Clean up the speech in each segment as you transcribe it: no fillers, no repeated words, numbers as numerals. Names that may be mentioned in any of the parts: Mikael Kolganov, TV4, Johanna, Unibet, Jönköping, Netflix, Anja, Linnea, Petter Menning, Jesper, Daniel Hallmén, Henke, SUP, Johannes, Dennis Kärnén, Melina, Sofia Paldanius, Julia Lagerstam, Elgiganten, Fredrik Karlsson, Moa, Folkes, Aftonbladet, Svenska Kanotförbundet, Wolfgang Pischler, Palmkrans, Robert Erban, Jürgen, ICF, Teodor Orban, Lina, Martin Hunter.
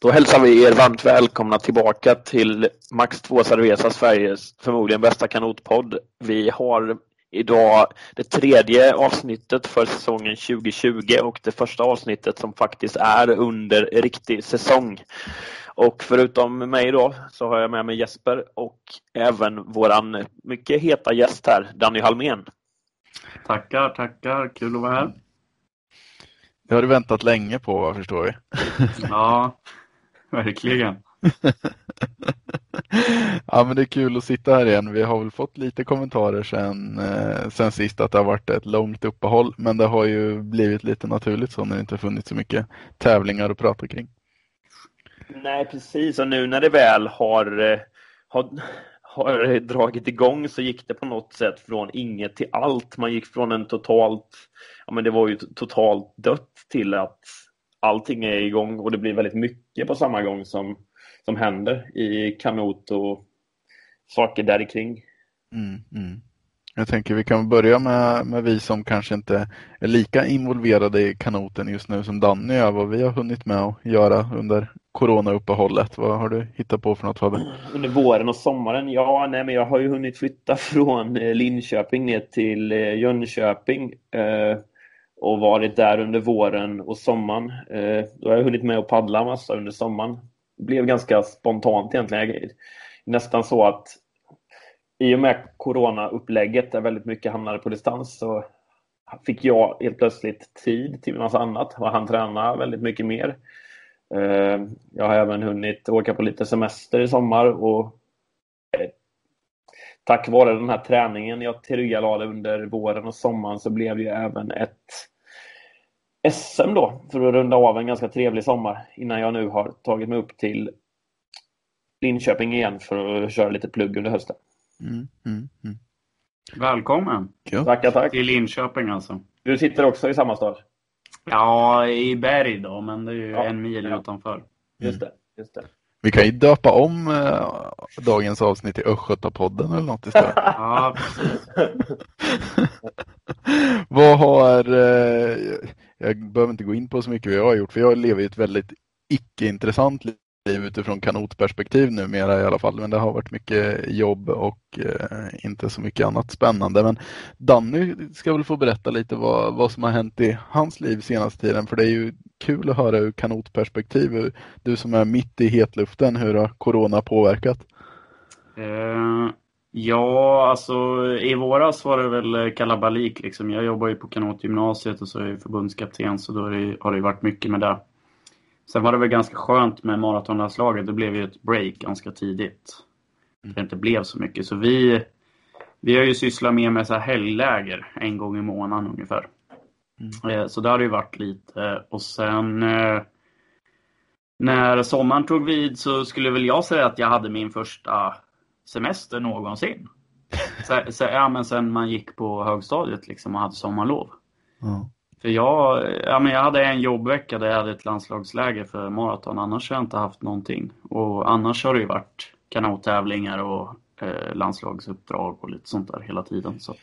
Då hälsar vi er varmt välkomna tillbaka till Max 2 Cerveza, Sveriges förmodligen bästa kanotpodd. Vi har idag det tredje avsnittet för säsongen 2020 och det första avsnittet som faktiskt är under riktig säsong. Och förutom mig då så har jag med mig Jesper och även våran mycket heta gäst här, Daniel Hallmén. Tackar. Kul att vara här. Det har du väntat länge på, förstår vi. Ja, verkligen. Ja, men det är kul att sitta här igen. Vi har väl fått lite kommentarer sen sist att det har varit ett långt uppehåll. Men det har ju blivit lite naturligt så när det inte funnits så mycket tävlingar att prata kring. Nej, precis. Och nu när det väl har dragit igång så gick det på något sätt från inget till allt. Man gick från en totalt dött till att allting är igång, och det blir väldigt mycket på samma gång som händer i kanot och saker där kring. Jag tänker vi kan börja med vi som kanske inte är lika involverade i kanoten just nu som Danny är. Vad vi har hunnit med att göra under coronauppehållet. Vad har du hittat på för något, Fabbe? Under våren och sommaren? Men jag har ju hunnit flytta från Linköping ner till Jönköping och varit där under våren och sommaren. Då har jag hunnit med att paddla massa under sommaren. Det blev ganska spontant egentligen. Nästan så att i och med corona-upplägget där väldigt mycket hamnade på distans så fick jag helt plötsligt tid till något annat. Och han tränade väldigt mycket mer. Jag har även hunnit åka på lite semester i sommar. Och tack vare den här träningen jag tillryggalade under våren och sommaren så blev ju även ett SM då. För att runda av en ganska trevlig sommar innan jag nu har tagit mig upp till Linköping igen för att köra lite plugg under hösten. Välkommen. Cool. Tack. Till Linköping alltså. Du sitter också i samma stad? Ja, i Berg då, men det är ju en mil utanför. Just det. Vi kan ju döpa om dagens avsnitt i Östgötapodden eller något istället. Ja, precis. Jag behöver inte gå in på så mycket vad jag har gjort, för jag lever ju ett väldigt icke-intressant liv utifrån kanotperspektiv numera i alla fall, men det har varit mycket jobb och inte så mycket annat spännande. Men Danny ska väl få berätta lite vad som har hänt i hans liv senaste tiden, för det är ju kul att höra ur kanotperspektiv. Du som är mitt i hetluften, hur har corona påverkat? I våras var det väl kalabalik liksom. Jag jobbar ju på kanotgymnasiet och så är jag förbundskapten, så då har det varit mycket med det. Sen var det väl ganska skönt med maratonlandslaget. Det blev ju ett break ganska tidigt. Det inte blev så mycket. Så vi har ju sysslat med så här helgläger en gång i månaden ungefär. Så där har det ju varit lite. Och sen när sommaren tog vid så skulle väl jag säga att jag hade min första semester någonsin. Sen man gick på högstadiet liksom och hade sommarlov. För jag hade en jobbvecka där jag hade ett landslagsläger för maraton. Annars har jag inte haft någonting. Och annars har det ju varit kanottävlingar och landslagsuppdrag och lite sånt där hela tiden. Så att...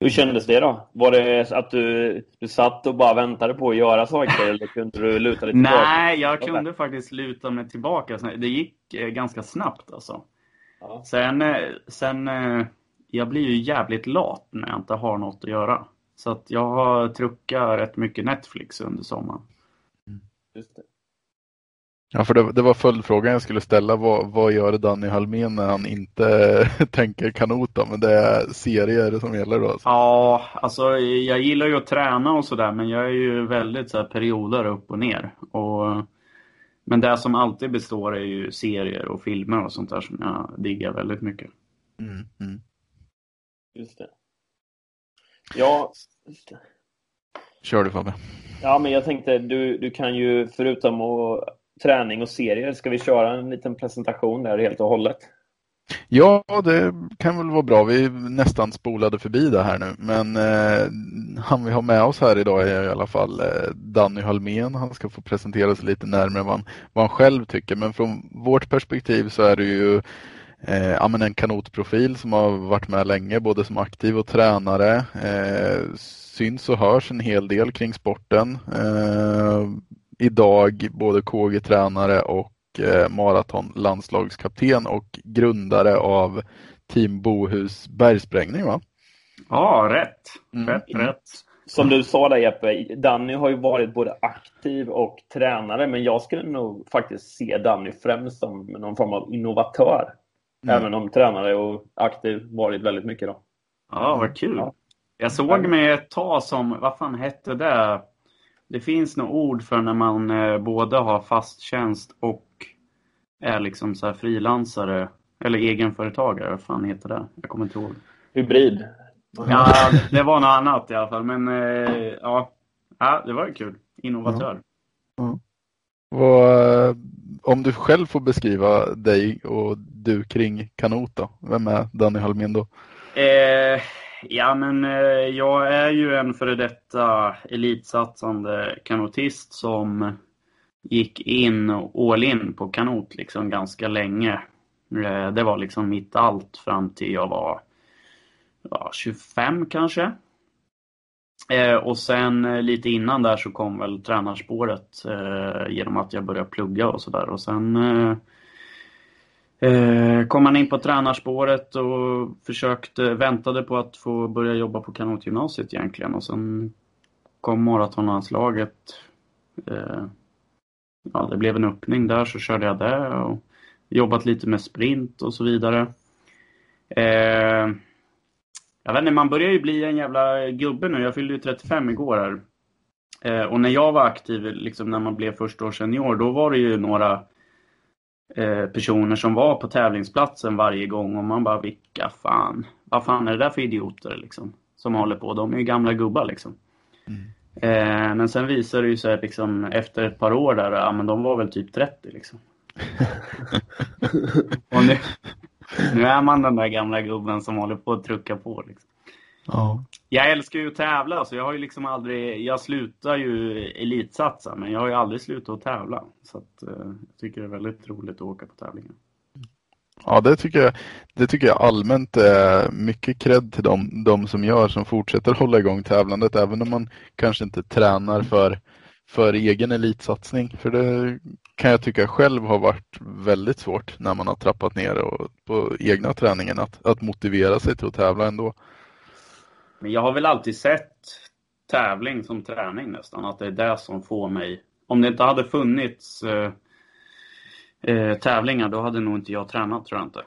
Hur kändes det då? Var det att du satt och bara väntade på att göra saker? Eller kunde du luta dig tillbaka? Nej, jag kunde faktiskt luta mig tillbaka. Det gick ganska snabbt alltså. Ja. Sen jag blir ju jävligt lat när jag inte har något att göra. Så att jag har truckat rätt mycket Netflix under sommaren. Just det. Ja, för det var följdfrågan jag skulle ställa. Vad gör Danny Hallmén när han inte tänker kanota? Men det är serier som gäller då? Alltså. Ja, alltså jag gillar ju att träna och sådär. Men jag är ju väldigt så här perioder upp och ner. Men det som alltid består är ju serier och filmer och sånt där som jag diggar väldigt mycket. Just det. Ja, kör du Fabbe. Ja, men jag tänkte du kan ju förutom träning och serier, ska vi köra en liten presentation där helt och hållet? Ja, det kan väl vara bra. Vi nästan spolade förbi det här nu. Men han vi har med oss här idag är i alla fall Danny Hallmén. Han ska få presentera sig lite närmare vad han själv tycker. Men från vårt perspektiv så är det ju en kanotprofil som har varit med länge, både som aktiv och tränare. Syns och hörs en hel del kring sporten. idag både KG-tränare och maratonlandslagskapten och grundare av Team Bohus bergsprängning, va? Ja, rätt. Rätt. Som du sa där, Jeppe, Danny har ju varit både aktiv och tränare, men jag skulle nog faktiskt se Danny främst som någon form av innovatör. Mm. Även om tränare och aktiv varit väldigt mycket då. Ja, vad kul. Ja. Jag såg mig ett tag som, vad fan hette det? Det finns några ord för när man både har fast tjänst och är liksom så här frilansare eller egenföretagare. Vad fan heter det? Jag kommer inte ihåg. Hybrid. Ja, det var något annat i alla fall. Men ja, det var kul. Innovatör. Mm. Och, om du själv får beskriva dig och du kring kanot då. Vem är Daniel Hallmén då? Jag är ju en före detta elitsatsande kanotist som gick in och all in på kanot liksom ganska länge. Det var liksom mitt allt fram till jag var 25 kanske. Och sen lite innan där så kom väl tränarspåret genom att jag började plugga och sådär. Och sen kom man in på tränarspåret och väntade på att få börja jobba på kanotgymnasiet egentligen. Och sen kom maratonlandslaget. Det blev en öppning där, så körde jag där och jobbat lite med sprint och så vidare. Jag vet inte, man börjar ju bli en jävla gubbe nu. Jag fyllde ju 35 igår här. Och när jag var aktiv, liksom när man blev första år senior, då var det ju några personer som var på tävlingsplatsen varje gång. Och man bara, vilka fan. Vad fan är det där för idioter liksom, som håller på? De är ju gamla gubbar liksom. Mm. Men sen visar det ju sig liksom, efter ett par år där, ja, men de var väl typ 30 liksom. Och nu är man den där gamla gubben som håller på att trucka på liksom. Ja. Jag älskar ju att tävla, så jag har ju liksom aldrig, jag slutar ju elitsatsa, men jag har ju aldrig slutat att tävla. Så att, jag tycker det är väldigt roligt att åka på tävlingar. Ja, det tycker jag allmänt är mycket cred till de som gör, som fortsätter hålla igång tävlandet. Även om man kanske inte tränar för egen elitsatsning. För det kan jag tycka själv har varit väldigt svårt när man har trappat ner och på egna träningen att motivera sig till att tävla ändå. Men jag har väl alltid sett tävling som träning nästan. Att det är det som får mig. Om det inte hade funnits tävlingar, då hade nog inte jag tränat, tror jag inte.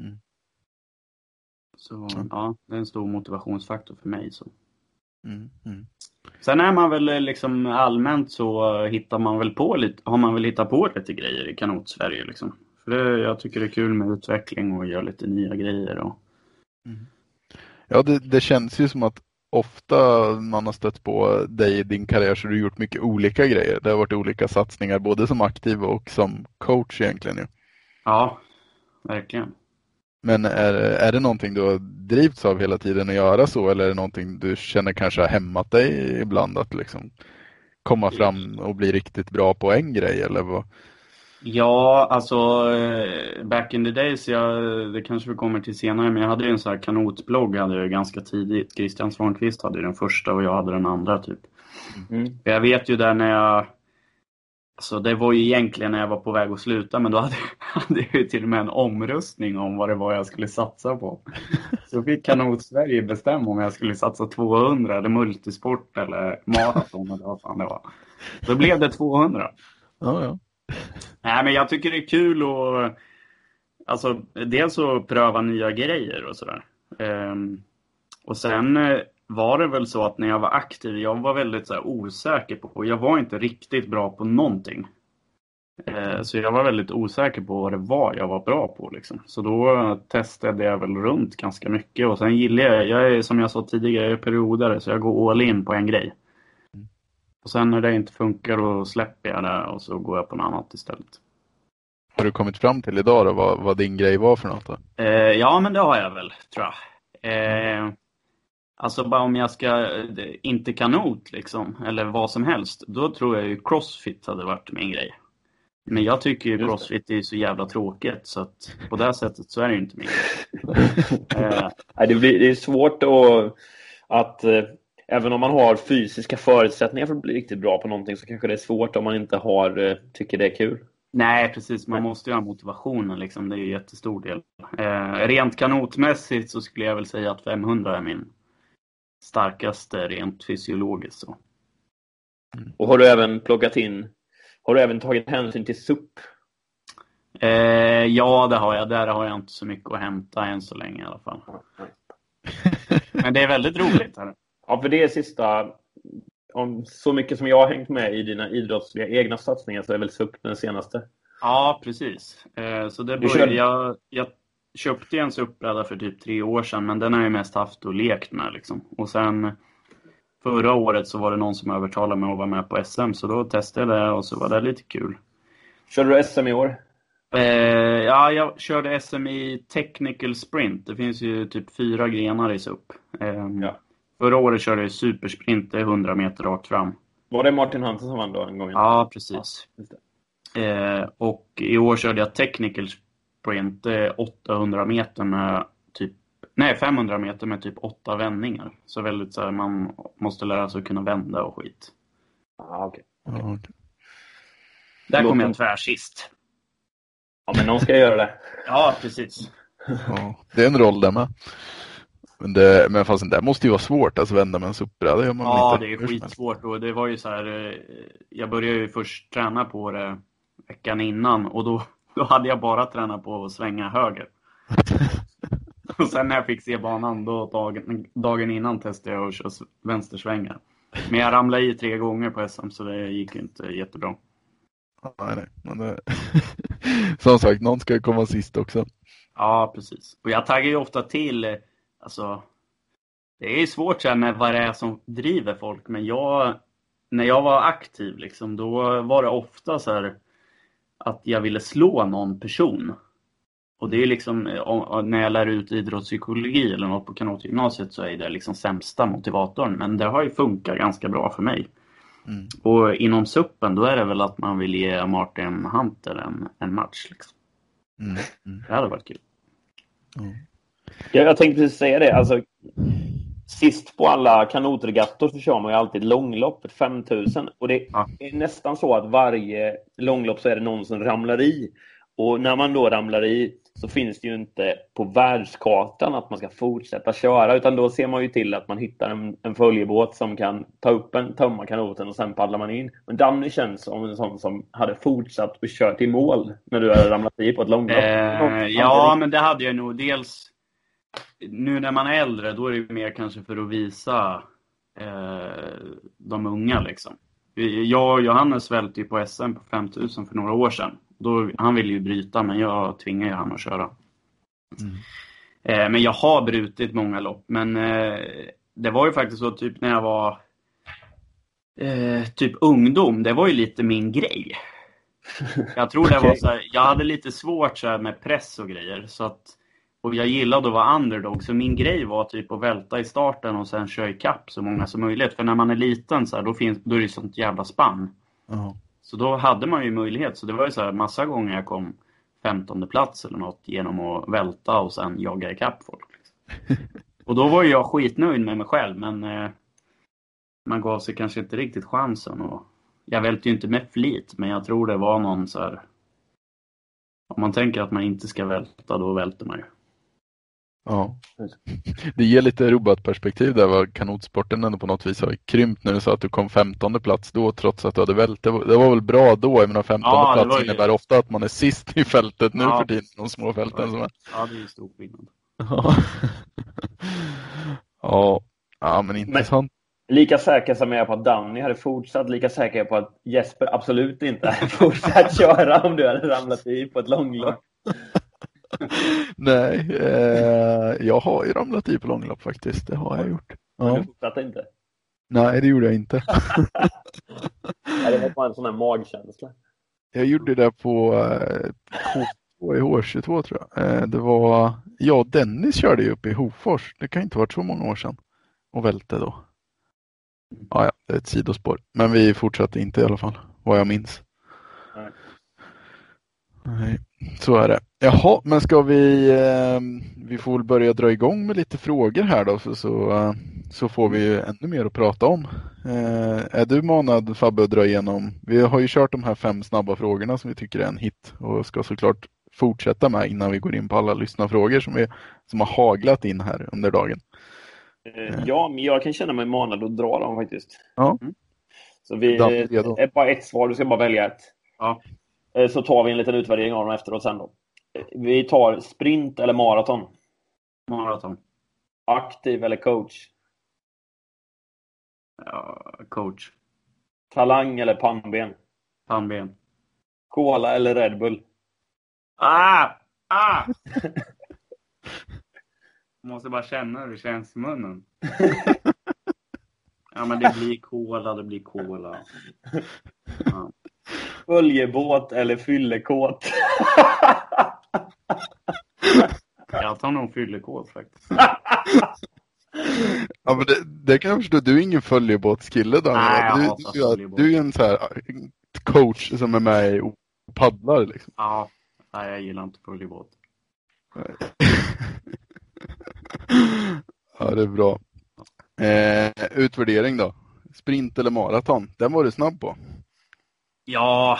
Mm. Så ja, det är en stor motivationsfaktor för mig. Så. Mm, mm. Sen är man väl liksom allmänt så har man väl hittat på lite grejer i Kanot-Sverige liksom. För jag tycker det är kul med utveckling och göra lite nya grejer. Och... Mm. Ja, det känns ju som att ofta man har stött på dig i din karriär, så du har gjort mycket olika grejer. Det har varit olika satsningar både som aktiv och som coach egentligen ju. Ja, verkligen. Men är det någonting du har drivits av hela tiden att göra så, eller är det någonting du känner kanske har hämmat dig ibland att liksom komma fram och bli riktigt bra på en grej eller vad? Ja, alltså back in the days, det kanske vi kommer till senare, men jag hade ju en så här kanotblogg hade jag ganska tidigt. Christian Svanqvist hade den första och jag hade den andra typ. Mm. Jag vet ju där när jag, alltså det var ju egentligen när jag var på väg att sluta, men då hade jag ju till och med en omröstning om vad det var jag skulle satsa på. Så fick Kanot-Sverige bestämma om jag skulle satsa 200 eller multisport eller maraton eller vad fan det var. Då blev det 200. Ja, ja. Nej, men jag tycker det är kul att alltså, dels att pröva nya grejer och sådär. Och sen var det väl så att när jag var aktiv, jag var väldigt så här, osäker på, och jag var inte riktigt bra på någonting. Så jag var väldigt osäker på vad det var jag var bra på liksom. Så då testade jag väl runt ganska mycket. Och sen gillade jag är, som jag sa tidigare, periodare, så jag går all in på en grej. Och sen när det inte funkar, då släpper jag det och så går jag på något annat istället. Har du kommit fram till idag då vad din grej var för något då? Ja, men det har jag väl, tror jag. Alltså bara om jag ska, inte kanot liksom, eller vad som helst, då tror jag ju crossfit hade varit min grej. Men jag tycker ju crossfit är ju så jävla tråkigt, så att på det sättet så är det ju inte min grej. Det är svårt att även om man har fysiska förutsättningar för att bli riktigt bra på någonting, så kanske det är svårt om man inte har, tycker det är kul. Nej, precis. Man måste ju ha motivationen liksom. Det är ju en jättestor del. Rent kanotmässigt så skulle jag väl säga att 500 är min starkaste rent fysiologiskt. Så. Och har du även plockat in, har du även tagit hänsyn till SUP? Ja, det har jag. Där har jag inte så mycket att hämta än så länge i alla fall. Men det är väldigt roligt här. Ja, för det är sista... Om så mycket som jag har hängt med i dina idrottsliga egna satsningar så är väl SUP den senaste? Ja, precis. Så det började jag köpte en SUP-bräda för typ 3 år sedan, men den har jag mest haft och lekt med liksom. Och sen förra året så var det någon som övertalade mig att vara med på SM, så då testade jag det och så var det lite kul. Körde du SM i år? Ja, jag körde SM i technical sprint. Det finns ju typ 4 grenar i SUP. Ja. Förra året körde jag supersprint, 100 meter rakt fram. Var det Martin Hansson som vann då en gång? Ja, precis. Ja. Och i år körde jag technical sprint, 800 meter med typ... Nej, 500 meter med typ 8 vändningar. Så väldigt så här, man måste lära sig att kunna vända och skit. Ja, okej. Okay. Där kom jag tvärsist. Ja, men någon ska göra det. Ja, precis. Ja, det är en roll där med. Men fast det där måste ju vara svårt att vända med en SUP-bräda. Ja, inte. Det är skitsvårt. Och det var ju så här, jag började ju först träna på det veckan innan. Och då hade jag bara tränat på att svänga höger. Och sen när jag fick se banan, då dagen innan testade jag att köra vänstersvängar. Men jag ramlade i 3 gånger på SM, så det gick inte jättebra. Nej. Men det... Som sagt, någon ska ju komma sist också. Ja, precis. Och jag taggar ju ofta till... Alltså, det är svårt sen med vad det är som driver folk. Men när jag var aktiv liksom, då var det ofta så här att jag ville slå någon person. Och det är liksom, när jag lär ut idrottspsykologi eller något på kanotgymnasiet, så är det liksom sämsta motivatorn. Men det har ju funkat ganska bra för mig. Mm. Och inom suppen då är det väl att man vill ge Martin Hunter en match liksom. Det hade varit kul. Jag tänkte precis säga det, alltså, sist på alla kanotregattor så kör man ju alltid långlopp, 5000. Och det är nästan så att varje långlopp så är det någon som ramlar i. Och när man då ramlar i så finns det ju inte på världskartan att man ska fortsätta köra, utan då ser man ju till att man hittar en följebåt som kan ta upp en, tömma kanoten och sen paddlar man in. Men Danny känns som en sån som hade fortsatt och kört i mål när du hade ramlat i på ett långlopp. Ja, men det hade jag nog dels... Nu när man är äldre, då är det mer kanske för att visa de unga liksom. Jag och Johannes svälte ju på SM på 5000 för några år sedan. Då, han ville ju bryta, men jag tvingade honom att köra. Men jag har brutit många lopp. Men det var ju faktiskt så typ när jag var typ ungdom, det var ju lite min grej. Jag tror det var så här, jag hade lite svårt så här med press och grejer, så att... Och jag gillade att vara underdog, så min grej var typ att välta i starten och sen köra i kapp så många som möjligt. För när man är liten så här, då är det sånt jävla spann. Så då hade man ju möjlighet. Så det var ju så här, massa gånger jag kom 15:e plats eller något genom att välta och sen jaga i kapp folk. Och då var ju jag skitnöjd med mig själv, men man gav sig kanske inte riktigt chansen. Och jag välte ju inte med flit, men jag tror det var någon så här, om man tänker att man inte ska välta, då välter man ju. Ja, det ger lite robotperspektiv där, var kanotsporten ändå på något vis har krympt när du sa att du kom 15:e plats då, trots att du hade vält. Det var väl bra då, jag menar 15:e plats innebär ofta att man är sist i fältet nu för tiden, de små fälten som är. Ja, det är ju stor skillnad. Ja, men intressant. Men lika säker som jag är på att Danny hade fortsatt, lika säker på att Jesper absolut inte hade fortsatt köra om du hade ramlat i på ett långlopp. Nej, jag har ju ramlat i på långlopp faktiskt. Det har jag gjort. Men du fortsatte inte? Nej, det gjorde jag inte. Det var bara en sån här magkänsla. Jag gjorde det på H22 tror jag. Det var, jag och Dennis körde ju upp i Hofors. Det kan inte ha varit så många år sedan. Och välte då. Ja, det är ett sidospår. Men vi fortsatte inte i alla fall, vad jag minns. Nej, så är det. Jaha, men ska vi får väl börja dra igång med lite frågor här då, så så får vi ju ännu mer att prata om. Är du manad, Fabbe, att dra igenom? Vi har ju kört de här 5 snabba frågorna som vi tycker är en hit och ska såklart fortsätta med innan vi går in på alla lyssnarfrågor som har haglat in här under dagen. Ja, men jag kan känna mig manad att dra dem faktiskt. Ja. Mm. Så vi är bara ett svar, du ska bara välja ett. Ja. Så tar vi en liten utvärdering av dem efteråt sen då. Vi tar sprint eller maraton? Maraton. Aktiv eller coach? Ja, coach. Talang eller pannben? Pannben. Cola eller Red Bull? Måste bara känna hur det känns i munnen. Ja, men det blir cola. Ja. Följebåt eller fyllekåt? Jag tar nog fyllekåt faktiskt. Ja, men det kan jag förstå. Du är ingen följebåtskille då. Nej, du är en så här coach som är med och paddlar liksom. Ja, nej, jag gillar inte följebåt. Ja, det är bra. Utvärdering då. Sprint eller maraton? Den var du snabb på. Ja,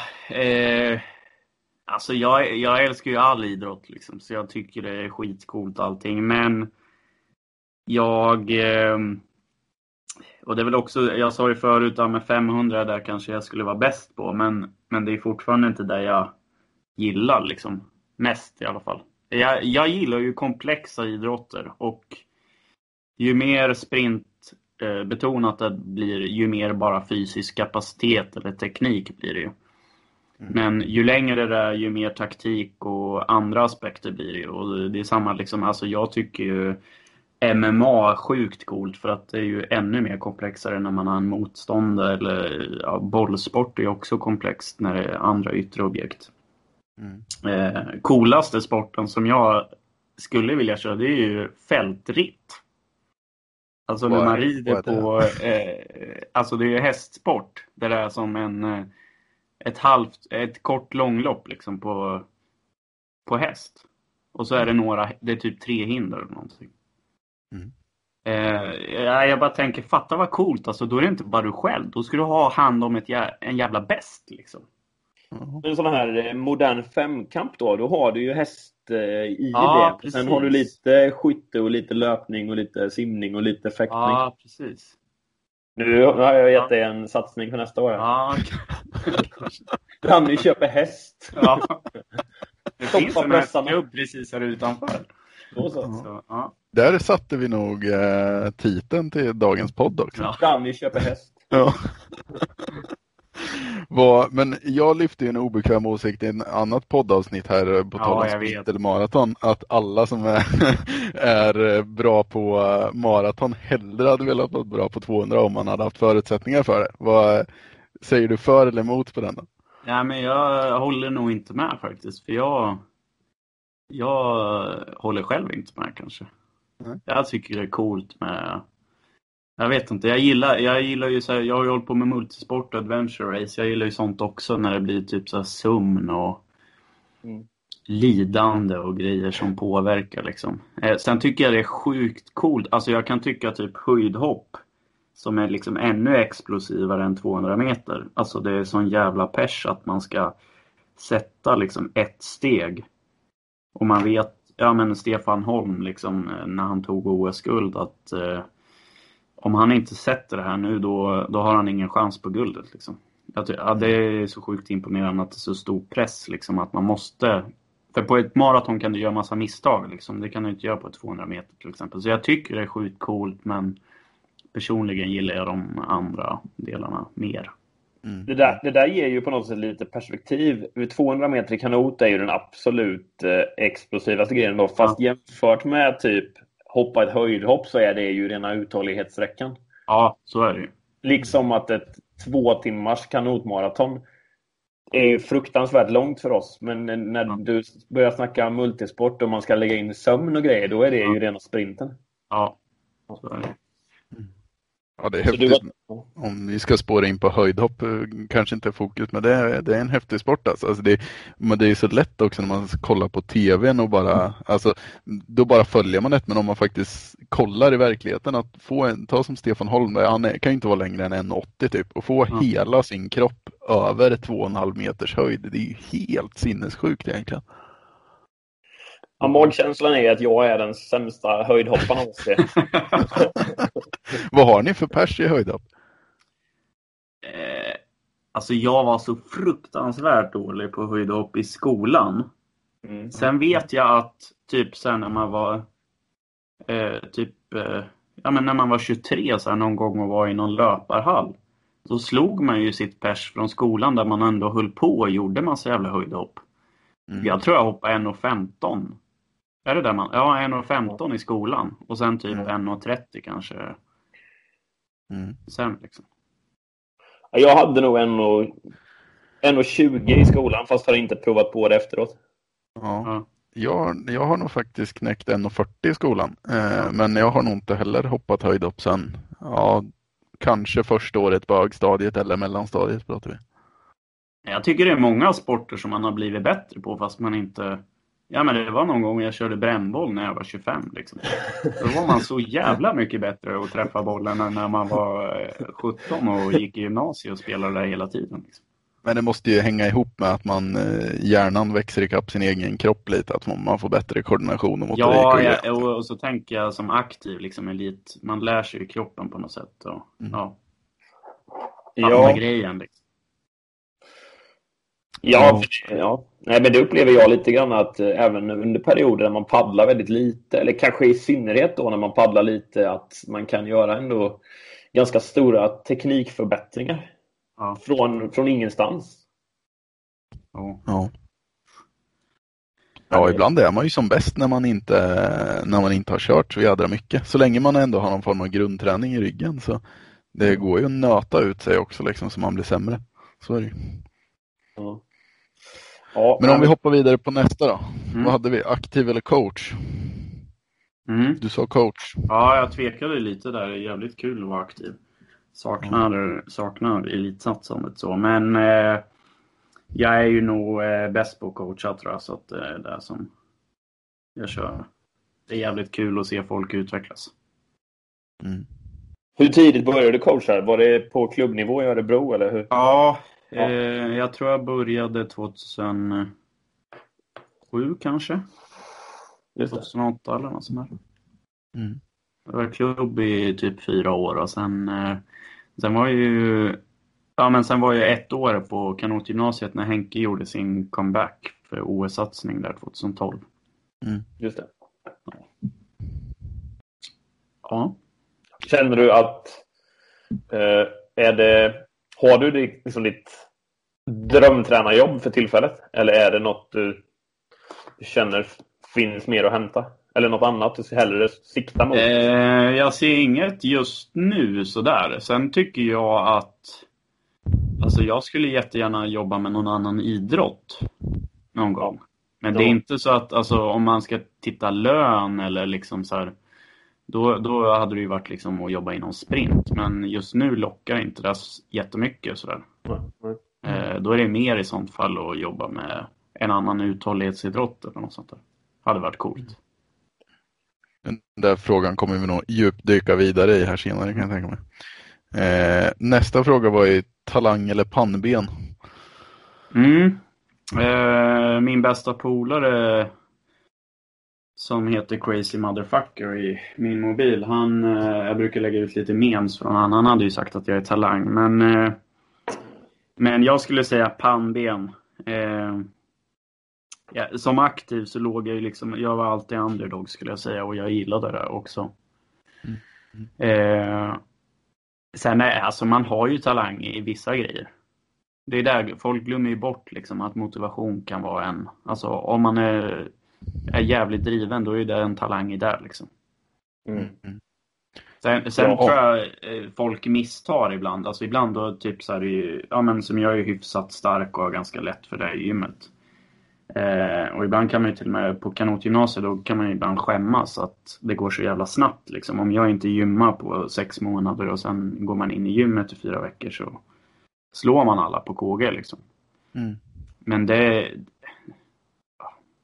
alltså jag älskar ju all idrott liksom, så jag tycker det är skitcoolt allting, men och det är väl också, jag sa ju förut, ja, med 500 där kanske jag skulle vara bäst på, men det är fortfarande inte där jag gillar liksom mest i alla fall. Jag gillar ju komplexa idrotter, och ju mer sprintbetonat det blir, ju mer bara fysisk kapacitet eller teknik blir det ju. Men ju längre det är, ju mer taktik och andra aspekter blir det ju. Och det är samma liksom, alltså jag tycker ju MMA är sjukt coolt, för att det är ju ännu mer komplexare när man har en motståndare, eller ja, bollsport är ju också komplext när det är andra yttre objekt. Coolaste sporten som jag skulle vilja köra, det är ju fältritt. Alltså när man rider på, alltså det är ju hästsport. Det där är som ett kort långlopp liksom på häst. Och så är det det är typ 3 hinder eller någonting. Jag bara tänker, fatta vad coolt, alltså då är det inte bara du själv. Då ska du ha hand om en jävla bäst liksom. En sån här modern femkamp då har du ju häst i det. Precis. Sen har du lite skytte och lite löpning och lite simning och lite fäktning. Ja, precis. Nu har jag gett dig en satsning för nästa år. Ja, kanske. Danny köper häst. Ja. Det finns en hästklubb precis här utanför. Så. Där satte vi nog titeln till dagens podd också. Ja. Danny köper häst. Ja. Men jag lyfte ju en obekväm åsikt i en annat poddavsnitt här på tal om sprint eller maraton, att alla som är bra på maraton hellre hade velat vara bra på 200 om man hade haft förutsättningar för det. Vad säger du, för eller emot på den då? Ja, men jag håller nog inte med faktiskt, för jag håller själv inte med kanske. Nej. Jag tycker det är coolt med... Jag vet inte, jag gillar ju så här, jag har ju hållit på med multisport och adventure race. Jag gillar ju sånt också när det blir typ så här sömn och lidande och grejer som påverkar liksom. Sen tycker jag det är sjukt coolt. Alltså jag kan tycka typ höjdhopp som är liksom ännu explosivare än 200 meter. Alltså det är sån jävla pers att man ska sätta liksom ett steg. Och man vet, ja men Stefan Holm liksom när han tog OS-guld att... om han inte sätter det här nu, då har han ingen chans på guldet liksom. Det är så sjukt imponerande att det är så stor press liksom, att man måste... För på ett maraton kan du göra massa misstag liksom. Det kan du inte göra på 200 meter till exempel. Så jag tycker det är sjukt coolt, men personligen gillar jag de andra delarna mer. Mm. Det där ger ju på något sätt lite perspektiv. Vid 200 meter i kanot är ju den absolut explosivaste grejen då. Fast jämfört med typ hoppa ett höjdhopp så är det ju rena uthållighetssträckan. Ja, så är det ju. Liksom att ett 2 timmars kanotmaraton är ju fruktansvärt långt för oss. Men när du börjar snacka multisport och man ska lägga in sömn och grejer, då är det ju rena sprinten. Ja, så är det. Ja, det är häftigt. Om vi ska spåra in på höjdhopp kanske inte är fokus, men det är en häftig sport alltså det, men det är så lätt också när man kollar på tvn och bara alltså, då bara följer man det, men om man faktiskt kollar i verkligheten att få en, ta som Stefan Holm, han kan ju inte vara längre än 1,80 typ och få hela sin kropp över 2,5 meters höjd, det är ju helt sinnessjukt egentligen. Ja, magkänslan är att jag är den sämsta höjdhopparen av oss. Vad har ni för pers i höjdhopp? Alltså jag var så fruktansvärt dålig på höjdhopp i skolan. Mm. Sen vet jag att typ sen när man var ja men när man var 23 så här, någon gång och var i någon löparhall, så slog man ju sitt pers från skolan där man ändå höll på och gjorde massa jävla höjdhopp. Mm. Jag tror jag hoppade 1,15. Är det där man? Ja, 1,15 i skolan. Och sen typ 1,30 kanske. Sen liksom. Jag hade nog 1,20 i skolan, fast har inte provat på det efteråt. Ja. Jag har nog faktiskt knäckt 1,40 i skolan. Men jag har nog inte heller hoppat höjdhopp sen. Ja, kanske första året på högstadiet eller mellanstadiet pratar vi. Jag tycker det är många sporter som man har blivit bättre på fast man inte... Ja men det var någon gång jag körde brännboll när jag var 25 liksom. Då var man så jävla mycket bättre att träffa bollen än när man var 17 och gick i gymnasiet och spelade där hela tiden liksom. Men det måste ju hänga ihop med att man hjärnan växer ikapp sin egen kropp lite, att man får bättre koordination och motorik. Ja, och så tänker jag som aktiv liksom elit, man lär sig i kroppen på något sätt och andra grejen liksom. Ja. Nej, men det upplever jag lite grann att även under perioder när man paddlar väldigt lite, eller kanske i synnerhet då när man paddlar lite, att man kan göra ändå ganska stora teknikförbättringar från ingenstans. Ja, ibland är man ju som bäst när man inte har kört så jädra mycket. Så länge man ändå har någon form av grundträning i ryggen så det går ju att nöta ut sig också liksom, så man blir sämre. Så är det ju. Ja, men om vi hoppar vidare på nästa då. Vad hade vi? Aktiv eller coach? Du sa coach. Ja, jag tvekade lite där. Det är jävligt kul att vara aktiv. Saknar elitsatsandet så. Men jag är ju nog bäst på coacha tror jag. Så att det är det som jag kör. Det är jävligt kul att se folk utvecklas. Hur tidigt började du coacha? Var det på klubbnivå i Örebro eller hur? Ja. Jag tror jag började 2007 kanske. 2008 eller något sånt där. Jag var klubb i typ 4 år och sen var ju sen var jag 1 år på kanotgymnasiet när Henke gjorde sin comeback för OS-satsning där 2012. Just det. Ja. Känner du att har du liksom ditt drömtränarjobb för tillfället? Eller är det något du känner finns mer att hämta? Eller något annat du hellre siktar mot? Jag ser inget just nu sådär. Sen tycker jag att... Alltså jag skulle jättegärna jobba med någon annan idrott någon gång. Men det är inte så att alltså, om man ska titta lön eller liksom så här... Då hade det ju varit liksom att jobba inom sprint. Men just nu lockar inte det jättemycket. Sådär. Då är det mer i sånt fall att jobba med en annan uthållighetsidrott eller något sånt där. Hade varit coolt. Den där frågan kommer vi nog djupdyka vidare i här senare kan jag tänka mig. Nästa fråga var ju talang eller pannben. Min bästa polare... som heter Crazy Motherfucker i min mobil. Han, jag brukar lägga ut lite memes från han. Han hade ju sagt att jag är talang. Men jag skulle säga pannben. Som aktiv så låg jag ju liksom... Jag var alltid underdog skulle jag säga. Och jag gillade det också. Sen är alltså man har ju talang i vissa grejer. Det är där folk glömmer ju bort liksom att motivation kan vara en... Alltså om man är jävligt driven, då är det en talang i där liksom. Sen tror jag folk misstar ibland. Alltså ibland då typ så här, som jag är hyfsat stark och ganska lätt för det i gymmet. Och ibland kan man ju till och med på kanotgymnasiet, då kan man ju ibland skämmas att det går så jävla snabbt liksom. Om jag inte gymmar på 6 månader och sen går man in i gymmet i 4 veckor, så slår man alla på KG liksom. Mm. Men det,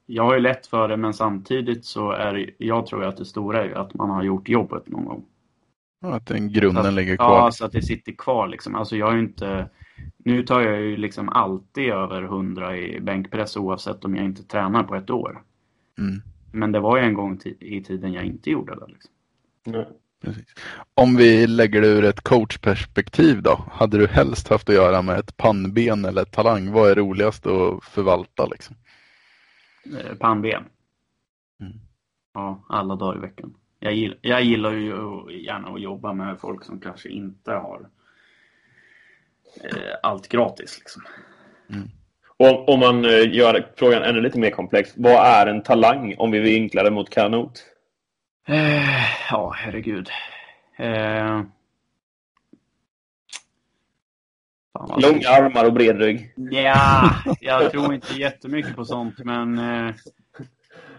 jag har ju lätt för det, men samtidigt så är, jag tror att det stora är att man har gjort jobbet någon gång. Att den grunden att, ligger kvar. Ja, så att det sitter kvar liksom. Alltså jag är ju inte, nu tar jag ju liksom alltid över 100 i bänkpress oavsett om jag inte tränar på ett år. Mm. Men det var ju en gång i tiden jag inte gjorde det liksom. Nej. Precis. Om vi lägger det ur ett coachperspektiv då, hade du helst haft att göra med ett pannben eller ett talang? Vad är roligast att förvalta liksom? Pannben. Mm. Ja, alla dagar i veckan. Jag gillar ju gärna att jobba med folk som kanske inte har allt gratis liksom. Mm. Och om man gör frågan ännu lite mer komplex, vad är en talang om vi vinklar det mot kanot? Ja, herregud. Långa armar och bred rygg. Ja, jag tror inte jättemycket på sånt, men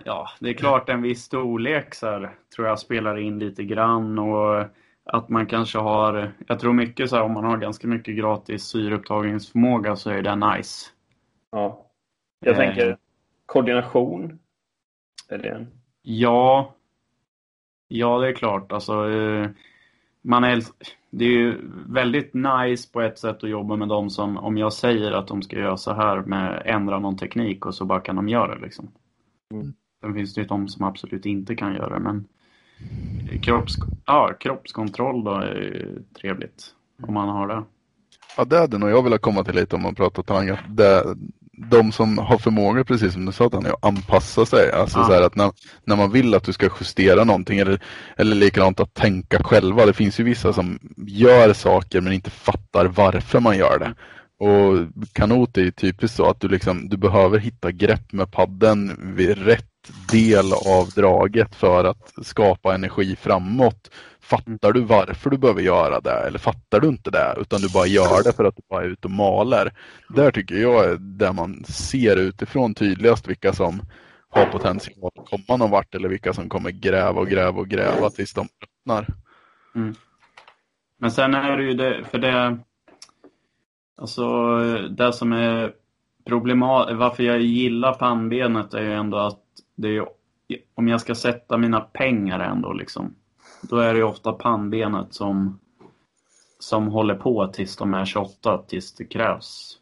ja, det är klart en viss storlek så här, tror jag spelar in lite grann, och att man kanske har, jag tror mycket så här, om man har ganska mycket gratis syreupptagningsförmåga så är det nice. Ja. Jag tänker koordination. Är det en? Ja. Ja, det är klart. Alltså, man är, det är ju väldigt nice på ett sätt att jobba med dem som, om jag säger att de ska göra så här med ändra någon teknik och så bara kan de göra det liksom. Mm. Sen finns det ju de som absolut inte kan göra det, men kroppskontroll då är trevligt om man har det. Ja, det hade nog jag velat komma till lite om man pratar talang. De som har förmåga, precis som du sa, att anpassa sig. Alltså så här att när man vill att du ska justera någonting eller likadant att tänka själva. Det finns ju vissa som gör saker men inte fattar varför man gör det. Och kanot är ju typiskt så att du, liksom, du behöver hitta grepp med padden vid rätt del av draget för att skapa energi framåt. Fattar du varför du behöver göra det, eller fattar du inte det utan du bara gör det för att du bara är ute och maler. Där tycker jag är där man ser utifrån tydligast vilka som har potential att komma någon vart, eller vilka som kommer gräva tills de öppnar. Mm. Men sen är det ju det, för det, alltså det som är problematiskt, varför jag gillar pannbenet är ju ändå att det är, om jag ska sätta mina pengar ändå liksom, då är det ju ofta pannbenet som håller på tills de är 28, tills det krävs.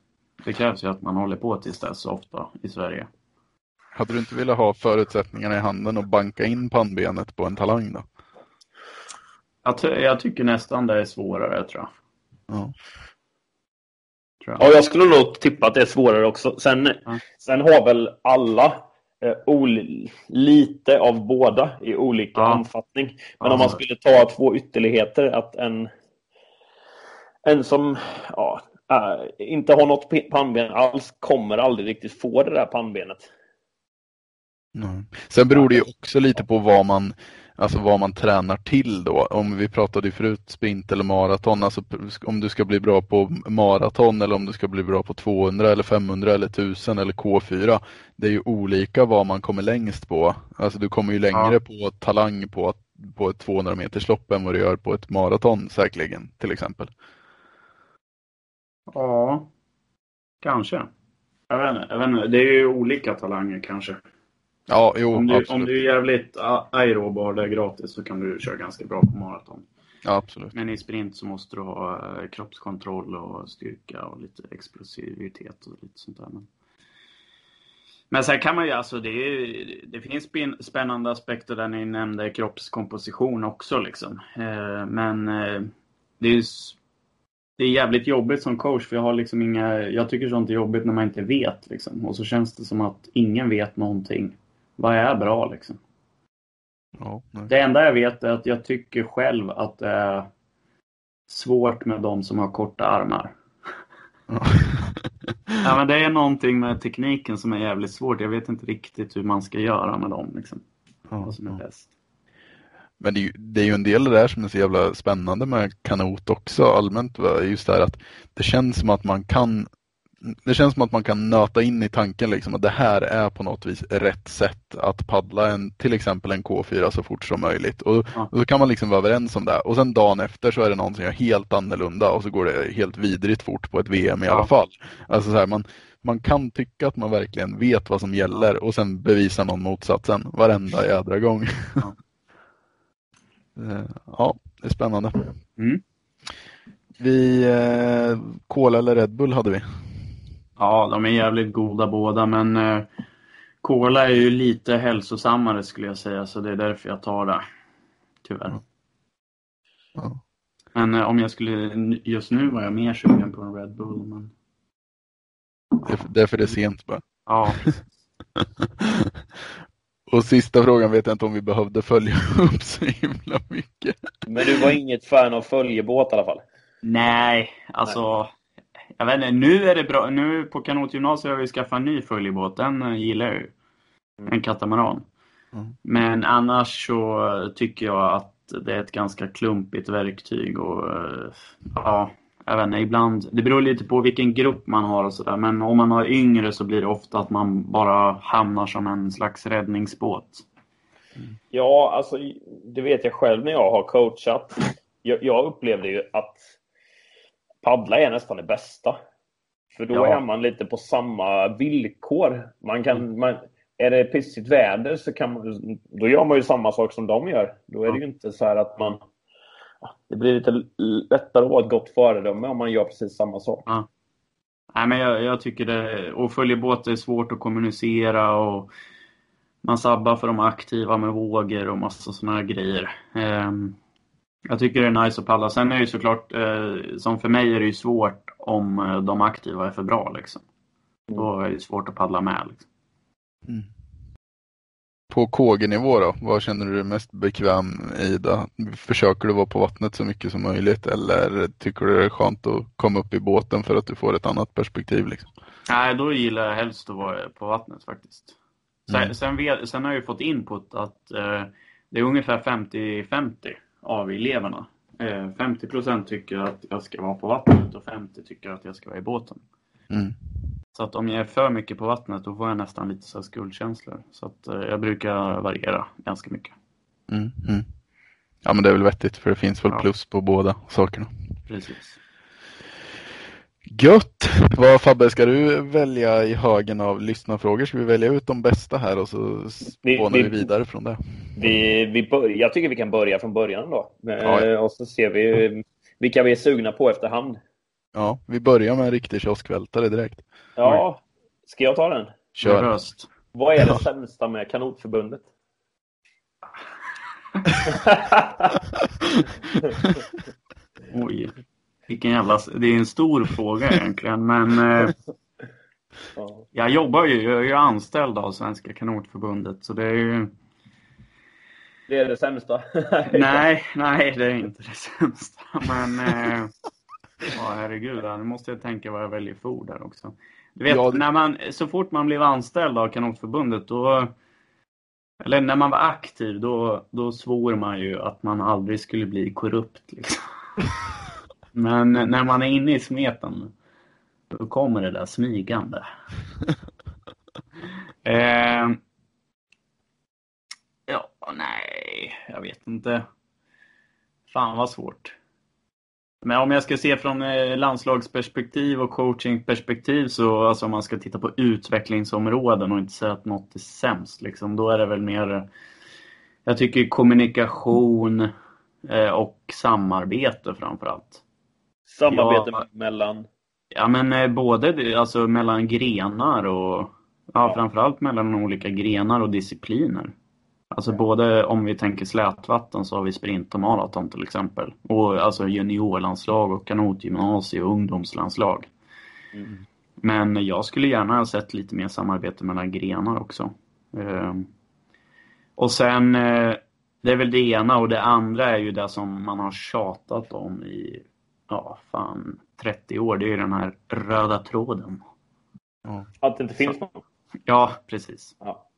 Det krävs ju att man håller på tills dess ofta i Sverige. Hade du inte velat ha förutsättningarna i handen och banka in pannbenet på en talang då? Jag tycker nästan det är svårare, tror jag. Ja. Ja, jag skulle nog tippa att det är svårare också. Sen har väl alla lite av båda i olika omfattning. Men om man skulle ta två ytterligheter, att en som inte har något pannben alls kommer aldrig riktigt få det där pannbenet. Mm. Sen beror det ju också lite på vad man tränar till då. Om vi pratade förut sprint eller maraton, alltså om du ska bli bra på maraton eller om du ska bli bra på 200 eller 500 eller 1000 eller K4, det är ju olika vad man kommer längst på. Alltså du kommer ju längre på talang på ett 200 meters lopp än vad du gör på ett maraton säkerligen, till exempel. Ja, kanske. Jag vet inte. Det är ju olika talanger kanske. Ja, jo, om du är jävligt aerob och det är gratis så kan du köra ganska bra på maraton. Ja, absolut. Men i sprint så måste du ha kroppskontroll och styrka och lite explosivitet och lite sånt där. Men sen kan man ju, alltså det finns spännande aspekter där ni nämnde kroppskomposition också liksom. Men det är jävligt jobbigt som coach, för jag har liksom jag tycker sånt är jobbigt när man inte vet liksom. Och så känns det som att ingen vet någonting. Vad är bra liksom? Ja, det enda jag vet är att jag tycker själv att det är svårt med de som har korta armar. Ja. Ja, men det är någonting med tekniken som är jävligt svårt. Jag vet inte riktigt hur man ska göra med dem liksom. Vad som är bäst. Men det är ju en del där som är så jävla spännande med kanot också allmänt. Just det här att det känns som att man kan det känns som att man kan nöta in i tanken liksom, att det här är på något vis rätt sätt att paddla en, till exempel en K4 så fort som möjligt. Och så kan man liksom vara överens om det. Och sen dagen efter så är det någonting helt annorlunda och så går det helt vidrigt fort på ett VM i alla fall. Alltså så här, man kan tycka att man verkligen vet vad som gäller och sen bevisar någon motsatsen varenda jädra gång. Ja, det är spännande. Mm. Vi Cola eller Red Bull hade vi. Ja, de är jävligt goda båda, men Cola är ju lite hälsosammare skulle jag säga, så det är därför jag tar det. Tyvärr. Ja. Men om jag skulle, just nu var jag mer sugen på en Red Bull, men därför är det sent bara. Ja. Och sista frågan vet jag inte om vi behövde följa upp så himla mycket. Men du var inget fan av följebåt i alla fall? Nej, alltså jag vet inte, nu är det bra. Nu på kanotgymnasiet har vi skaffat en ny följebåt. Den gillar jag ju. En katamaran. Mm. Men annars så tycker jag att det är ett ganska klumpigt verktyg. Och ja, jag vet inte, ibland. Det beror lite på vilken grupp man har och sådär. Men om man har yngre så blir det ofta att man bara hamnar som en slags räddningsbåt. Mm. Ja, alltså det vet jag själv när jag har coachat. Jag upplevde ju att paddla är nästan det bästa. För då är man lite på samma villkor. Man kan, är det pissigt väder så kan man, då gör man ju samma sak som de gör. Då är det ju inte så här att man, det blir lite lättare att vara ett gott föredöme om man gör precis samma sak. Ja. Nej, men jag tycker det, och följebåt är svårt att kommunicera och man sabbar för de aktiva med vågor och massa sådana här grejer. Jag tycker det är nice att paddla. Sen är det ju såklart, som för mig är det ju svårt om de aktiva är för bra liksom. Då är det svårt att paddla med liksom. Mm. På KG-nivå då, vad känner du mest bekväm i då? Försöker du vara på vattnet så mycket som möjligt eller tycker du det är skönt att komma upp i båten för att du får ett annat perspektiv liksom? Nej, då gillar jag helst att vara på vattnet faktiskt. Sen har jag ju fått input att det är ungefär 50-50 av eleverna. 50% tycker att jag ska vara på vattnet och 50% tycker att jag ska vara i båten. Mm. Så att om jag är för mycket på vattnet då får jag nästan lite så här skuldkänslor. Så att jag brukar variera ganska mycket. Mm, mm. Ja, men det är väl vettigt för det finns väl plus på båda sakerna. Precis. Gött! Vad, Fabbe, ska du välja i högen av lyssnarfrågor? Ska vi välja ut de bästa här och så spånar vi vidare från det? Jag tycker vi kan börja från början då. Och så ser vi vilka vi är sugna på efterhand. Ja, vi börjar med en riktig kioskvältare direkt. Ja, ska jag ta den? Kör. Vad är det sämsta med kanotförbundet? Oj, vilken jävla... Det är en stor fråga egentligen, men... Jag är ju anställd av Svenska Kanotförbundet, så det är ju... Det är det sämsta? nej, det är inte det sämsta, men... Ja, herregud, nu måste jag tänka vad jag väljer för ord där också. Du vet, så fort man blev anställd av Kanotförbundet då, eller när man var aktiv då svor man ju att man aldrig skulle bli korrupt liksom. Men när man är inne i smeten då kommer det där smygande. Jag vet inte. Fan vad svårt. Men om jag ska se från landslagsperspektiv och coachingperspektiv så alltså om man ska titta på utvecklingsområden och inte säga att något är sämst liksom, då är det väl mer, jag tycker kommunikation och samarbete framförallt. Samarbete mellan? Ja, men både alltså mellan grenar och framförallt mellan olika grenar och discipliner. Alltså både om vi tänker slätvatten så har vi sprint och maraton till exempel. Och alltså juniorlandslag och kanotgymnasie och ungdomslandslag. Mm. Men jag skulle gärna ha sett lite mer samarbete mellan grenar också. Och sen, det är väl det ena och det andra är ju det som man har tjatat om i 30 år. Det är ju den här röda tråden. Ja. Att det inte finns någon. Ja, precis. Ja.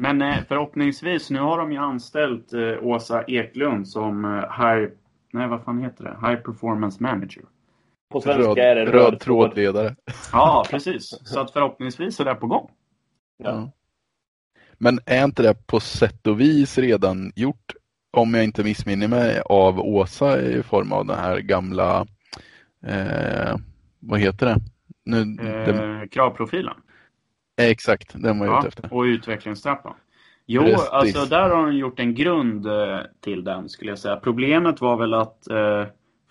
Men förhoppningsvis, nu har de ju anställt Åsa Eklund som High Performance Manager. På svenska röd, är det röd trådledare. Ja, precis. Så att förhoppningsvis är det på gång. Ja. Ja. Men är inte det på sätt och vis redan gjort, om jag inte missminner mig, av Åsa i form av den här gamla... vad heter det? Nu, den... Kravprofilen. Exakt, den var jag ute efter. Och utvecklingstrappan. Jo, precis. Alltså där har de gjort en grund till den, skulle jag säga. Problemet var väl att...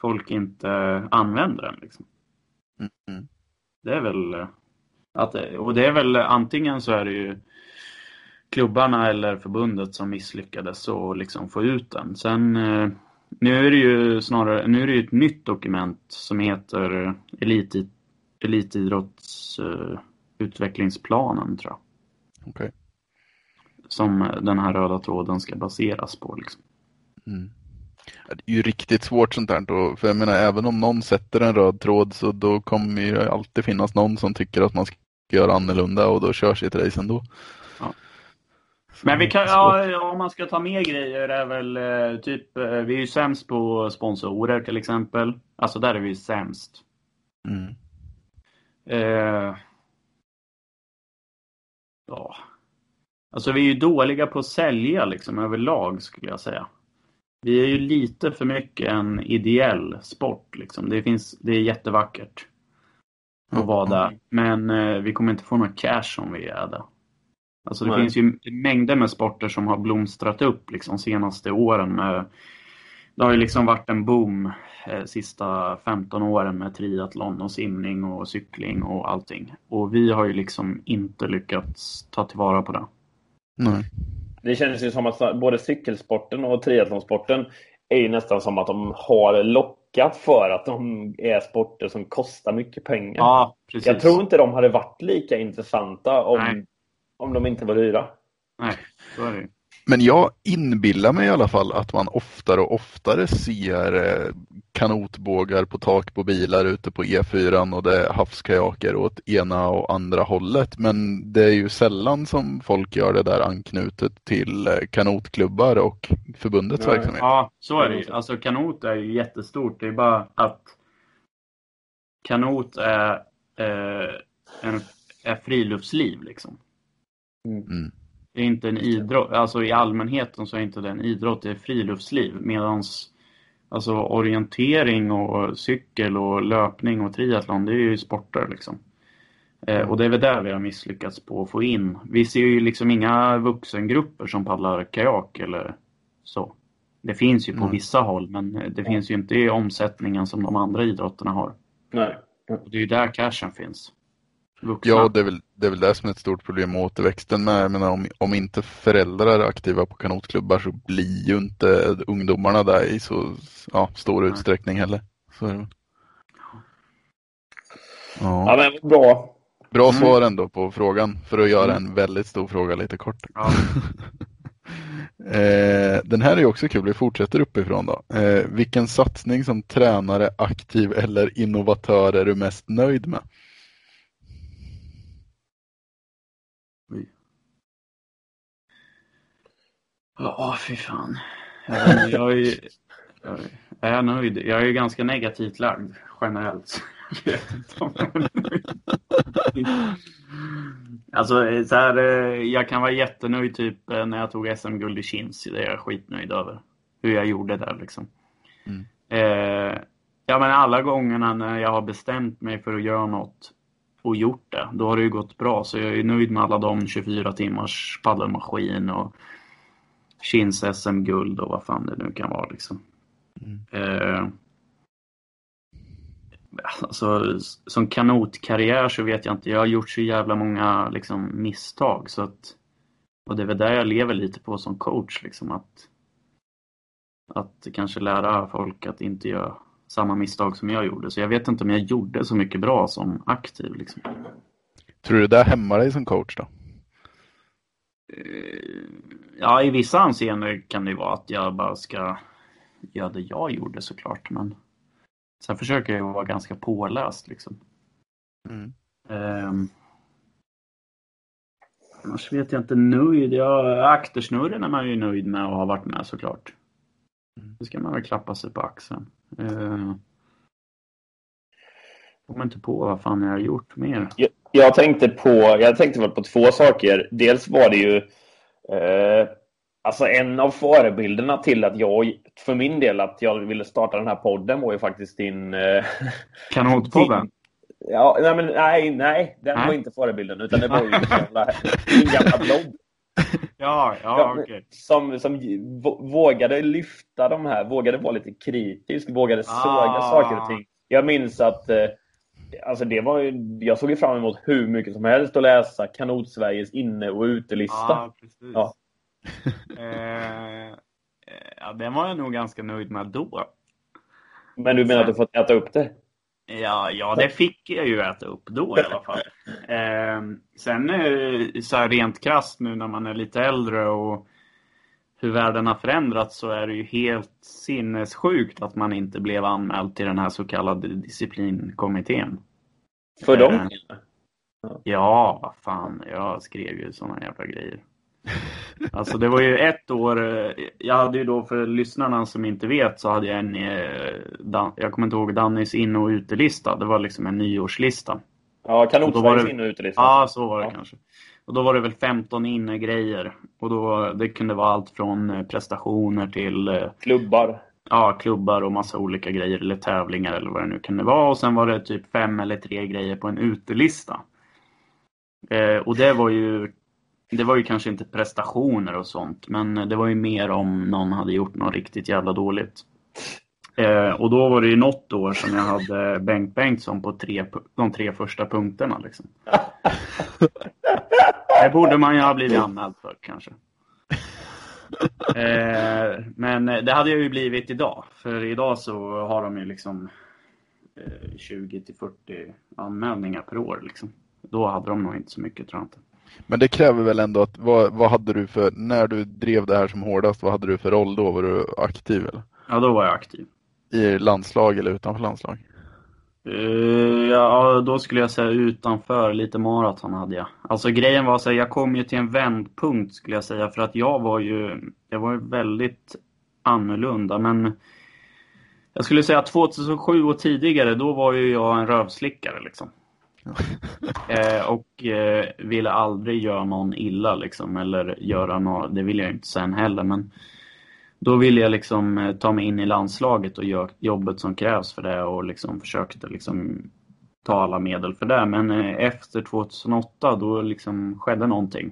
folk inte använder den liksom. Mm. Det är väl att, och det är väl antingen så är det ju klubbarna eller förbundet som misslyckades och liksom få ut den. Sen nu är det ju snarare, nu är det ju ett nytt dokument som heter elitidrottsutvecklingsplanen, tror jag. Okej. Okay. Som den här röda tråden ska baseras på liksom. Mm. Det är ju riktigt svårt sånt här då, för jag menar, även om någon sätter en röd tråd så då kommer ju alltid finnas någon som tycker att man ska göra annorlunda och då kör sig till race ändå. Ja. Men vi kan, ja, om man ska ta med grejer är väl typ, vi är ju sämst på sponsorer till exempel. Alltså där är vi ju sämst. Mm. Ja. Alltså vi är ju dåliga på att sälja liksom överlag, skulle jag säga. Vi är ju lite för mycket en ideell sport liksom. Det är jättevackert att vara där. Men vi kommer inte få någon cash om vi är där. Alltså det finns ju mängder med sporter som har blomstrat upp liksom senaste åren. Det har ju liksom varit en boom sista 15 åren med triathlon och simning och cykling och allting. Och vi har ju liksom inte lyckats ta tillvara på det. Nej. Det känns ju som att både cykelsporten och triathlonsporten är ju nästan som att de har lockat för att de är sporter som kostar mycket pengar. Ja, precis. Jag tror inte de hade varit lika intressanta om de inte var dyra. Nej, så är det. Men jag inbillar mig i alla fall att man oftare och oftare ser kanotbågar på tak på bilar ute på E4 och det är havskajaker åt ena och andra hållet. Men det är ju sällan som folk gör det där anknutet till kanotklubbar och förbundets verksamhet. Ja, så är det ju. Alltså kanot är ju jättestort. Det är bara att kanot är friluftsliv liksom. Mm. Det är inte en idrott, alltså i allmänheten så är inte den idrott, det är friluftsliv. Medans alltså orientering och cykel och löpning och triathlon, det är ju sporter liksom. Och det är väl där vi har misslyckats på att få in. Vi ser ju liksom inga vuxengrupper som paddlar kajak eller så. Det finns ju på vissa håll, men det finns ju inte i omsättningen som de andra idrotterna har. Nej. Och det är ju där cashen finns. Vuxna. Ja, det är väl det som är ett stort problem med återväxten. Men jag menar, om inte föräldrar är aktiva på kanotklubbar så blir ju inte ungdomarna där i så stor utsträckning heller. Så är det. Ja, men bra. Bra svar ändå på frågan, för att göra en väldigt stor fråga lite kort. Ja. Den här är ju också kul, vi fortsätter uppifrån då. Vilken satsning som tränare, aktiv eller innovatör är du mest nöjd med? Ja, fy fan. Jag är nöjd. Jag är ju ganska negativt lagd generellt. Alltså så här, jag kan vara jättenöjd typ när jag tog SM-guld i Kins. Det är jag skitnöjd över. Hur jag gjorde där liksom. Mm. Ja, men alla gångerna när jag har bestämt mig för att göra något och gjort det, då har det ju gått bra. Så jag är nöjd med alla de 24 timmars paddelmaskin och Kins SM-guld och vad fan det nu kan vara liksom. Alltså, som kanotkarriär så vet jag inte. Jag har gjort så jävla många liksom, misstag så att, och det är väl där jag lever lite på som coach liksom, att kanske lära folk att inte göra samma misstag som jag gjorde. Så jag vet inte om jag gjorde så mycket bra som aktiv liksom. Tror du det där hämmar dig som coach då? Ja, i vissa anseenden kan det vara att jag bara ska göra det jag gjorde såklart, men sen försöker jag vara ganska påläst liksom. Annars vet jag inte, nöjd. Aktersnurren är man ju nöjd med och har varit med såklart. Då ska man väl klappa sig på axeln. kommer inte på vad fan jag har gjort mer. Jag tänkte på två saker. Dels var det ju alltså en av förebilderna till att jag för min del att jag ville starta den här podden var ju faktiskt din kanotpodden. Ja, nej, den var inte förebilden utan det var ju en gamla blogg. Ja, okay. Som vågade lyfta de här, vågade vara lite kritisk, vågade såga saker och ting. Jag minns att alltså det var ju, jag såg ju fram emot hur mycket som helst att läsa Kanot Sveriges inne- och utelista. Precis. Ja. Den var jag nog ganska nöjd med då. Men du menar att du fått äta upp det? Ja, det fick jag ju äta upp då i alla fall. Sen så här rent krasst nu när man är lite äldre och hur världen har förändrats så är det ju helt sinnessjukt att man inte blev anmäld till den här så kallade disciplinkommittén. För dem? Ja, vad fan. Jag skrev ju sådana jävla grejer. Alltså det var ju ett år. Jag hade ju då, för lyssnarna som inte vet, så hade jag en jag kommer inte ihåg Dannys in- och utelista. Det var liksom en nyårslista. Ja, Kanotsveriges in- och utelista. Ja, så var det kanske. Och då var det väl 15 innegrejer. Och då, det kunde vara allt från prestationer till klubbar. Ja, klubbar och massa olika grejer. Eller tävlingar eller vad det nu kunde vara. Och sen var det typ 5 eller 3 grejer på en utelista. Och det var ju kanske inte prestationer och sånt, men det var ju mer om någon hade gjort något riktigt jävla dåligt. Och då var det ju något år som jag hade Bengt Bengtsson på de 3 första punkterna liksom. Det borde man ju ha blivit anmäld för kanske. Men det hade jag ju blivit idag, för idag så har de ju liksom 20-40 anmälningar per år liksom. Då hade de nog inte så mycket, tror jag inte. Men det kräver väl ändå att, vad hade du för, när du drev det här som hårdast, vad hade du för roll då? Var du aktiv eller? Ja, då var jag aktiv. I landslag eller utanför landslag? Då skulle jag säga utanför, lite maraton hade jag. Alltså grejen var så här, jag kom ju till en vändpunkt skulle jag säga, för att jag var ju väldigt annorlunda, men jag skulle säga 2007 och tidigare, då var ju jag en rövslickare liksom. Och ville aldrig göra någon illa liksom, eller göra något, det vill jag inte sen heller, men då ville jag liksom ta mig in i landslaget och göra jobbet som krävs för det och liksom försökte liksom ta alla medel för det, men efter 2008 då liksom skedde någonting.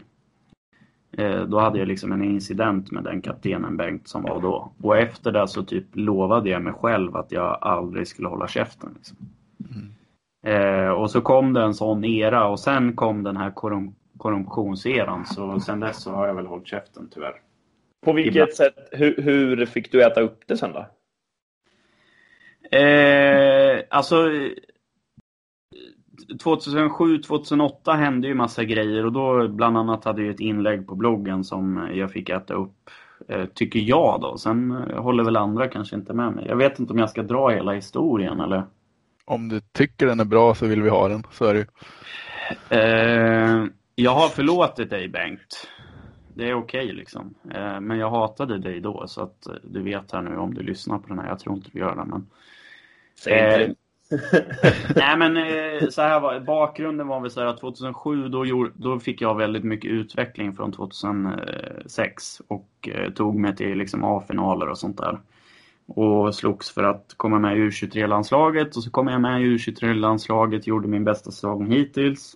Då hade jag liksom en incident med den kaptenen Bengt som var då, och efter det så typ lovade jag mig själv att jag aldrig skulle hålla käften liksom. Och så kom det en sån era, och sen kom den här korruptionseran, så sen dess så har jag väl hållit käften tyvärr. På vilket sätt, hur fick du äta upp det sen då? Alltså 2007-2008 hände ju massa grejer, och då bland annat hade jag ett inlägg på bloggen som jag fick äta upp, tycker jag då. Sen håller väl andra kanske inte med mig. Jag vet inte om jag ska dra hela historien eller... Om du tycker den är bra så vill vi ha den, så är det ju. Jag har förlåtit dig, Bengt. Det är okej liksom. Men jag hatade dig då, så att du vet här nu om du lyssnar på den här. Jag tror inte du gör det, men... Nej, men så här var bakgrunden, var väl så här att 2007 då fick jag väldigt mycket utveckling från 2006 och tog mig till liksom A-finaler och sånt där. Och slogs för att komma med i U23-landslaget. Och så kom jag med i U23-landslaget, gjorde min bästa säsong hittills.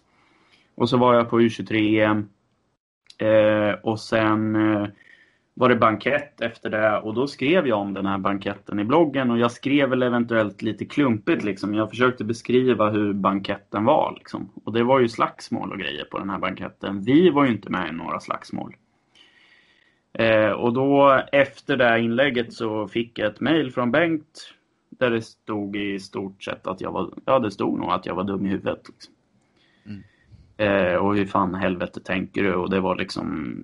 Och så var jag på U23-EM. Och sen var det bankett efter det. Och då skrev jag om den här banketten i bloggen. Och jag skrev väl eventuellt lite klumpigt liksom. Jag försökte beskriva hur banketten var liksom. Och det var ju slagsmål och grejer på den här banketten. Vi var ju inte med i några slagsmål. Och då efter det här inlägget så fick jag ett mejl från Bengt där det stod i stort sett att det stod nog att jag var dum i huvudet liksom. Och hur fan helvete tänker du? Och det var liksom,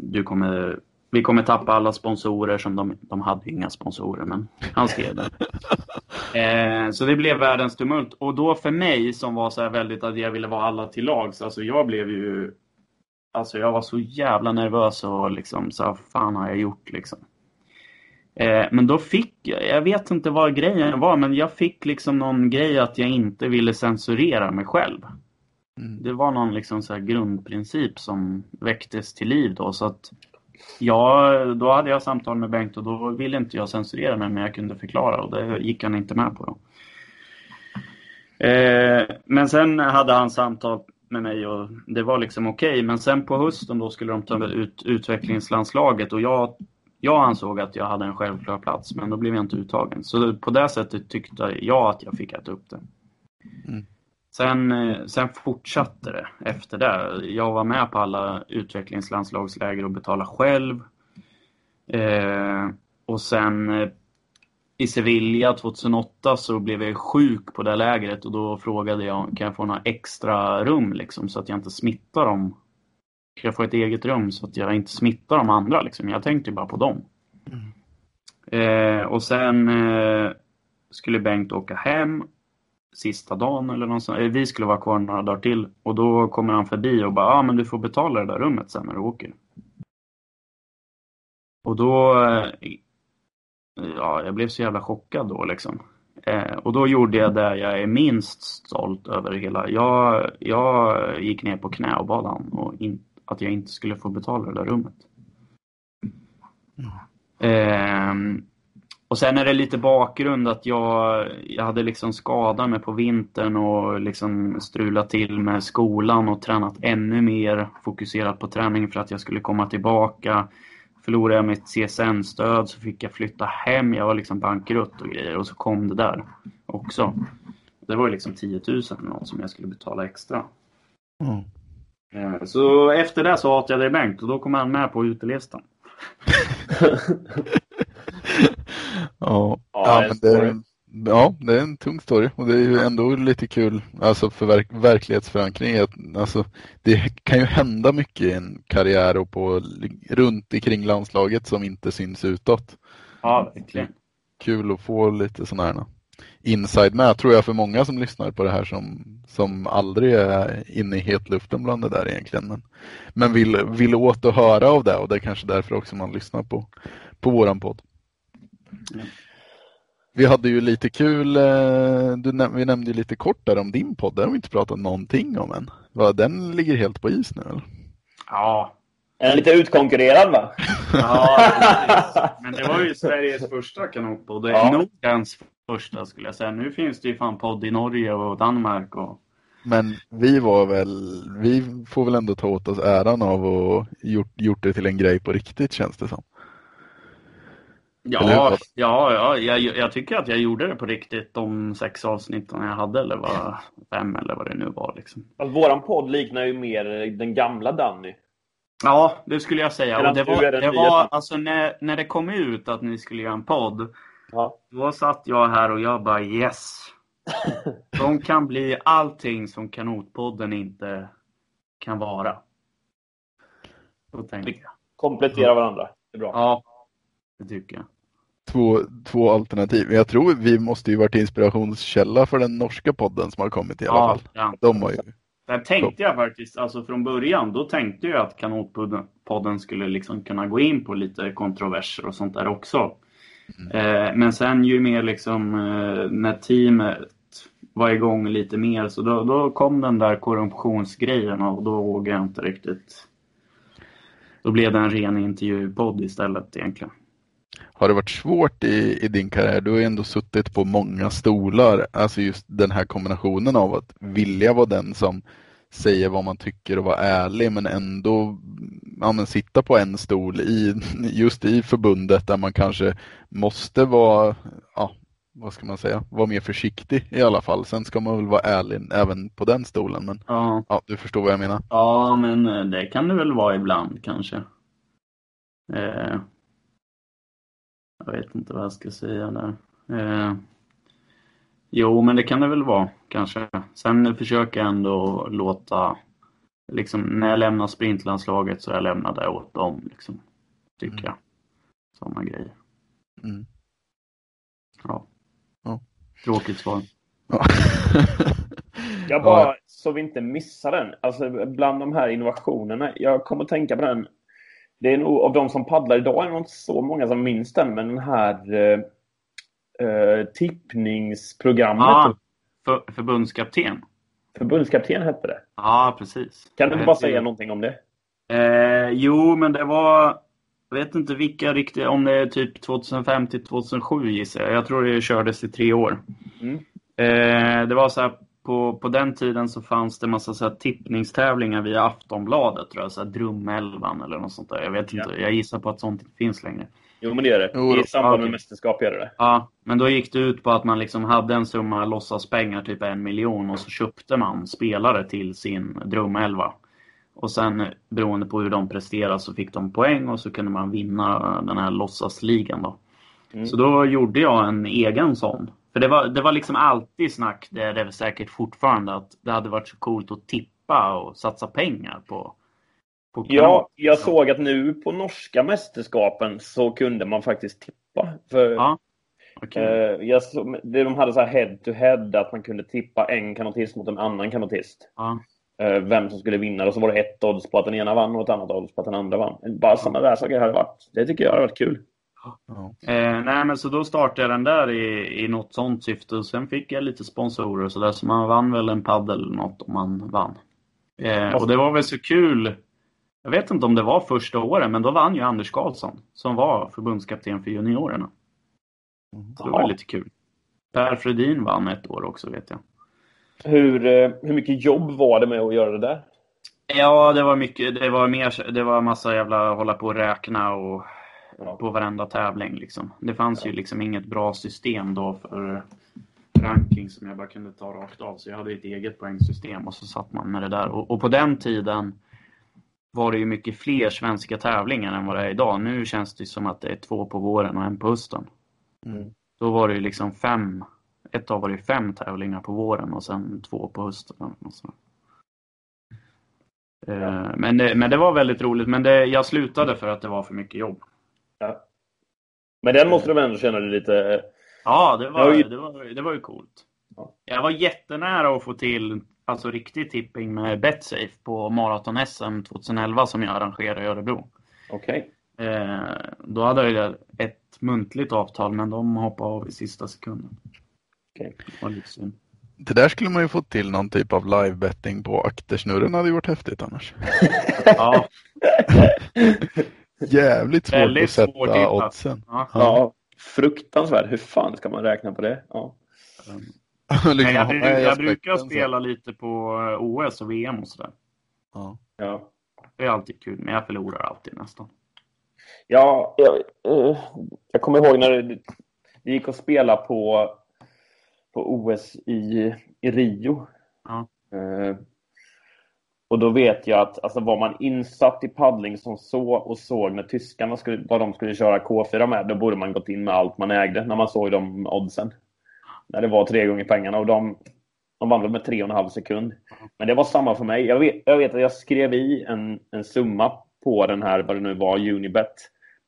vi kommer tappa alla sponsorer som de hade inga sponsorer, men han skrev det. Så det blev världens tumult. Och då för mig som var så här väldigt att jag ville vara alla till lags, alltså jag blev ju... Alltså jag var så jävla nervös och liksom så här, fan har jag gjort liksom. Men då fick jag vet inte vad grejen var, men jag fick liksom någon grej att jag inte ville censurera mig själv. Mm. Det var någon liksom så här grundprincip som väcktes till liv då, så att då hade jag samtal med Bengt och då ville inte jag censurera mig, men jag kunde förklara och det gick han inte med på då. Men sen hade han samtal med mig och det var liksom okej. Men sen på hösten då skulle de ta ut utvecklingslandslaget och jag ansåg att jag hade en självklar plats, men då blev jag inte uttagen. Så på det sättet tyckte jag att jag fick äta upp det. Mm. Sen fortsatte det efter det. Jag var med på alla utvecklingslandslagsläger och betalade själv. Och sen i Sevilla 2008 så blev jag sjuk på det lägret. Och då frågade jag, kan jag få några extra rum liksom, så att jag inte smittar dem? Kan jag få ett eget rum så att jag inte smittar de andra liksom? Jag tänkte bara på dem. Mm. Och sen skulle Bengt åka hem sista dagen eller någonstans. Vi skulle vara kvar några dagar till. Och då kommer han förbi och bara, men du får betala det där rummet sen när du åker. Och då jag blev så jävla chockad då liksom. Och då gjorde jag det jag är minst stolt över hela. Jag gick ner på knä och bad han och att jag inte skulle få betala det där rummet. Mm. Och sen är det lite bakgrund att jag hade liksom skadat mig på vintern och liksom strulat till med skolan och tränat ännu mer, fokuserat på träning för att jag skulle komma tillbaka. Förlorade jag mitt CSN-stöd så fick jag flytta hem. Jag var liksom bankrutt och grejer och så kom det där också. Det var liksom 10 000 något som jag skulle betala extra. Mm. Så efter det så hatade jag det Bengt och då kom han med på utelistan. Det är en tung story och det är ju ändå lite kul, alltså för verklighetsförankring, alltså det kan ju hända mycket i en karriär och runt omkring landslaget som inte syns utåt. Ja, verkligen. Kul att få lite sån här inside med, tror jag, för många som lyssnar på det här som aldrig är inne i hetluften bland det där egentligen, men vill åt och höra av det, och det är kanske därför också man lyssnar på våran podd. Mm. Vi hade ju lite kul, vi nämnde ju lite kort där om din podd, där har vi inte pratat någonting om än. Den ligger helt på is nu, eller? Ja. Den är lite utkonkurrerad, va? Ja, men det var ju Sveriges första kanotpodd, det är Nordens första skulle jag säga. Nu finns det ju fan podd i Norge och Danmark och... Men vi får väl ändå ta åt oss äran av och gjort det till en grej på riktigt, känns det som. Jag tycker att jag gjorde det på riktigt de 6 avsnitten jag hade, eller var 5 eller vad det nu var liksom. Alltså, våran podd liknar ju mer den gamla Danny. Ja, det skulle jag säga. Och det var alltså när det kom ut att ni skulle göra en podd, då satt jag här och jag bara yes. De kan bli allting som kanotpodden inte kan vara. Då tänkte jag. Komplettera varandra, det är bra. Ja, det tycker jag. Två alternativ. Jag tror vi måste ju varit inspirationskälla för den norska podden som har kommit i alla fall. Ja. De har ju... Där tänkte jag faktiskt, alltså från början, då tänkte jag att kanotpodden skulle liksom kunna gå in på lite kontroverser och sånt där också. Mm. Men sen ju mer liksom när teamet var igång lite mer, så då kom den där korruptionsgrejen och då vågade jag inte riktigt. Då blev det en ren intervjupodd istället egentligen. Har det varit svårt i din karriär? Du har ändå suttit på många stolar. Alltså just den här kombinationen av att vilja vara den som säger vad man tycker och vara ärlig, men ändå sitta på en stol just i förbundet där man kanske måste vara, vad ska man säga, vara mer försiktig i alla fall. Sen ska man väl vara ärlig även på den stolen. Men du förstår vad jag menar. Ja, men det kan du väl vara ibland kanske. Jag vet inte vad jag ska säga där. Jo, men det kan det väl vara, kanske. Sen försöker jag ändå låta, liksom, när jag lämnar sprintlandslaget så jag lämnar det åt dem, liksom, tycker jag. Sådana grejer. Mm. Ja. Tråkigt svar. Ja. Jag bara, så vi inte missar den, alltså bland de här innovationerna, jag kommer att tänka på den. det är nog av de som paddlar idag är det inte så många som minns den, men den här tippningsprogrammet. Ja, förbundskapten. Förbundskapten hette det. Ja, precis. Kan du bara säga någonting om det? Jo, men det var... Jag vet inte vilka riktigt... Om det är typ 2005-2007 gissar jag. Jag tror det kördes i 3 år. Mm. Det var så här... På den tiden så fanns det en massa så här tippningstävlingar via Aftonbladet, tror jag, så här Drumälvan eller något sånt där. Jag vet inte, jag gissar på att sånt inte finns längre. Jo, men det är det. I samband med mästerskap är det det. Ja, men då gick det ut på att man liksom hade en summa låtsas pengar, typ 1 miljon, och så köpte man spelare till sin Drumälva. Och sen beroende på hur de presterade så fick de poäng och så kunde man vinna den här låtsasligan då. Mm. Så då gjorde jag en egen sån. För det var liksom alltid snack, det är säkert fortfarande, att det hade varit så coolt att tippa och satsa pengar på. Ja, jag såg att nu på norska mästerskapen så kunde man faktiskt tippa. För, ja, okay. De hade så här head-to-head, att man kunde tippa en kanotist mot en annan kanotist. Ja. Vem som skulle vinna, och så var det ett odds på att den ena vann och ett annat odds på att den andra vann. Bara sådana där saker hade varit, det tycker jag hade varit kul. Nej, men så då startade jag den där i något sånt syfte. Och sen fick jag lite sponsorer och sådär, så man vann väl en paddel eller något om man vann. Och det var väl så kul. Jag vet inte om det var första året, men då vann ju Anders Karlsson, som var förbundskapten för juniorerna. Så det var lite kul. Per Fredin vann ett år också, vet jag. Hur mycket jobb var det med att göra det där? Ja, det var mycket. Det var massa jävla hålla på och räkna och på varenda tävling liksom. Det fanns ju liksom inget bra system då för ranking som jag bara kunde ta rakt av. Så jag hade ett eget poängsystem och så satt man med det där. Och på den tiden var det ju mycket fler svenska tävlingar än vad det är idag. Nu känns det som att det är 2 på våren och 1 på hösten. Mm. Då var det ju liksom 5. Ett tag var det 5 tävlingar på våren och sen 2 på hösten och så. Men det var väldigt roligt. Men jag slutade för att det var för mycket jobb. Ja. Men den måste du ändå känna dig lite... Ja, det var ju coolt. Ja. Jag var jättenära att få till alltså riktig tipping med BetSafe på Marathon SM 2011 som jag arrangerade i Örebro. Okej. Okay. Då hade jag ett muntligt avtal, men de hoppade av i sista sekunden. Okej. Okay. Det där skulle man ju få till någon typ av live betting på. Aktersnurren hade ju varit häftigt annars. Ja. Jävligt svårt väldigt att sätta svårt oddsen. Ja, fruktansvärt. Hur fan ska man räkna på det? Ja. Jag brukar spela lite på OS och VM och sådär. Ja. Det är alltid kul, men jag förlorar alltid nästan. Ja, jag kommer ihåg när det gick att spela på OS i Rio. Ja. Och då vet jag att alltså, var man insatt i paddling som såg när tyskarna vad de skulle köra K4 med, då borde man gått in med allt man ägde när man såg de oddsen. När det var 3 gånger pengarna, och de vann med 3,5 sekund. Men det var samma för mig. Jag vet att jag skrev i en summa på den här, vad det nu var, Unibet.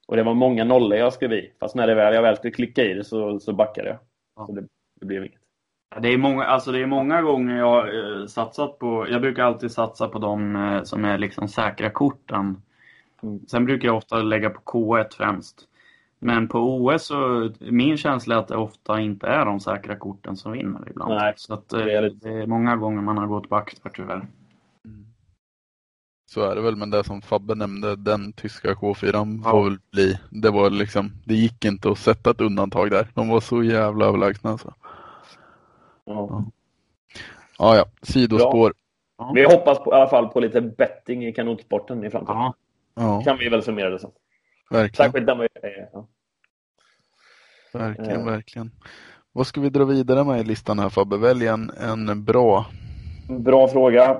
Och det var många nollor jag skrev i. Fast när jag väl skulle klicka i det så backade jag. Så det blev inget. Det är många gånger jag har satsat på. Jag brukar alltid satsa på de som är liksom säkra korten. Sen brukar jag ofta lägga på K1 främst. Men på OS så min känsla är att det ofta inte är de säkra korten som vinner ibland. Nej, så att, det är många gånger man har gått back där, tyvärr. Så är det väl, men det som Fabbe nämnde, den tyska K4 får väl bli. Det var liksom, det gick inte att sätta ett undantag där. De var så jävla överlägsna så. Ja, sidospår. Ja. Vi hoppas på, i alla fall på lite betting i kanotsporten i framtiden. Ja. Kan vi väl summera det så. Verkligen. Verkligen. Vad ska vi dra vidare med i listan här, Fabbe? Välj en bra fråga.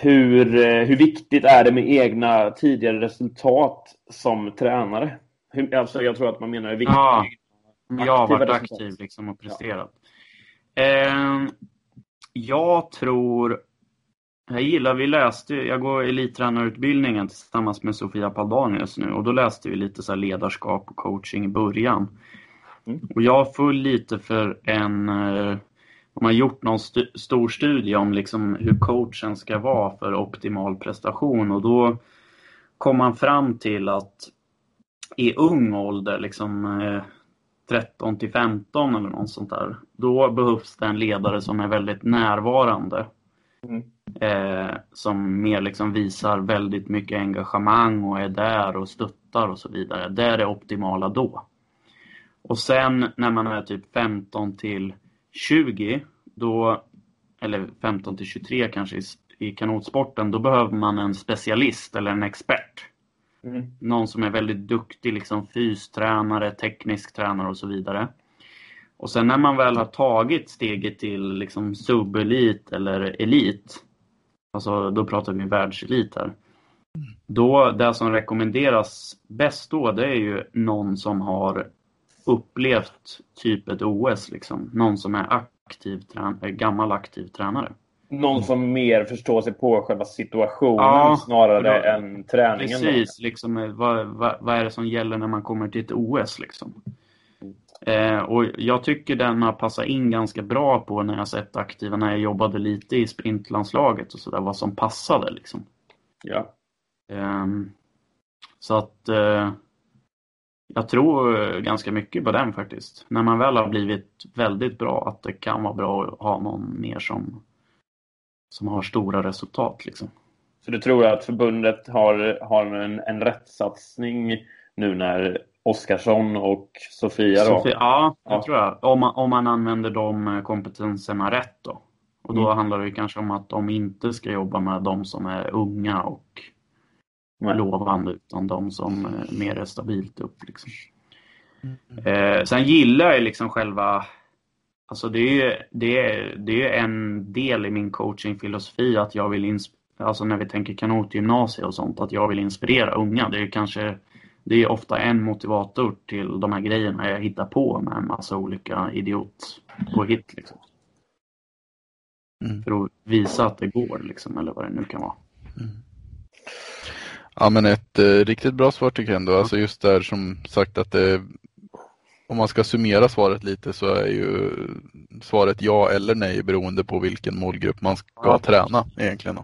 Hur viktigt är det med egna tidigare resultat som tränare? Alltså, jag tror att man menar är viktigt. Ja. Jag har varit aktiv liksom och presterat. Jag går elittränarutbildningen tillsammans med Sofia Paldanius nu, och då läste vi lite så här ledarskap och coaching i början. Och jag föll lite för en De har gjort någon stor studie om liksom hur coachen ska vara för optimal prestation. Och då kom man fram till att i ung ålder, liksom 13 till 15 eller något sånt där, då behövs det en ledare som är väldigt närvarande. Mm. Som mer liksom visar väldigt mycket engagemang och är där och stöttar och så vidare. Det är det optimala då. Och sen när man är typ 15 till 20 då, eller 15 till 23 kanske i kanotsporten, då behöver man en specialist eller en expert. Mm. Någon som är väldigt duktig, liksom fystränare, teknisk tränare och så vidare. Och sen när man väl har tagit steget till liksom subelit eller elit, alltså då pratar vi världselit här. Då, det som rekommenderas bäst då, det är ju någon som har upplevt typ ett OS liksom. Någon som är gammal aktiv tränare. Någon som mer förstår sig på själva situationen, ja, snarare då, än träningen. Precis, liksom, vad är det som gäller när man kommer till ett OS liksom. Och jag tycker den har passat in ganska bra på när jag sett aktiva, när jag jobbade lite i sprintlandslaget och sådär, vad som passade liksom. Ja. Så att jag tror ganska mycket på den faktiskt. När man väl har blivit väldigt bra, att det kan vara bra att ha någon mer som har stora resultat liksom. Så du tror att förbundet har en rätt satsning nu när Oskarsson och Sofia då? Ja, tror jag. Om man använder de kompetenserna rätt då. Och då handlar det kanske om att de inte ska jobba med de som är unga och lovande, utan de som är mer stabilt upp liksom. Sen gillar jag liksom själva, alltså det är en del i min coachingfilosofi att jag vill alltså när vi tänker kanotgymnasiet och sånt, att jag vill inspirera unga. Det är ofta en motivator till de här grejerna jag hittar på med en massa olika idiot och hit liksom. För att visa att det går liksom, eller vad det nu kan vara. Ja, men ett riktigt bra svar tycker jag ändå. Alltså just där som sagt att om man ska summera svaret lite, så är ju svaret ja eller nej beroende på vilken målgrupp man ska träna egentligen.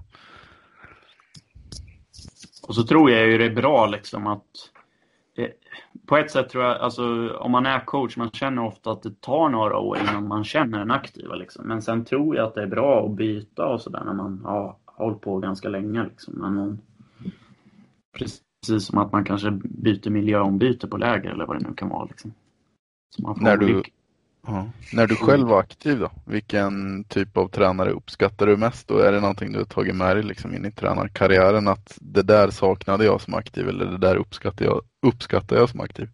Och så tror jag ju det är bra liksom att på ett sätt tror jag, alltså om man är coach, man känner ofta att det tar några år innan man känner den aktiva liksom. Men sen tror jag att det är bra att byta och sådär när man har hållit på ganska länge liksom. Precis som att man kanske byter miljöombyte på läger eller vad det nu kan vara liksom. När du själv var aktiv då, vilken typ av tränare uppskattar du mest? Och är det någonting du har tagit med dig liksom in i tränarkarriären, att det där saknade jag som aktiv, eller det där uppskattar jag som aktiv?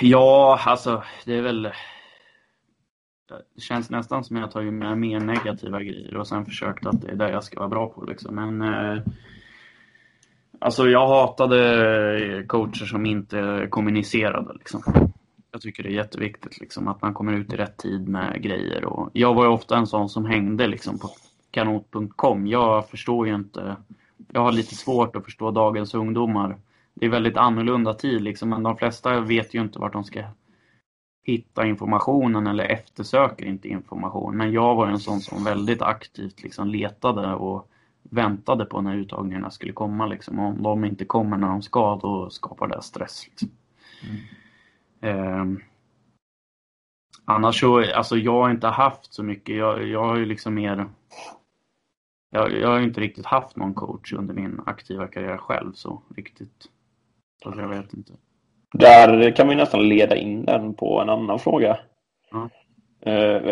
Ja, alltså det är väl, det känns nästan som jag har tagit med mer negativa grejer och sen försökt att det är det jag ska vara bra på liksom. Men alltså jag hatade coacher som inte kommunicerade liksom. Jag tycker det är jätteviktigt liksom, att man kommer ut i rätt tid med grejer. Och jag var ju ofta en sån som hängde liksom på kanot.com. Jag förstår ju inte, jag har lite svårt att förstå dagens ungdomar. Det är väldigt annorlunda tid liksom, men de flesta vet ju inte vart de ska hitta informationen eller eftersöker inte information. Men jag var en sån som väldigt aktivt liksom letade och väntade på när uttagningarna skulle komma liksom. Om de inte kommer när de ska, då skapar det stress liksom. Annars så, alltså jag har inte haft så mycket. Jag har ju liksom mer, jag har inte riktigt haft någon coach under min aktiva karriär själv så riktigt. Så jag vet inte. Där kan vi nästan leda in den på en annan fråga.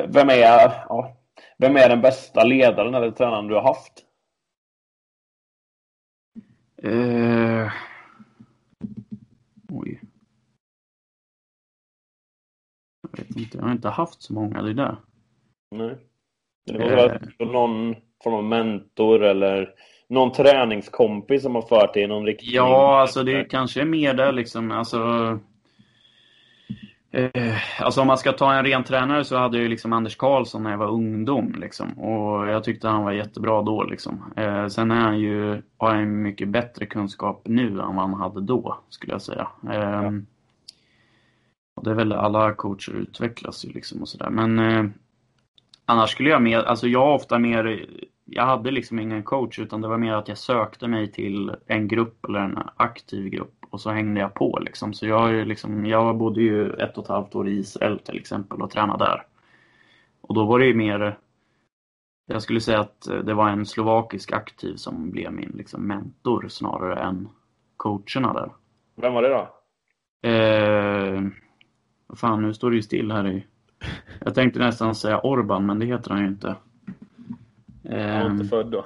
Vem är den bästa ledaren eller tränaren du har haft? Oj. Jag vet inte, jag har inte haft så många det där. Nej. Det var någon form av mentor eller någon träningskompis som har fört i någon riktning. Ja, alltså det är kanske mer där liksom, alltså om man ska ta en ren tränare så hade jag ju liksom Anders Karlsson när jag var ungdom liksom, och jag tyckte han var jättebra då liksom. Sen är han ju, har en mycket bättre kunskap nu än vad han hade då skulle jag säga. Det är väl alla coacher utvecklas ju liksom och sådär. Men annars skulle jag mer, alltså jag ofta mer, jag hade liksom ingen coach utan det var mer att jag sökte mig till en grupp eller en aktiv grupp och så hängde jag på liksom. Så jag bodde ju 1,5 år i Israel till exempel och tränade där. Och då var det ju mer, jag skulle säga att det var en slovakisk aktiv som blev min liksom mentor snarare än coacherna där. Vem var det då? Fan, nu står det ju still här i... Jag tänkte nästan säga Orban, men det heter han ju inte. Han var inte född då.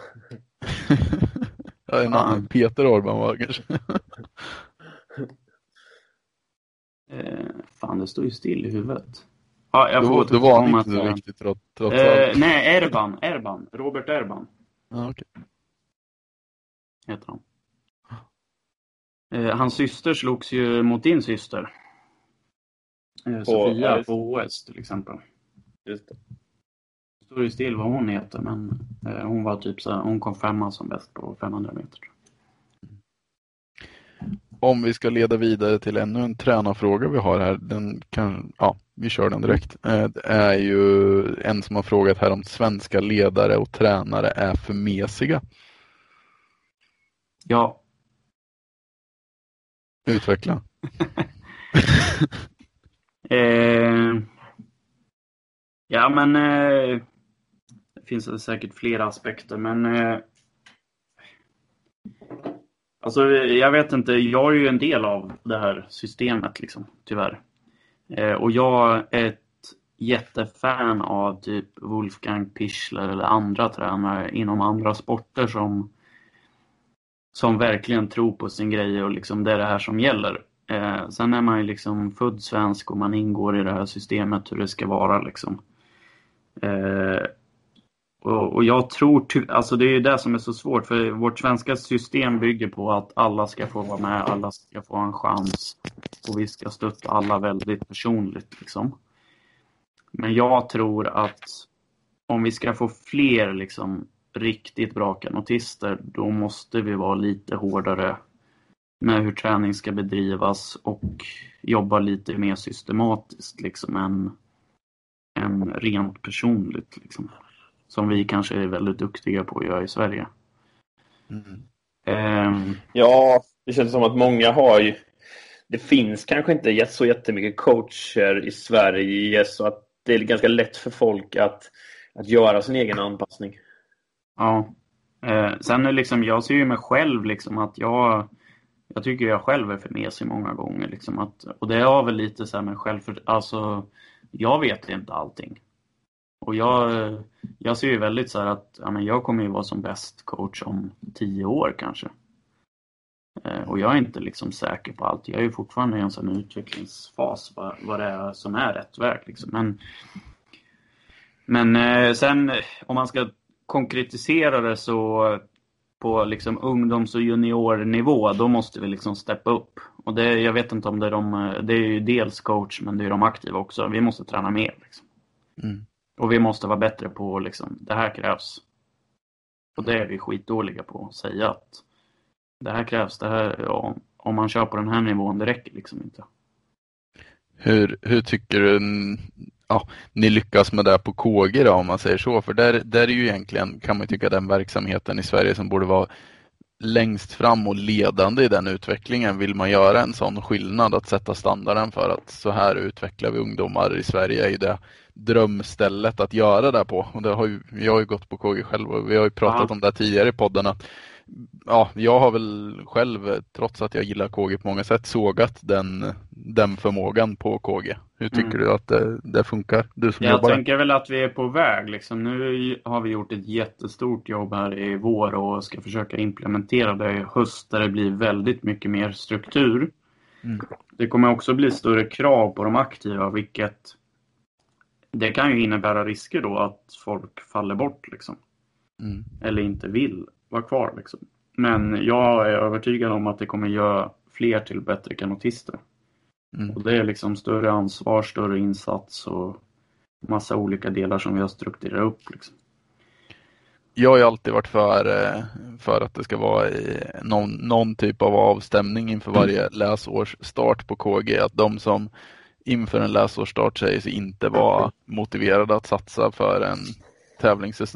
Ja, en annan Petter Orban var kanske. Fan, det står ju still i huvudet. Ja, jag får det var han inte riktigt trots allt. Nej, Erban. Robert Erban. Ja, okej. Heter han. Hans syster slogs ju mot din syster. Sofia på OS till exempel. Just det. Det står ju still vad hon heter, men hon var typ så här, hon kom 5:a som bäst på 500 meter. Om vi ska leda vidare till ännu en tränarfråga vi har här, den kan, ja, vi kör den direkt. Det är ju en som har frågat här om svenska ledare och tränare är för mesiga. Ja. Utveckla. Ja men det finns säkert flera aspekter men alltså jag vet inte, jag är ju en del av det här systemet liksom tyvärr och jag är ett jättefan av typ Wolfgang Pischler eller andra tränare inom andra sporter som verkligen tror på sin grej och liksom det är det här som gäller. Sen är man ju liksom född svensk och man ingår i det här systemet hur det ska vara liksom. Och jag tror alltså det är ju det som är så svårt för vårt svenska system bygger på att alla ska få vara med, alla ska få en chans och vi ska stötta alla väldigt personligt liksom. Men jag tror att om vi ska få fler liksom riktigt bra kanotister då måste vi vara lite hårdare med hur träning ska bedrivas och jobba lite mer systematiskt liksom än rent personligt liksom, som vi kanske är väldigt duktiga på att göra i Sverige. Ja, det känns som att många har ju, det finns kanske inte så jättemycket coacher i Sverige så att det är ganska lätt för folk att göra sin egen anpassning. Ja, sen är liksom, jag ser ju mig själv liksom att jag tycker jag själv är för mesig många gånger liksom att, och det har väl lite så här med själv för, alltså jag vet inte allting. Och jag ser ju väldigt så här att ja, men jag kommer ju vara som bäst coach om 10 år kanske. Och jag är inte liksom säker på allt. Jag är ju fortfarande i en sån utvecklingsfas vad det är som är rätt väg liksom. Men sen om man ska konkretisera det så på liksom ungdoms- och juniornivå då måste vi liksom steppa upp och det, jag vet inte om det är ju dels coach men det är de aktiva också, vi måste träna mer liksom. Och vi måste vara bättre på liksom, det här krävs och det är vi skitdåliga på att säga att det här krävs, det här, ja, om man kör på den här nivån det räcker liksom inte. Hur tycker du ni lyckas med det på KG då, om man säger så, för där är ju egentligen kan man tycka den verksamheten i Sverige som borde vara längst fram och ledande i den utvecklingen. Vill man göra en sån skillnad att sätta standarden för att så här utvecklar vi ungdomar i Sverige är ju det drömstället att göra det på, och det har ju, jag har ju gått på KG själv och vi har ju pratat om det tidigare i podden att jag har väl själv, trots att jag gillar KG på många sätt, sågat den förmågan på KG. Hur tycker du att det funkar? Du som jobbar. Jag tänker väl att vi är på väg. Liksom. Nu har vi gjort ett jättestort jobb här i vår och ska försöka implementera det i höst där det blir väldigt mycket mer struktur. Det kommer också bli större krav på de aktiva, vilket det kan ju innebära risker då att folk faller bort liksom. Eller inte vill vara kvar liksom. Men jag är övertygad om att det kommer göra fler till bättre kanotister. Och det är liksom större ansvar, större insats och massa olika delar som vi har strukturerat upp liksom. Jag har ju alltid varit för att det ska vara någon typ av avstämning inför varje läsårs start på KG, att de som inför en läsårsstart säger sig inte vara motiverade att satsa för en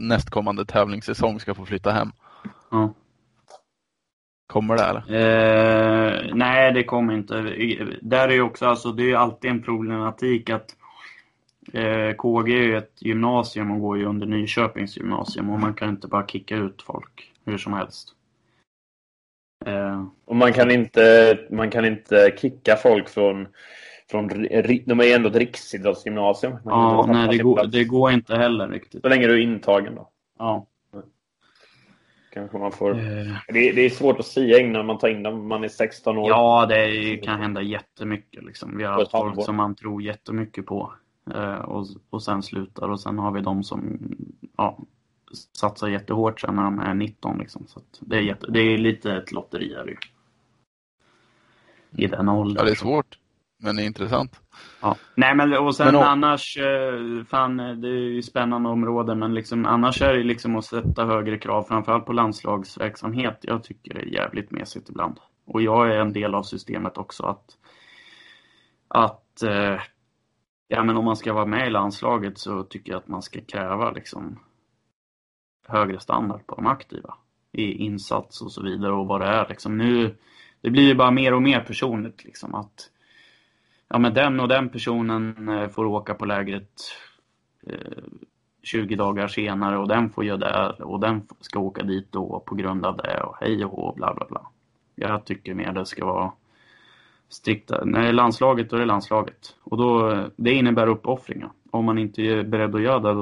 nästkommande tävlingssäsong ska få flytta hem. Ja. Kommer det eller? Nej, det kommer inte. Där är ju också, alltså, det är alltid en problematik att KG är ett gymnasium och går ju under Nyköpings gymnasium och man kan inte bara kicka ut folk hur som helst. Och man kan inte kicka folk från de är ju ändå ett riksidrottsgymnasium. Ja, nej, det går inte heller riktigt. Så länge du är intagen då. Ja. Kanske man får. Det är svårt att säga när man tar in dem, man är 16 år. Ja, det kan hända jättemycket liksom. Vi har haft folk som man tror jättemycket på och sen slutar, och sen har vi de som satsar jättehårt sen när de är 19 liksom. Så att det är lite ett lotteri här, i den åldern. Ja, det är svårt. Men det är intressant. Ja. Nej, men och sen annars fan, det är ju spännande områden, men liksom annars är det liksom att sätta högre krav framförallt på landslagsverksamhet. Jag tycker det är jävligt mesigt ibland. Och jag är en del av systemet också att ja, men om man ska vara med i landslaget så tycker jag att man ska kräva liksom högre standard på de aktiva i insats och så vidare och vad det är liksom. Nu det blir ju bara mer och mer personligt liksom, att ja, men den och den personen får åka på lägret 20 dagar senare och den får göra det och den ska åka dit då på grund av det och hej och bla bla bla. Jag tycker mer det ska vara strikta. När det är landslaget, då är det landslaget. Och då, det innebär uppoffringar. Om man inte är beredd att göra det,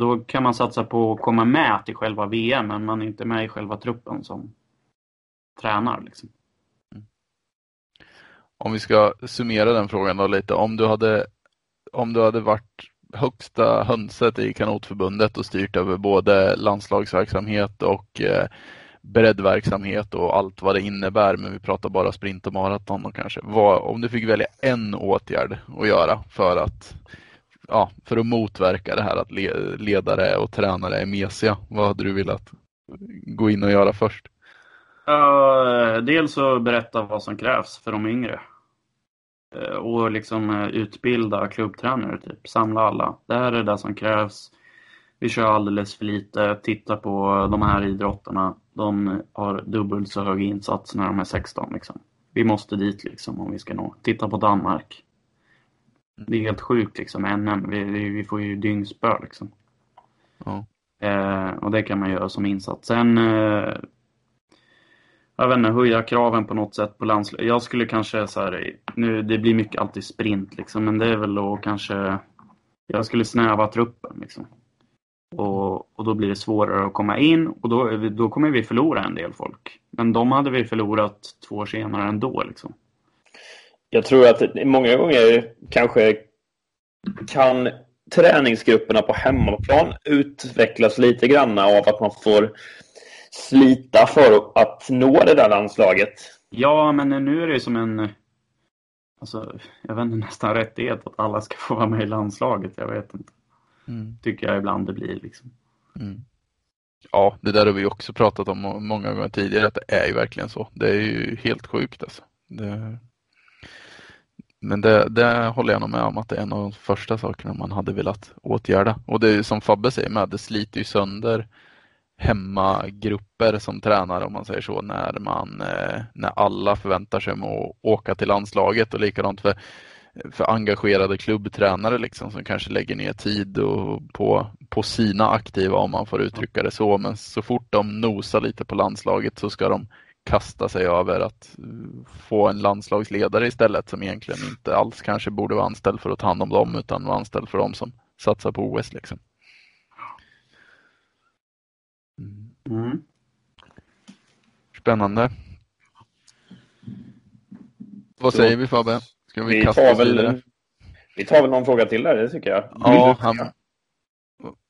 då kan man satsa på att komma med till själva VM, men man är inte med i själva truppen som tränar liksom. Om vi ska summera den frågan då lite. Om du hade varit högsta hönset i kanotförbundet och styrt över både landslagsverksamhet och breddverksamhet och allt vad det innebär, men vi pratar bara sprint och maraton och kanske. Om du fick välja en åtgärd att göra för att motverka det här att ledare och tränare är mesiga, vad hade du velat gå in och göra först? Dels så berätta vad som krävs för de yngre och liksom utbilda klubbtränare, typ samla alla. Det här är det som krävs. Vi kör alldeles för lite. Titta på de här idrotterna. De har dubbelt så hög insats när de är 16 liksom. Vi måste dit liksom om vi ska nå. Titta på Danmark. Det är helt sjukt liksom. Vi får ju dyngspör liksom. Ja. Och det kan man göra som insats. Sen jag vet inte, höja kraven på något sätt på landslaget. Jag skulle kanske så här, nu det blir mycket alltid sprint liksom, men det är väl då kanske jag skulle snäva truppen liksom. Och då blir det svårare att komma in och då kommer vi förlora en del folk. Men de hade vi förlorat 2 år senare ändå liksom. Jag tror att många gånger kanske kan träningsgrupperna på hemmaplan utvecklas lite grann av att man får slita för att nå det där landslaget. Ja, men nu är det ju som en, alltså, jag vet inte, nästan rättighet att alla ska få vara med i landslaget. Jag vet inte. Tycker jag ibland det blir liksom. Ja, det där har vi också pratat om många gånger tidigare, att det är ju verkligen så. Det är ju helt sjukt alltså. Men det håller jag nog med om att det är en av de första sakerna man hade velat åtgärda. Och det är som Fabbe säger med, det sliter ju sönder hemmagrupper som tränar, om man säger så, när alla förväntar sig att åka till landslaget, och likadant för engagerade klubbtränare liksom, som kanske lägger ner tid och på sina aktiva, om man får uttrycka det så, men så fort de nosar lite på landslaget så ska de kasta sig över att få en landslagsledare istället, som egentligen inte alls kanske borde vara anställd för att ta hand om dem, utan vara anställd för dem som satsar på OS liksom. Mm. Spännande. Vad säger vi, Fabbe? Ska vi kasta oss vidare? Vi tar väl någon fråga till där, det tycker jag. Ja,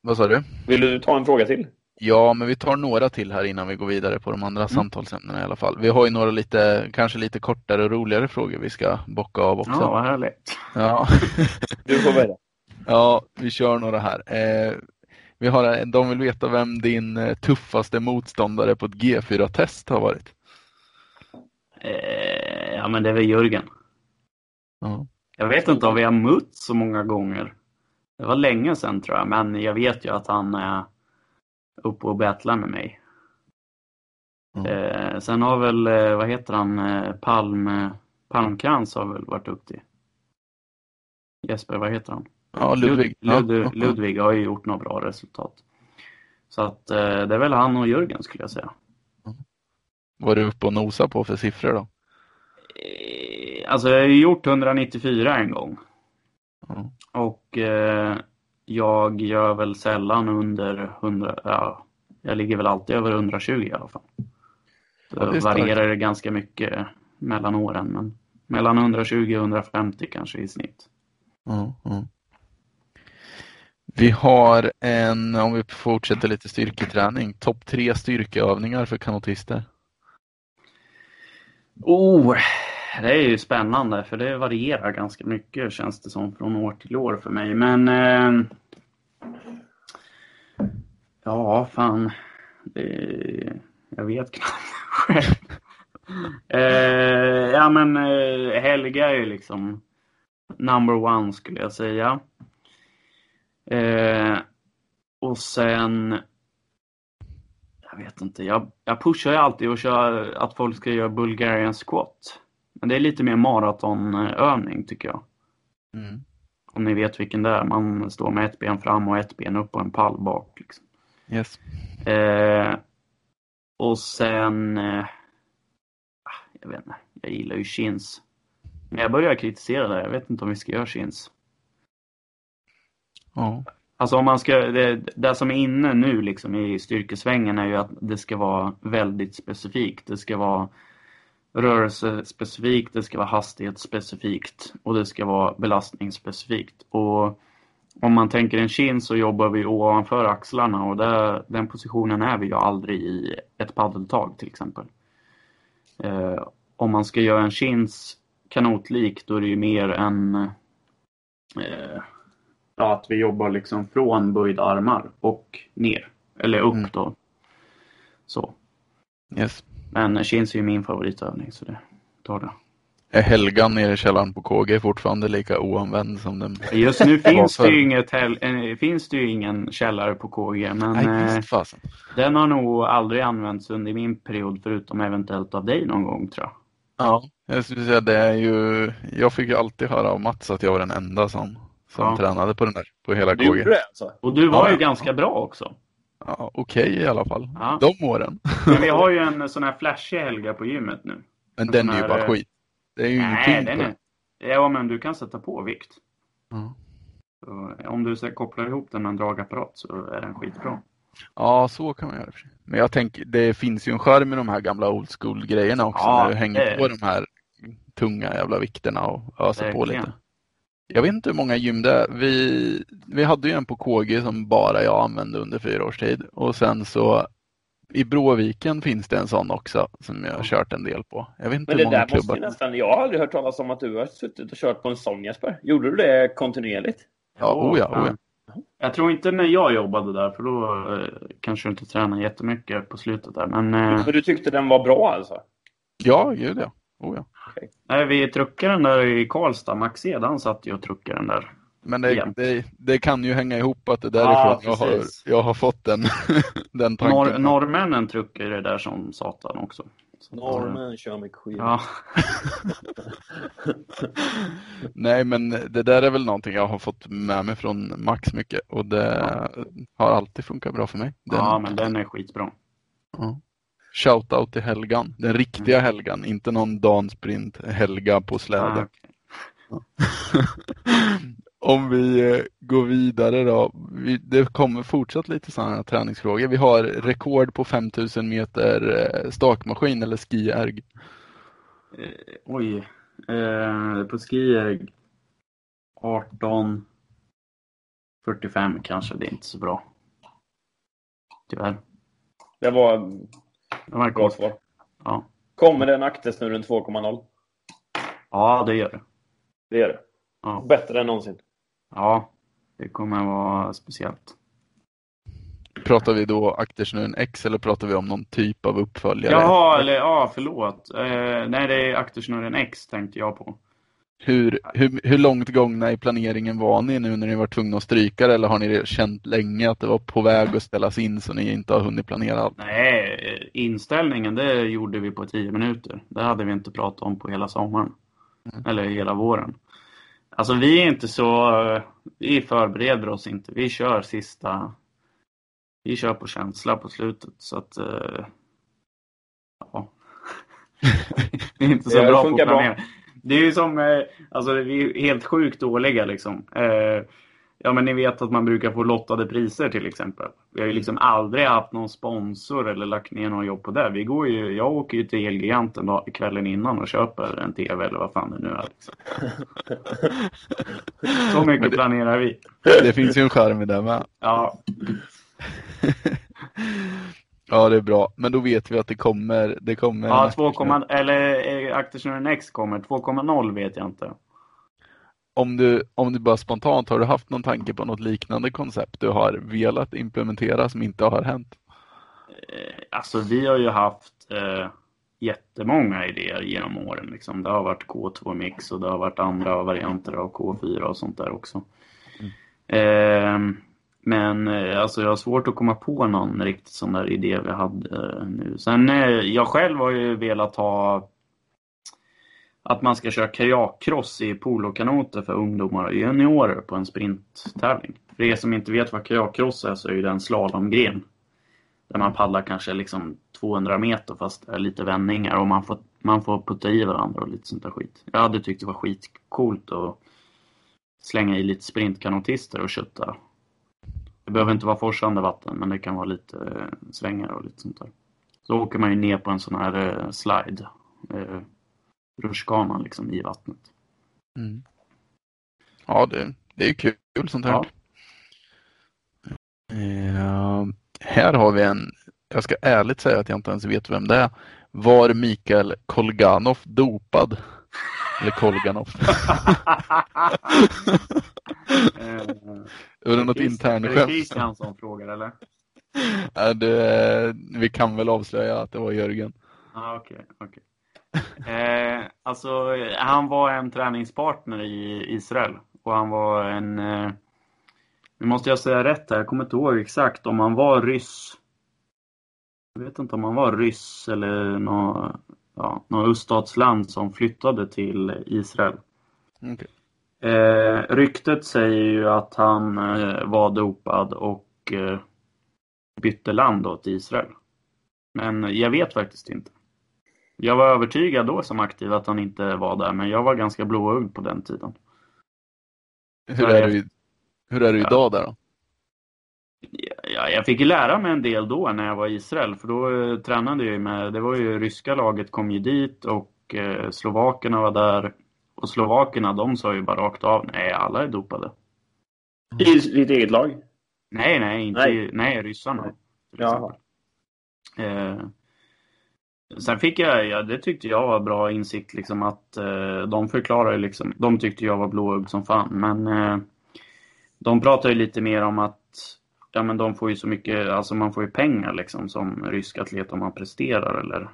vad sa du? Vill du ta en fråga till? Ja, men vi tar några till här innan vi går vidare på de andra samtalsämnena i alla fall. Vi har ju några kanske lite kortare och roligare frågor vi ska bocka av också. Ja, vad härligt. Ja. Du får börja. Ja, vi kör några här. De vill veta vem din tuffaste motståndare på ett G4-test har varit. Ja, men det är väl Jürgen. Ja. Jag vet inte om vi har mött så många gånger. Det var länge sedan tror jag. Men jag vet ju att han är uppe och battlar med mig. Sen har väl, vad heter han, Palmkrans har väl varit upp till. Jesper, vad heter han? Ja, Ludvig har ju gjort några bra resultat. Så att det är väl han och Jürgen skulle jag säga. Var du uppe och nosa på för siffror då? Alltså jag har ju gjort 194 en gång. Mm. Och jag gör väl sällan under 100, ja, jag ligger väl alltid över 120 i alla fall. Ja, det varierar ganska mycket mellan åren, men mellan 120 och 150 kanske i snitt. Mm, mm. Vi har en, om vi fortsätter lite styrketräning, topp 3 styrkeövningar för kanotister. Det är ju spännande för det varierar ganska mycket känns det som från år till år för mig. Men jag vet knappt själv. Helga är ju liksom number one skulle jag säga. Och sen jag vet inte, jag pushar ju alltid och kör att folk ska göra Bulgarian squat. Men det är lite mer maratonövning tycker jag. Mm. Om ni vet vilken det är. Man står med ett ben fram och ett ben upp och en pall bak. Liksom. Yes. Och sen jag vet inte, jag gillar ju chins. Men jag börjar kritisera det. Jag vet inte om vi ska göra chins. Ja. Alltså om man ska, det som är inne nu liksom i styrkesvängen är ju att det ska vara väldigt specifikt. Det ska vara rörelsespecifikt, det ska vara hastighetsspecifikt och det ska vara belastningsspecifikt. Och om man tänker en chin så jobbar vi ovanför axlarna och där, den positionen är vi ju aldrig i ett paddeltag till exempel. Om man ska göra en chins kanotlik då är det ju mer en att vi jobbar liksom från böjda armar och ner, eller upp då. Så. Yes. Men chins är ju min favoritövning så det tar det. Är Helgan nere i källaren på KG fortfarande lika oanvänd som den? Just nu finns det ju ingen källare på KG. Men den har nog aldrig använts under min period förutom eventuellt av dig någon gång tror jag. Ja, jag skulle säga det är ju... Jag fick ju alltid höra av Mats att jag var den enda som tränade på den där, på hela KG. Du gjorde det alltså. Och du var ju ganska bra också. Ja, okej, i alla fall. Ja. De åren. Men vi har ju en sån här flashig Helga på gymmet nu. Men den är ju bara skit. Det är ju ingenting. Ja, men du kan sätta på vikt. Ja. Så, om du så kopplar ihop den med en dragapparat så är den skitbra. Ja, så kan man göra. Men jag tänker, det finns ju en skärm i de här gamla old school grejerna också. Ja, när du hänger på de här tunga jävla vikterna och öser på lite. Jag vet inte hur många gym det är. Vi hade ju en på KG som bara jag använde under 4 års tid. Och sen så i Bråviken finns det en sån också som jag har kört en del på. Jag vet inte hur många klubbar. Jag har aldrig hört talas om att du har suttit och kört på en sån, Jesper. Gjorde du det kontinuerligt? Ja, oja. Jag tror inte när jag jobbade där för då kanske jag inte tränade jättemycket på slutet där. Men du tyckte den var bra alltså? Ja, gjorde jag. Okay. Nej, vi truckade den där i Karlstad. Max sedan satt ju och truckade den där. Men det kan ju hänga ihop att det därifrån jag har fått den tanken. Norrmännen truckar det där som satan också. Norrmän kör mycket skit. Ja. Nej, men det där är väl någonting jag har fått med mig från Max mycket. Och det har alltid funkat bra för mig. Ja, men den är skitbra. Ja. Shoutout till Helgan. Den riktiga Helgan. Inte någon dansprint Helga på släde. Okay. Om vi går vidare då. Det kommer fortsatt lite sådana här träningsfrågor. Vi har rekord på 5000 meter stakmaskin eller skierg. På skierg 18:45 kanske. Det är inte så bra. Tyvärr. Det var... Ja. Kommer den aktes nu runt 2,0? Ja, det gör det. Det gör det. Ja. Bättre än någonsin. Ja, det kommer vara speciellt. Pratar vi då aktersnurren X eller pratar vi om någon typ av uppföljare? Jaha, förlåt. Nej, det är aktersnurren X tänkte jag på. Hur långt gångna i planeringen var ni nu när ni var tvungna att stryka det, eller har ni känt länge att det var på väg att ställas in så ni inte har hunnit planera allt? Nej, inställningen det gjorde vi på 10 minuter. Det hade vi inte pratat om på hela sommaren. Eller hela våren. Alltså vi är inte så, vi förbereder oss inte. Vi kör på känsla på slutet, så att ja. Det är inte så bra på planering. Bra. Det är ju som, alltså vi är helt sjukt dåliga liksom. Ja, men ni vet att man brukar få lottade priser till exempel. Vi har ju liksom aldrig haft någon sponsor eller lagt ner någon jobb på det. Jag åker ju till Elgiganten kvällen innan och köper en tv eller vad fan det nu är liksom. Så mycket planerar vi. Det finns ju en skärm i det med. Ja. Ja, det är bra. Men då vet vi att det kommer. Ja, 2,0 eller Activision Next kommer 2,0 vet jag inte. Om du bara spontant, har du haft någon tanke på något liknande koncept du har velat implementera som inte har hänt? Alltså vi har ju haft jättemånga idéer genom åren liksom. Det har varit K2 Mix och det har varit andra varianter av K4 och sånt där också. Men alltså jag har svårt att komma på någon riktigt sån där idé vi hade nu. Sen jag själv har ju velat ha att man ska köra kajakkross i polokanoter för ungdomar och juniorer på en sprinttävling. För er som inte vet vad kajakkross är, så är ju det en slalomgren. Där man paddlar kanske liksom 200 meter fast det är lite vändningar och man får putta i varandra och lite sånt där skit. Jag hade tyckt det var skitcoolt att slänga i lite sprintkanotister och kötta. Det behöver inte vara forsande vatten, men det kan vara lite svängar och lite sånt där. Så åker man ju ner på en sån här slide. Rutschkanan liksom i vattnet. Mm. Ja, det är ju kul sånt här. Ja. Här har vi en, jag ska ärligt säga att jag inte ens vet vem det är. Var Mikael Kolganov dopad? Eller Kolganov? Är det något internskämt? Christian som frågar, eller? Vi kan väl avslöja att det var Jürgen. Ah, okej. Alltså han var en träningspartner i Israel. Och han var en nu måste jag säga rätt här, jag kommer inte ihåg exakt om han var ryss. Jag vet inte om han var ryss eller något öststatsland som flyttade till Israel. Okay. Ryktet säger ju att han var dopad och bytte land åt Israel. Men jag vet faktiskt inte. Jag var övertygad då som aktiv att han inte var där, men jag var ganska blåögd på den tiden. Hur är du idag där då? Ja, jag fick lära mig en del då när jag var i Israel, för då tränade jag med, det var ju ryska laget kom ju dit och slovakerna var där, och slovakerna de sa ju bara rakt av, nej alla är dopade. I ditt eget lag? Nej, ryssarna. Ja. Sen fick jag, det tyckte jag var bra insikt liksom, att de förklarade liksom, de tyckte jag var blåögd som fan, men de pratade ju lite mer om att ja, men de får ju så mycket, alltså man får ju pengar liksom som rysk atlet om man presterar eller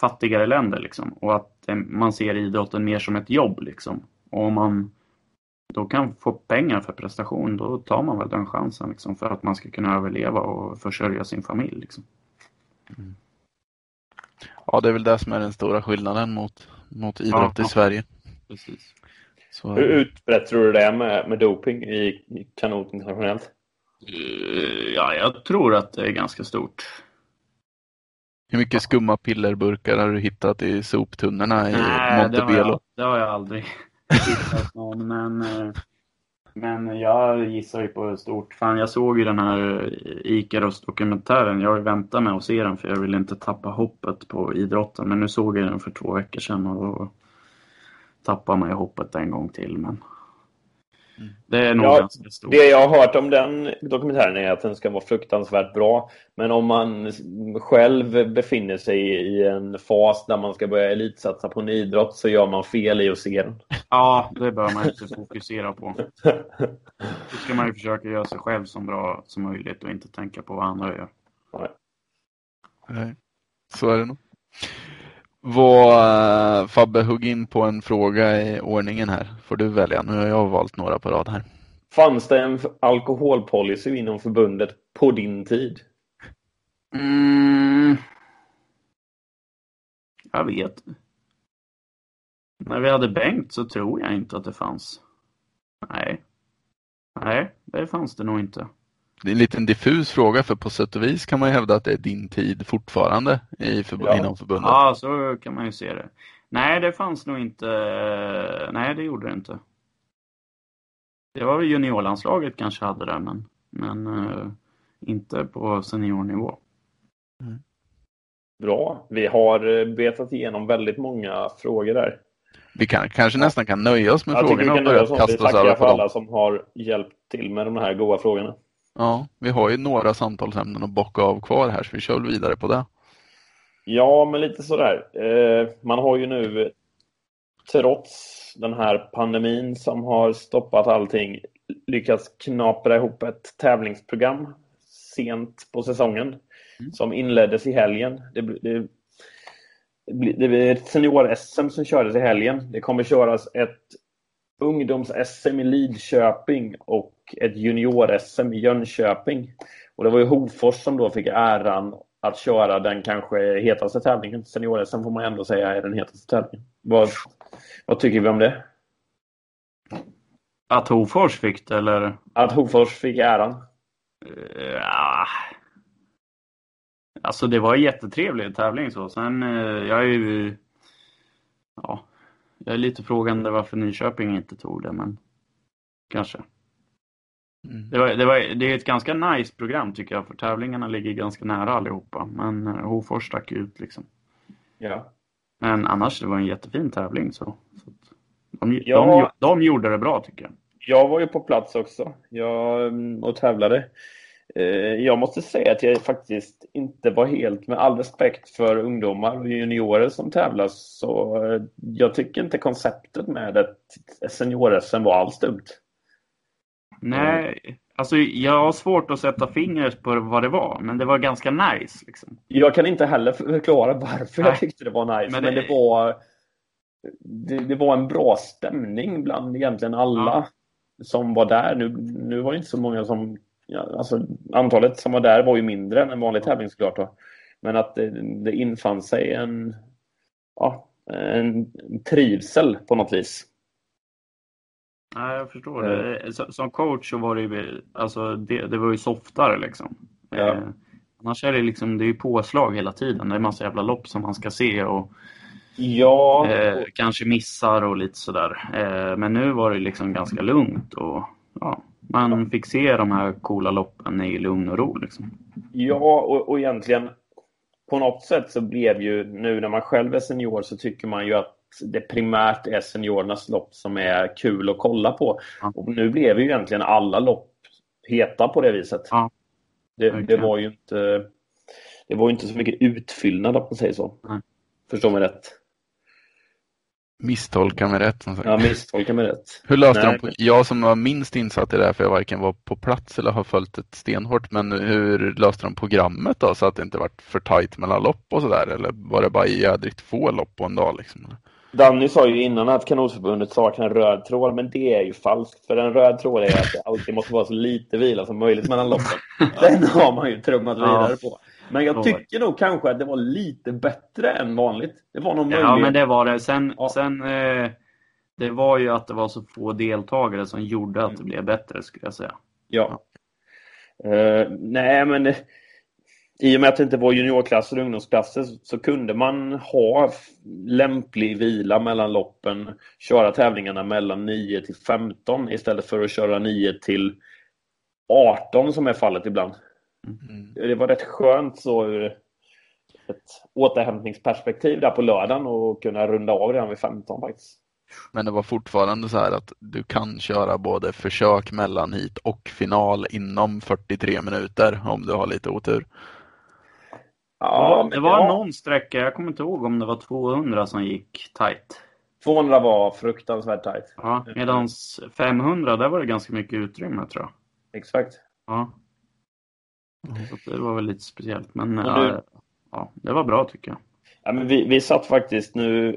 fattigare länder liksom, och att man ser idrotten mer som ett jobb liksom, och om man då kan få pengar för prestation då tar man väl den chansen liksom, för att man ska kunna överleva och försörja sin familj liksom. Mm. Ja, det är väl det som är den stora skillnaden mot idrott i Sverige. Precis. Så, hur utbrett tror du det är med doping i kanot internationellt? Ja, jag tror att det är ganska stort. Hur mycket skumma pillerburkar har du hittat i soptunnorna i Montebello? Det har jag aldrig hittat någon, men jag gissar ju på stort. Fan, jag såg ju den här Icarus-dokumentären. Jag väntar med att se den för jag vill inte tappa hoppet på idrotten. Men nu såg jag den för 2 veckor sedan och då tappar man ju hoppet en gång till. Men det är nog ganska stort. Det jag har hört om den dokumentären är att den ska vara fruktansvärt bra. Men om man själv befinner sig i en fas där man ska börja elitsatsa på en idrott så gör man fel i att se den. Ja, det bör man inte fokusera på. Då ska man ju försöka göra sig själv så bra som möjligt och inte tänka på vad andra gör. Nej. Så är det nog. Vad, Fabbe, hugg in på en fråga i ordningen här. Får du välja, nu har jag valt några på rad här. Fanns det en alkoholpolicy inom förbundet på din tid? Jag vet. När vi hade Bengt så tror jag inte att det fanns. Nej, det fanns det nog inte. Det är en liten diffus fråga, för på sätt och vis kan man ju hävda att det är din tid fortfarande i inom förbundet. Ja, så kan man ju se det. Nej, det fanns nog inte. Nej, det gjorde det inte. Det var ju juniorlandslaget kanske hade det, men inte på seniornivå. Mm. Bra, vi har betat igenom väldigt många frågor där. Vi kanske nästan kan nöja oss med frågorna. Vi tackar för alla som har hjälpt till med de här goda frågorna. Ja, vi har ju några samtalsämnen att bocka av kvar här, så vi kör vidare på det. Ja, men lite sådär. Man har ju nu, trots den här pandemin som har stoppat allting, lyckats knapra ihop ett tävlingsprogram sent på säsongen som inleddes i helgen. Det blir ett senior-SM som kördes i helgen. Det kommer köras ett ungdoms-SM i Lidköping och ett junior-SM i Jönköping. Och det var ju Hofors som då fick äran att köra den kanske hetaste tävlingen. Senior-SM får man ändå säga är den hetaste tävlingen. Vad tycker vi om det? Att Hofors fick det, eller? Att Hofors fick äran. Ja. Alltså det var en jättetrevlig tävling så. Sen jag är lite frågande varför Nyköping inte tog det, men kanske. Mm. Det är ett ganska nice program tycker jag, för tävlingarna ligger ganska nära allihopa, men Hofors stack ut liksom. Ja. Men annars det var en jättefin tävling så de gjorde det bra tycker jag. Jag var ju på plats också. Jag och tävlade. Jag måste säga att jag faktiskt inte var helt, med all respekt för ungdomar och juniorer som tävlas, så jag tycker inte konceptet med ett senior-SM var alls dumt. Nej, alltså jag har svårt att sätta fingret på vad det var, men det var ganska nice liksom. Jag kan inte heller förklara varför jag tyckte det var nice, men det var en bra stämning bland egentligen alla som var där. Nu var det inte så många som... Alltså, antalet som var där var ju mindre än en vanlig tävling såklart då. Men att det infann sig en trivsel på något vis. Nej, jag förstår det. Som coach så var det ju, alltså, det var ju softare liksom. Ja. Annars är det liksom, det är ju påslag hela tiden. Det är en massa jävla lopp som man ska se och kanske missar och lite sådär. Men nu var det liksom ganska lugnt och man fick se de här coola loppen i lugn och ro liksom. Ja, och egentligen på något sätt så blev ju, nu när man själv är senior så tycker man ju att det primärt är seniorernas lopp som är kul att kolla på. Ja. Och nu blev ju egentligen alla lopp heta på det viset. Ja. Det var ju inte så mycket utfyllnad om man säger så. Nej. Förstår mig rätt. Misstolkar mig rätt. Ja, misstolkar mig rätt. Hur löste de på, jag som var minst insatt i det här, för jag varken var på plats eller har följt ett stenhårt, men hur löste de programmet då, så att det inte varit för tajt mellan lopp och sådär, eller var det bara jädrigt få lopp på en dag liksom? Danny sa ju innan att kanotförbundet saknar en röd tråd, men det är ju falskt, för en röd tråd är att det alltid måste vara så lite vila som möjligt mellan loppen. Den har man ju trummat vidare på. Men jag tycker nog kanske att det var lite bättre än vanligt. Det var någon möjlighet. Ja, men det var det. Sen det var ju att det var så få deltagare som gjorde att det blev bättre, skulle jag säga. Ja. Nej, men i och med att det inte var juniorklasser och ungdomsklasser så kunde man ha lämplig vila mellan loppen. Köra tävlingarna mellan 9-15 istället för att köra 9-18 som är fallet ibland. Mm. Det var rätt skönt så ur ett återhämtningsperspektiv där på lördagen och kunna runda av redan vid 15 faktiskt. Men det var fortfarande så här att du kan köra både försök mellan hit och final inom 43 minuter om du har lite otur. Ja, det var någon sträcka, jag kommer inte ihåg om det var 200 som gick tajt. 200 var fruktansvärt tajt. Ja, medans 500 där var det ganska mycket utrymme tror jag. Exakt. Ja. Så det var väl lite speciellt, men det var bra tycker jag. Ja, men vi satt faktiskt nu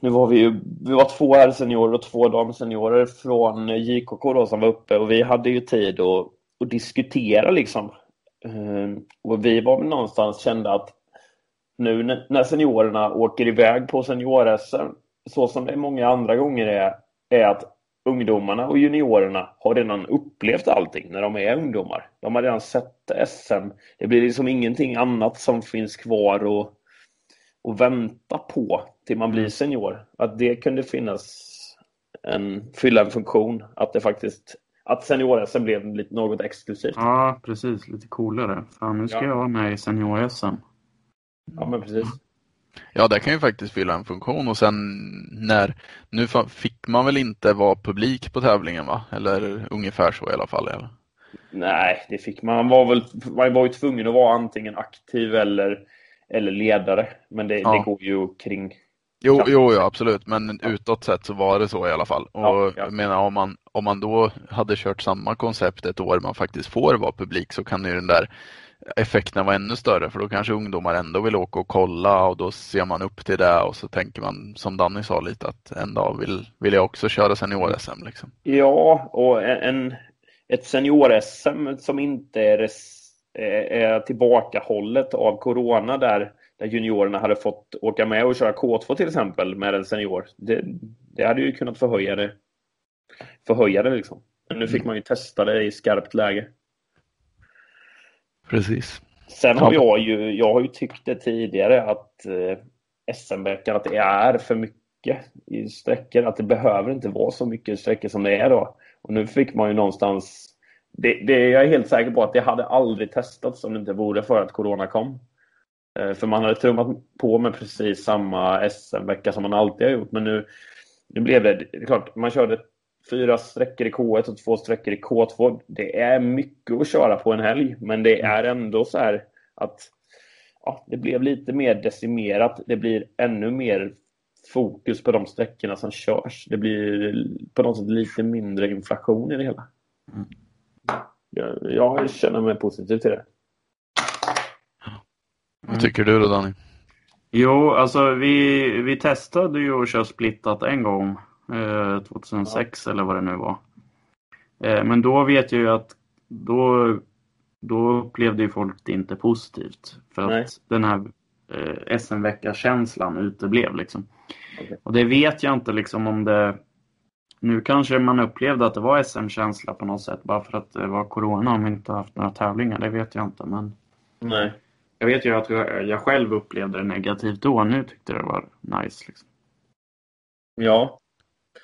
var vi var två här seniorer och två damseniorer från JKK då, som var uppe, och vi hade ju tid att diskutera liksom. Och vi var någonstans kända att nu när seniorerna åker iväg på senior-SM, så som det många andra gånger är att ungdomarna och juniorerna har redan upplevt allting när de är ungdomar. De har redan sett SM. Det blir liksom ingenting annat som finns kvar och vänta på till man blir senior. Att det kunde fylla en funktion. Att det faktiskt, att senior-SM blev lite något exklusivt. Ja, precis. Lite coolare. Fan, nu ska jag vara med i senior-SM. Ja, men precis. Ja, det kan ju faktiskt fylla en funktion. Och sen nu fick man väl inte vara publik på tävlingen, va? Eller ungefär så i alla fall, eller? Nej, det fick man. Man var ju tvungen att vara antingen aktiv eller ledare. Men det går ju kring. Jo, absolut. Men utåt sett så var det så i alla fall. Och jag menar, om man då hade kört samma koncept ett år man faktiskt får vara publik, så kan ju den där effekten var ännu större, för då kanske ungdomar ändå vill åka och kolla, och då ser man upp till det, och så tänker man, som Danny sa lite, att en dag vill jag också köra senior-SM liksom. Ja, och ett senior-SM som inte är tillbakahållet av corona, där juniorerna hade fått åka med och köra K2 till exempel med en senior, det hade ju kunnat förhöja det liksom. Men nu fick man ju testa det i skarpt läge. Precis. Sen har jag har ju tyckt det tidigare att SM-bäckan, att det är för mycket i sträckor, att det behöver inte vara så mycket sträckor som det är då. Och nu fick man ju någonstans, jag är helt säker på att det hade aldrig testats om det inte vore för att corona kom. För man hade trummat på med precis samma SM-bäcka som man alltid har gjort, men nu blev det klart, man körde 4 sträckor i K1 och 2 sträckor i K2. Det är mycket att köra på en helg. Men det är ändå så här att det blev lite mer decimerat. Det blir ännu mer fokus på de sträckorna som körs. Det blir på något sätt lite mindre inflation i det hela. Jag känner mig positiv till det. Vad tycker du då, Danny? Jo, alltså vi testade ju att köra splittat en gång. 2006 eller vad det nu var. Men då vet jag ju att då upplevde ju folk det inte positivt, för att den här SM-veckakänslan uteblev liksom. Okay. Och det vet jag inte liksom, om det nu kanske man upplevde att det var SM-känsla på något sätt, bara för att det var corona och man inte haft några tävlingar, det vet jag inte, men nej. Jag vet ju att jag själv upplevde det negativt då, nu tyckte det var nice liksom. Ja.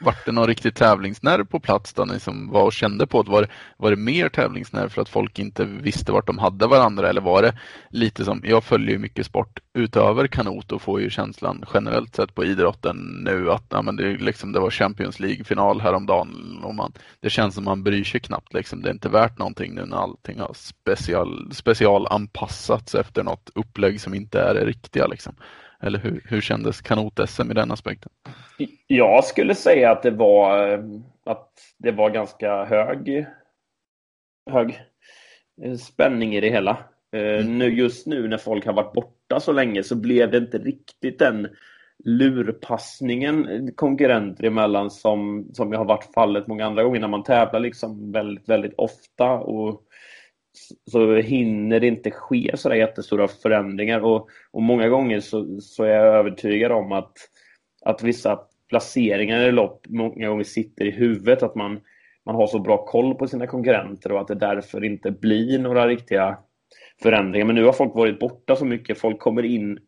Vart det någon riktig tävlingsnerv på plats då, ni som var och kände på att var det mer tävlingsnerv för att folk inte visste vart de hade varandra, eller var det lite som, jag följer ju mycket sport utöver kanot och får ju känslan generellt sett på idrotten nu att men det, liksom, det var Champions League-final häromdagen och det känns som man bryr sig knappt liksom. Det är inte värt någonting nu när allting har specialanpassats efter något upplägg som inte är det riktiga liksom. Eller hur kändes kanot-SM i den aspekten? Jag skulle säga att det var ganska hög spänning i det hela. Just nu när folk har varit borta så länge, så blev det inte riktigt den lurpassningen konkurrenter emellan som jag har varit fallet många andra gånger när man tävlar liksom väldigt, väldigt ofta, och så hinner det inte ske sådär jättestora förändringar, och många gånger så är jag övertygad om att vissa placeringar i lopp många gånger sitter i huvudet, att man har så bra koll på sina konkurrenter och att det därför inte blir några riktiga förändringar. Men nu har folk varit borta så mycket, folk kommer in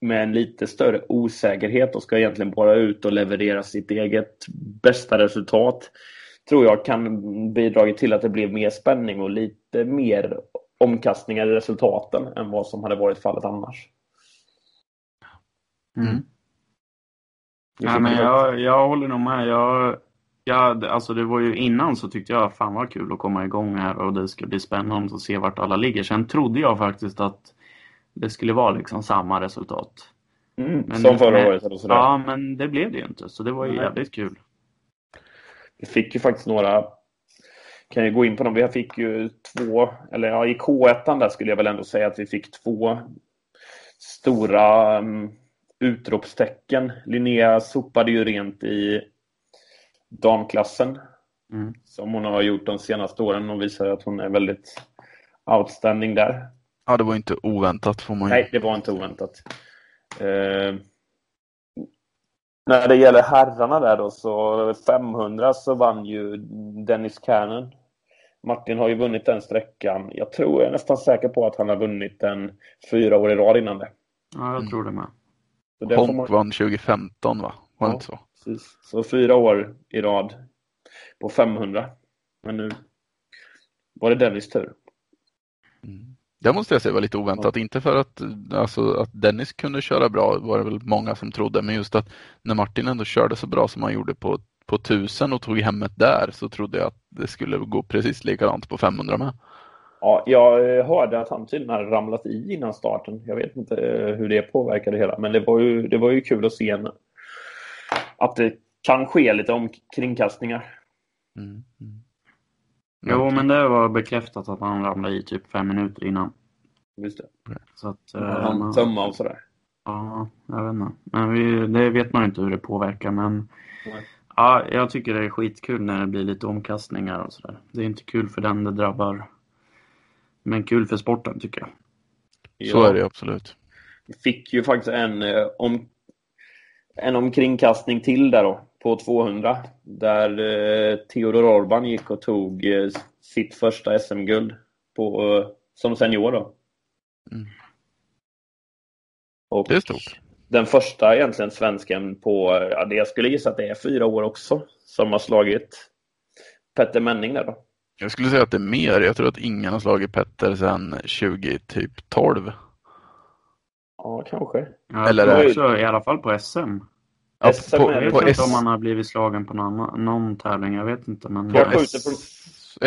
med en lite större osäkerhet och ska egentligen bara ut och leverera sitt eget bästa resultat. Tror jag kan bidragit till att det blev mer spänning och lite mer omkastningar i resultaten än vad som hade varit fallet annars. Mm. Nej, men jag håller nog med. Alltså det var ju innan, så tyckte jag fan var kul att komma igång här och det skulle bli spännande att se vart alla ligger. Sen trodde jag faktiskt att det skulle vara liksom samma resultat. Men som förra året. Eller sådär. Ja, men det blev det ju inte. Så det var ju jävligt kul. Vi fick ju faktiskt några, kan jag gå in på dem, vi fick ju två, eller i K1 där skulle jag väl ändå säga att vi fick två stora utropstecken. Linnea sopade ju rent i damklassen som hon har gjort de senaste åren och visar att hon är väldigt outstanding där. Ja, det var inte oväntat för mig. Nej, det var inte oväntat. När det gäller herrarna där då, så 500 så vann ju Dennis Kärnén. Martin har ju vunnit den sträckan. Jag tror, jag är nästan säker på att han har vunnit den 4 år i rad innan det. Ja, jag tror det med. Holm vann 2015 va? Var inte så? Precis. Så 4 år i rad på 500. Men nu var det Dennis tur. Det måste jag säga var lite oväntat. Inte för att, alltså, att Dennis kunde köra bra var det väl många som trodde. Men just att när Martin ändå körde så bra som han gjorde på 1000 och tog hemmet där, så trodde jag att det skulle gå precis likadant på 500 med. Ja, jag hörde att han till hade ramlat i innan starten. Jag vet inte hur det påverkade hela. Men det var ju kul att se att det kan ske lite omkringkastningar. Jo, men det var bekräftat att han ramlade i typ 5 minuter innan. Just det. Så att, han tömma och sådär. Ja, jag vet inte. Men det vet man inte hur det påverkar. Men ja, jag tycker det är skitkul när det blir lite omkastningar och sådär. Det är inte kul för den det drabbar. Men kul för sporten tycker jag. Så är det absolut. Vi fick ju faktiskt en omkringkastning till där då. På 200 där Teodor Orban gick och tog sitt första SM-guld på, som senior då. Och det är stort. Den första egentligen svensken på, det jag skulle gissa att det är 4 år också, som har slagit Petter Menning där då. Jag skulle säga att det är mer. Jag tror att ingen har slagit Petter sedan 2012. Ja, kanske. Ja, eller också, i alla fall på SM. Ja, jag vet inte om man har blivit slagen på någon tävling, jag vet inte. Men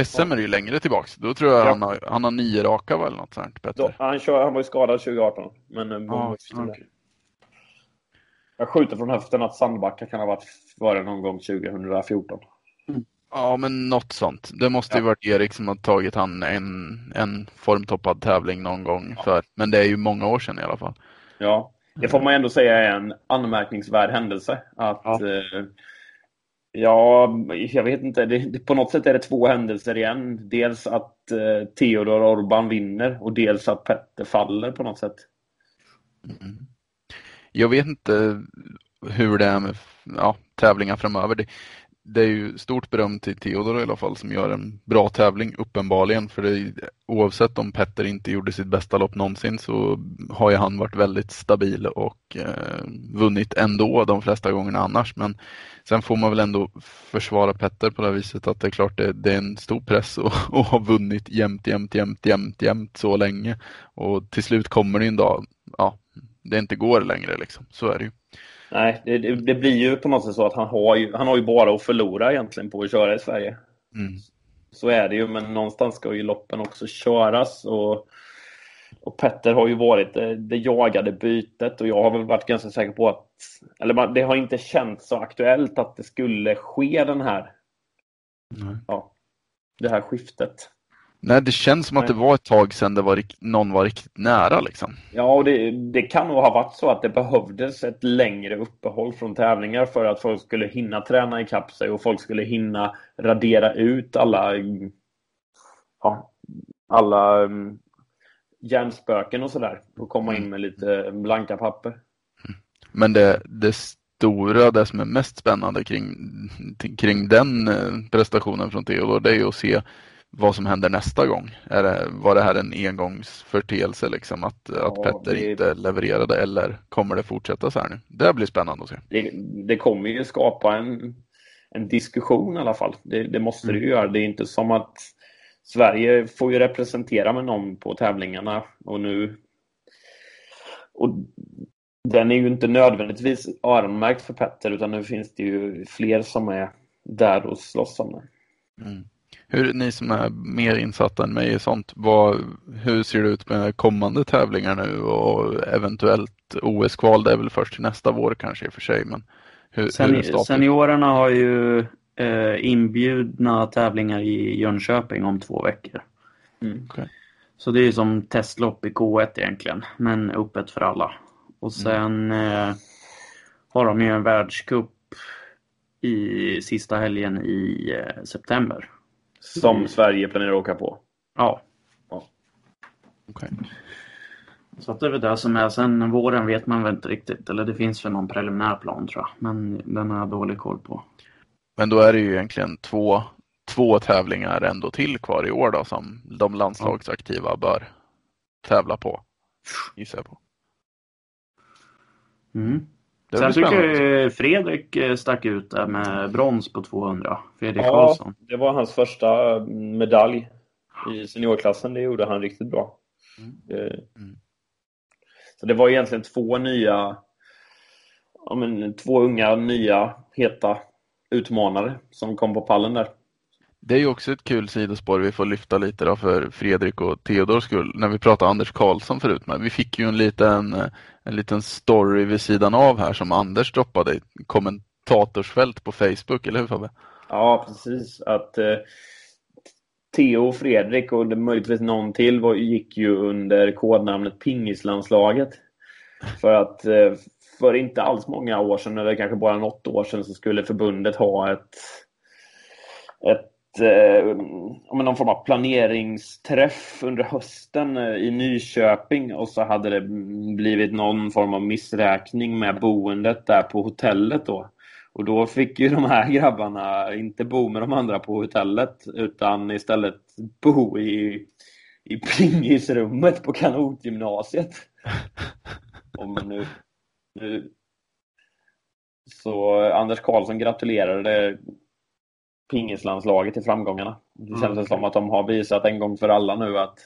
SM är ju längre tillbaks. Då tror jag han har 9 raka eller något sånt. Då, han var ju skadad 2018. Men okay. Jag skjuter från höften att Sandbacka kan ha varit någon gång 2014. Ja, men något sånt. Det måste ju varit Erik som har tagit han en formtoppad tävling någon gång för. Men det är ju många år sedan i alla fall. Ja. Det får man ändå säga är en anmärkningsvärd händelse. Att, jag vet inte. På något sätt är det 2 händelser igen. Dels att Teodor Orban vinner och dels att Petter faller på något sätt. Mm. Jag vet inte hur det är med tävlingar framöver. Det är ju stort beröm till Teodor i alla fall som gör en bra tävling uppenbarligen, för det, oavsett om Petter inte gjorde sitt bästa lopp någonsin så har ju han varit väldigt stabil och vunnit ändå de flesta gångerna annars. Men sen får man väl ändå försvara Petter på det viset att det är klart det är en stor press och ha vunnit jämt så länge, och till slut kommer det en dag det inte går längre liksom, så är det ju. Nej, det blir ju på något sätt så att han har ju bara att förlora egentligen på att köra i Sverige. Så är det ju, men någonstans ska ju loppen också köras och Petter har ju varit det jagade bytet, och jag har väl varit ganska säker på att, eller det har inte känts så aktuellt att det skulle ske den här det här skiftet. Nej, det känns som att det var ett tag sedan det var någon var riktigt nära liksom. Ja, och det kan nog ha varit så att det behövdes ett längre uppehåll från tävlingar för att folk skulle hinna träna i kapp sig och folk skulle hinna radera ut alla hjärnspöken och sådär och komma in med lite blanka papper. Men det stora, det som är mest spännande kring den prestationen från Teodor, det är ju att se vad som händer nästa gång. Var det här en engångsförteelse liksom, att Petter inte levererade, eller kommer det fortsätta så här nu? Det blir spännande att se. Det kommer ju skapa en diskussion i alla fall. Det måste det ju göra. Det är inte som att Sverige får ju representera med någon på tävlingarna och den är ju inte nödvändigtvis öronmärkt för Petter, utan nu finns det ju fler som är där och slåss om det. Hur, ni som är mer insatta än mig i sånt, hur ser det ut med kommande tävlingar nu och eventuellt OS-kval? Det är väl först till nästa vår kanske i och för sig. Men hur seniorerna har ju inbjudna tävlingar i Jönköping om 2 veckor. Okay. Så det är som testlopp i K1 egentligen, men öppet för alla. Och sen har de ju en världscup i sista helgen i september. Som Sverige planerar att åka på. Ja. Okej. Så att det är väl det som är. Sen våren vet man väl inte riktigt. Eller det finns väl någon preliminär plan, tror jag. Men den har jag dålig koll på. Men då är det ju egentligen två tävlingar ändå till kvar i år då, som de landslagsaktiva bör tävla på, gissar jag på. Mm. Sen tycker Fredrik stack ut där med brons på 200. Fredrik Karlsson. Det var hans första medalj i seniorklassen. Det gjorde han riktigt bra. Så det var egentligen två unga nya heta utmanare som kom på pallen där. Det är ju också ett kul sidospår vi får lyfta lite då för Fredrik och Teodors skull. När vi pratade Anders Karlsson förut med. Vi fick ju en liten story vid sidan av här som Anders droppade i kommentatorsfält på Facebook, eller hur Fabbe? Ja, precis. Att Theo och Fredrik och möjligtvis någon till gick ju under kodnamnet Pingislandslaget. För att för inte alls många år sedan, eller kanske bara något år sedan, så skulle förbundet ha någon form av planeringsträff under hösten i Nyköping, och så hade det blivit någon form av missräkning med boendet där på hotellet då. Och då fick ju de här grabbarna inte bo med de andra på hotellet, utan istället bo i pingisrummet på kanotgymnasiet. Så Anders Karlsson gratulerade pingislandslaget till framgångarna. Det känns som att de har visat en gång för alla nu att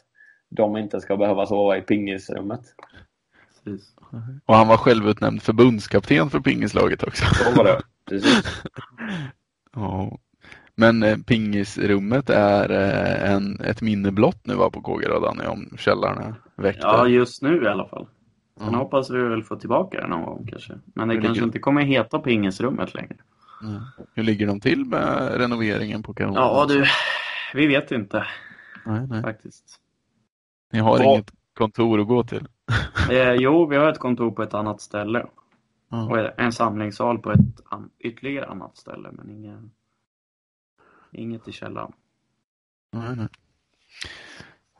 de inte ska behöva sova i pingisrummet. Precis. Och han var självutnämnd förbundskapten för pingislaget också. Så var det. Precis. Ja. Men pingisrummet är ett minne blott nu på Kågerödan, om källarna väckte. Ja, just nu i alla fall. Sen hoppas vi väl få tillbaka det någon gång kanske. Men det kanske inte kommer heta pingisrummet längre. Mm. Hur ligger de till med renoveringen på kanonen? Ja du, vi vet inte. Nej. Faktiskt. Ni har inget kontor att gå till? Jo, vi har ett kontor på ett annat ställe. Mm. Och en samlingssal på ett ytterligare annat ställe. Men inget i källaren. Nej.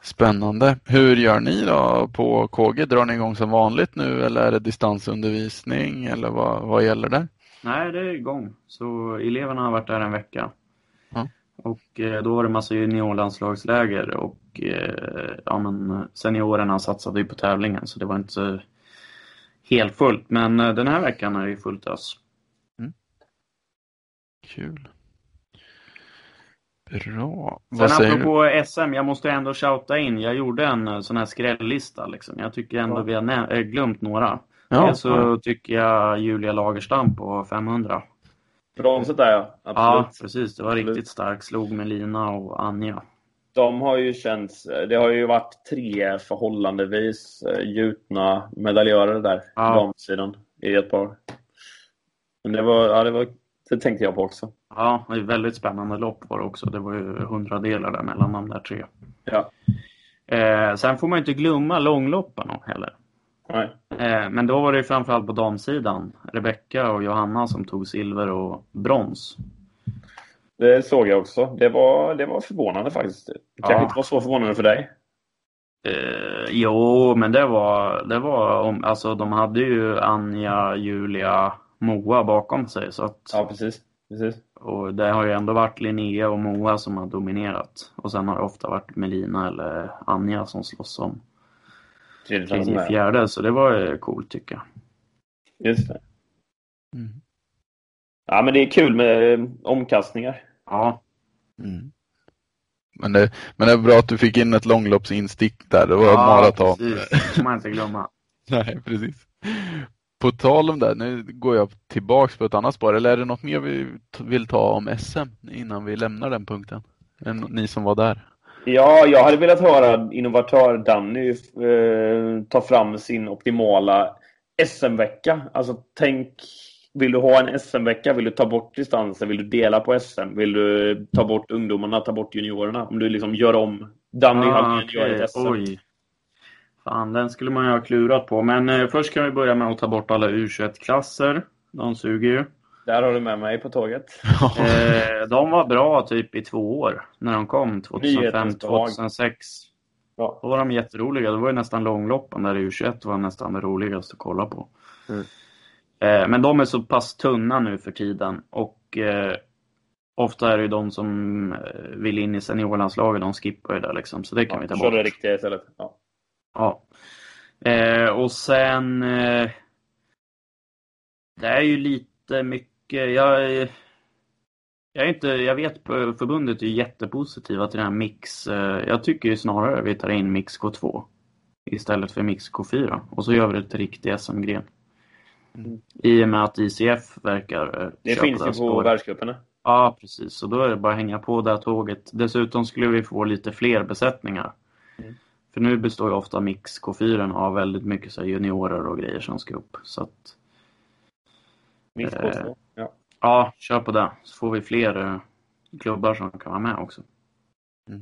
Spännande. Hur gör ni då på KG? Drar ni igång som vanligt nu? Eller är det distansundervisning? Eller vad gäller det? Nej, det är igång. Så eleverna har varit där en vecka. Mm. Och då var det massa juniorlandslagsläger. Och seniorerna satsade ju på tävlingen. Så det var inte helt fullt. Men den här veckan är det ju fullt ös. Mm. Kul. Bra. Sen apropå SM, jag måste ändå shouta in. Jag gjorde en sån här skrälllista liksom. Jag tycker ändå vi har glömt några. Ja, så tycker jag Julia Lagerstam på 500. Bronset där, ja. Absolut. Ja, precis. Det var riktigt starkt. Slog med Lina och Anja. Det har ju varit tre förhållandevis gjutna medaljörer där. Ja. Damsidan i ett par. Men det tänkte jag på också. Ja, det är väldigt spännande lopp var det också. Det var ju 100 delar där mellan de där tre. Ja. Sen får man ju inte glömma långlopparna heller. Nej. Men då var det ju framförallt på damsidan Rebecka och Johanna som tog silver och brons. Det såg jag också. Det var förvånande faktiskt. Kanske inte var så förvånande för dig. Jo, men det var alltså de hade ju Anja, Julia, Moa bakom sig så att, ja, precis. Och det har ju ändå varit Linnea och Moa som har dominerat, och sen har det ofta varit Melina eller Anja som slåss om tredje fjärde, så det var coolt tycker jag. Just det. Mm. Ja, men det är kul med omkastningar. Ja. Mm. Men det är bra att du fick in ett långloppsinstick där. Det var maraton. Precis. Kan man inte glömma. Nej, precis. På tal om det, nu går jag tillbaks på ett annat spår. Eller är det något mer vi vill ta om SM innan vi lämnar den punkten? Ni som var där. Ja, jag hade velat höra innovatör Danny ta fram sin optimala SM-vecka. Alltså tänk Vill du ha en SM-vecka? Vill du ta bort distansen? Vill du dela på SM? Vill du ta bort ungdomarna? Ta bort juniorerna? Om du liksom gör om Daniel Hallmén gör ett SM. Oj. Fan, den skulle man ju ha klurat på. Men först kan vi börja med att ta bort alla U21-klasser. De suger ju. Där har du med mig på tåget. De var bra typ i 2 år när de kom, 2005-2006. Ja. Då var de jätteroliga. Det var ju nästan långloppen där i U21 var nästan det roligaste att kolla på. Mm. Men de är så pass tunna nu för tiden. Och ofta är det ju de som vill in i seniorlandslaget. De skippar ju där liksom. Så det kan vi ta bort. Så det riktiga istället. Ja. Ja. Och sen det är ju lite mycket. Jag vet förbundet är ju jättepositiva till den här mix. Jag tycker ju snarare vi tar in mix K2 istället för mix K4. Och så gör vi det till riktig SM-gren. Mm. I och med att ICF verkar. Det finns ju på världscuperna. Ja, precis. Så då är det bara att hänga på det här tåget. Dessutom skulle vi få lite fler besättningar. Mm. För nu består ju ofta mix K4 av väldigt mycket så här juniorer och grejer som ska upp. Så att, mix K2, ja. Ja, kör på det. Så får vi fler klubbar som kan vara med också. Mm.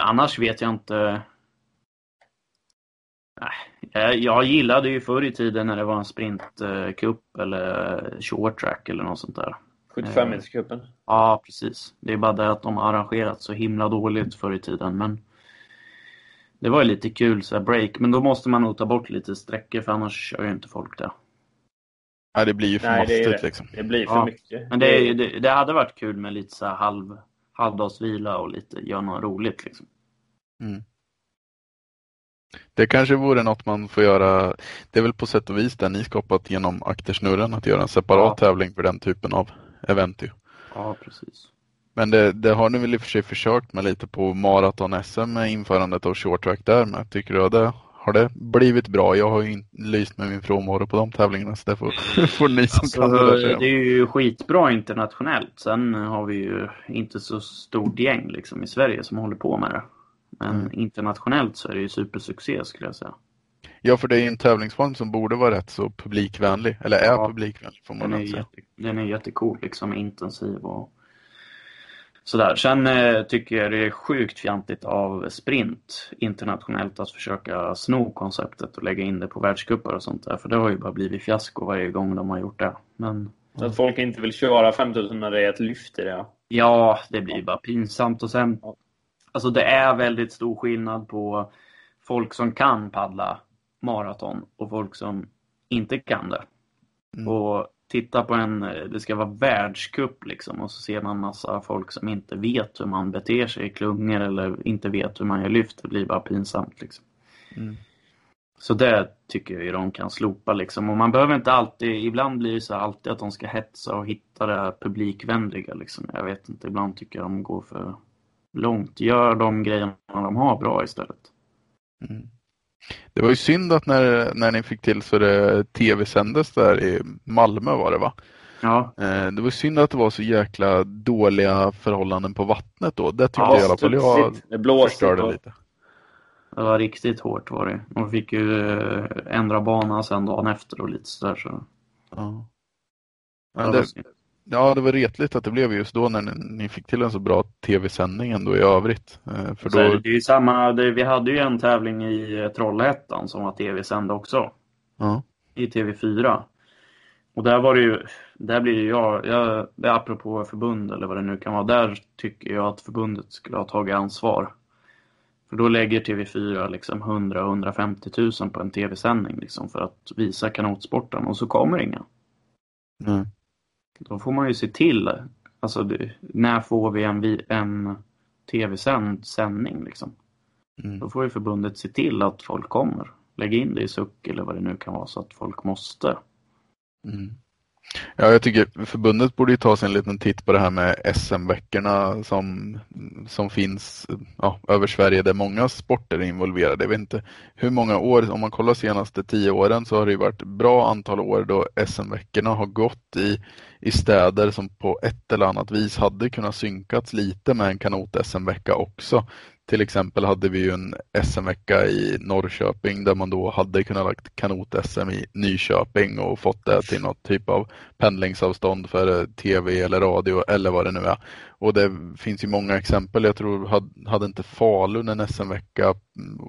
Annars vet jag inte. Jag gillade ju förr i tiden när det var en sprintcup eller short track eller något sånt där. 75-meterscupen. Ja, precis. Det är bara det att de har arrangerat så himla dåligt förr i tiden. Men det var ju lite kul så här break. Men då måste man nog ta bort lite sträckor för annars kör ju inte folk där. Nej, det blir ju för mastigt liksom. Det blir för mycket. Men det hade varit kul med lite så här halvdagsvila och lite göra något roligt liksom. Mm. Det kanske vore något man får göra. Det är väl på sätt och vis där ni skapat genom aktersnurren att göra en separat tävling för den typen av event ju. Ja, precis. Men det har ni väl i och för sig försökt med lite på maraton-SM med införandet av short track där. Men jag tycker att det har blivit bra. Jag har ju inte lyst med min frånvaro på de tävlingarna så det får ni som kan det är ju skitbra internationellt. Sen har vi ju inte så stort gäng liksom i Sverige som håller på med det. Men internationellt så är det ju supersuccé skulle jag säga. Ja, för det är ju en tävlingsform som borde vara rätt så publikvänlig. Eller är publikvänlig får man säga. Den är jättecool liksom, intensiv och sådär. Sen tycker jag det är sjukt fjantigt av sprint internationellt att försöka sno konceptet och lägga in det på världscuper och sånt där. För det har ju bara blivit fiasko varje gång de har gjort det. Men så att folk inte vill köra 5000 när det är ett lyft i det. Ja, det blir ju bara pinsamt och sen. Alltså det är väldigt stor skillnad på folk som kan paddla maraton och folk som inte kan det. Mm. Och titta på det ska vara världscup liksom och så ser man massa folk som inte vet hur man beter sig i klungor eller inte vet hur man gör lyft. Det blir bara pinsamt liksom. Mm. Så det tycker jag ju de kan slopa liksom. Och man behöver inte alltid, ibland blir det så alltid att de ska hetsa och hitta det här publikvänliga liksom. Jag vet inte, ibland tycker jag de går för långt. Gör de grejerna de har bra istället. Mm. Det var ju synd att när ni fick till så det tv-sändes där i Malmö var det va? Ja. Det var synd att det var så jäkla dåliga förhållanden på vattnet då. Det tyckte jag i alla fall jag förstörde lite. Det var riktigt hårt var det. De fick ju ändra banan sen dagen efter och lite sådär så. Ja. Men ja, det var retligt att det blev just då när ni fick till en så bra tv-sändning ändå i övrigt. För då det är ju samma, vi hade ju en tävling i Trollhättan som var tv-sänd också. Ja. I TV4. Och där var det ju, där blir ju jag apropå förbund eller vad det nu kan vara, där tycker jag att förbundet skulle ha tagit ansvar. För då lägger TV4 liksom 100-150 000 på en tv-sändning liksom för att visa kanotsporten och så kommer ingen. Mm. Då får man ju se till, alltså när får vi en tv-sänd sändning liksom. Mm. Då får ju förbundet se till att folk kommer. Lägg in det i suck eller vad det nu kan vara så att folk måste. Mm. Ja, jag tycker förbundet borde ju ta sig en liten titt på det här med SM-veckorna som finns över Sverige där många sporter är involverade. Jag vet inte hur många år, om man kollar senaste 10 åren så har det ju varit bra antal år då SM-veckorna har gått i städer som på ett eller annat vis hade kunnat synkats lite med en kanot-SM-vecka också. Till exempel hade vi ju en SM-vecka i Norrköping där man då hade kunnat lagt kanot-SM i Nyköping och fått det till något typ av pendlingsavstånd för tv eller radio eller vad det nu är. Och det finns ju många exempel. Jag tror hade inte Falun en SM-vecka,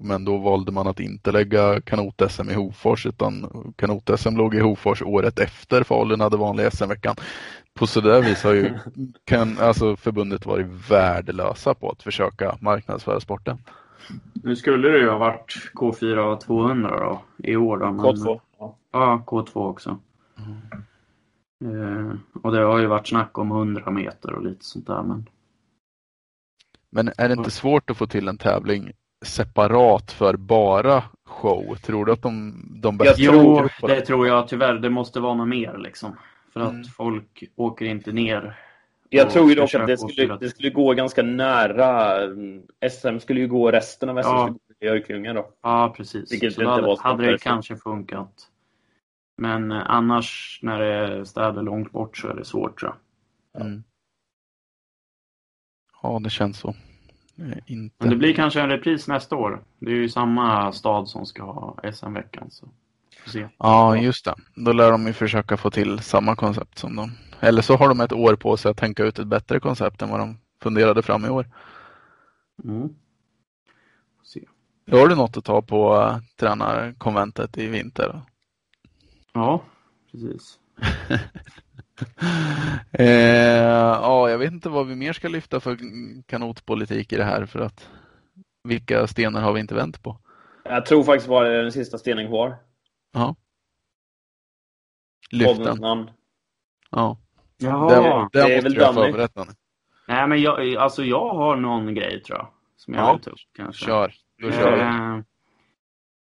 men då valde man att inte lägga kanot-SM i Hofors, utan kanot-SM låg i Hofors året efter Falun hade vanlig SM-veckan. På sådär vis har ju förbundet varit värdelösa på att försöka marknadsföra sporten. Nu skulle det ju ha varit K4 200 då, i år då. Men... K2. Ja, K2 också. Och det har ju varit snack om 100 meter och lite sånt där. Men är det inte svårt att få till en tävling separat för bara show? Tror du att de bästa... Jo, det tror jag tyvärr. Det måste vara något mer liksom. För att folk åker inte ner. Jag tror ju dock att det skulle gå ganska nära. SM skulle ju gå, resten av SM skulle gå till Örklunga då. Ja, precis. Vilket så då hade det kanske funkat. Men annars när det är städer långt bort så är det svårt, tror jag. Mm. Ja, det känns så. Nej, inte. Men det blir kanske en repris nästa år. Det är ju samma stad som ska ha SM-veckan så. Ja, just det. Då lär de ju försöka få till samma koncept som de. Eller så har de ett år på sig att tänka ut ett bättre koncept än vad de funderade fram i år. Mm. Se. Då har du något att ta på tränarkonventet i vinter? Ja, precis. Jag vet inte vad vi mer ska lyfta för kanotpolitik i det här, för att vilka stenar har vi inte vänt på? Jag tror faktiskt var den sista stenen kvar. Ja. Lyften. Ja. Det är väl Danny. Nej, men jag har någon grej tror jag som jag vill ta upp kanske. Kör.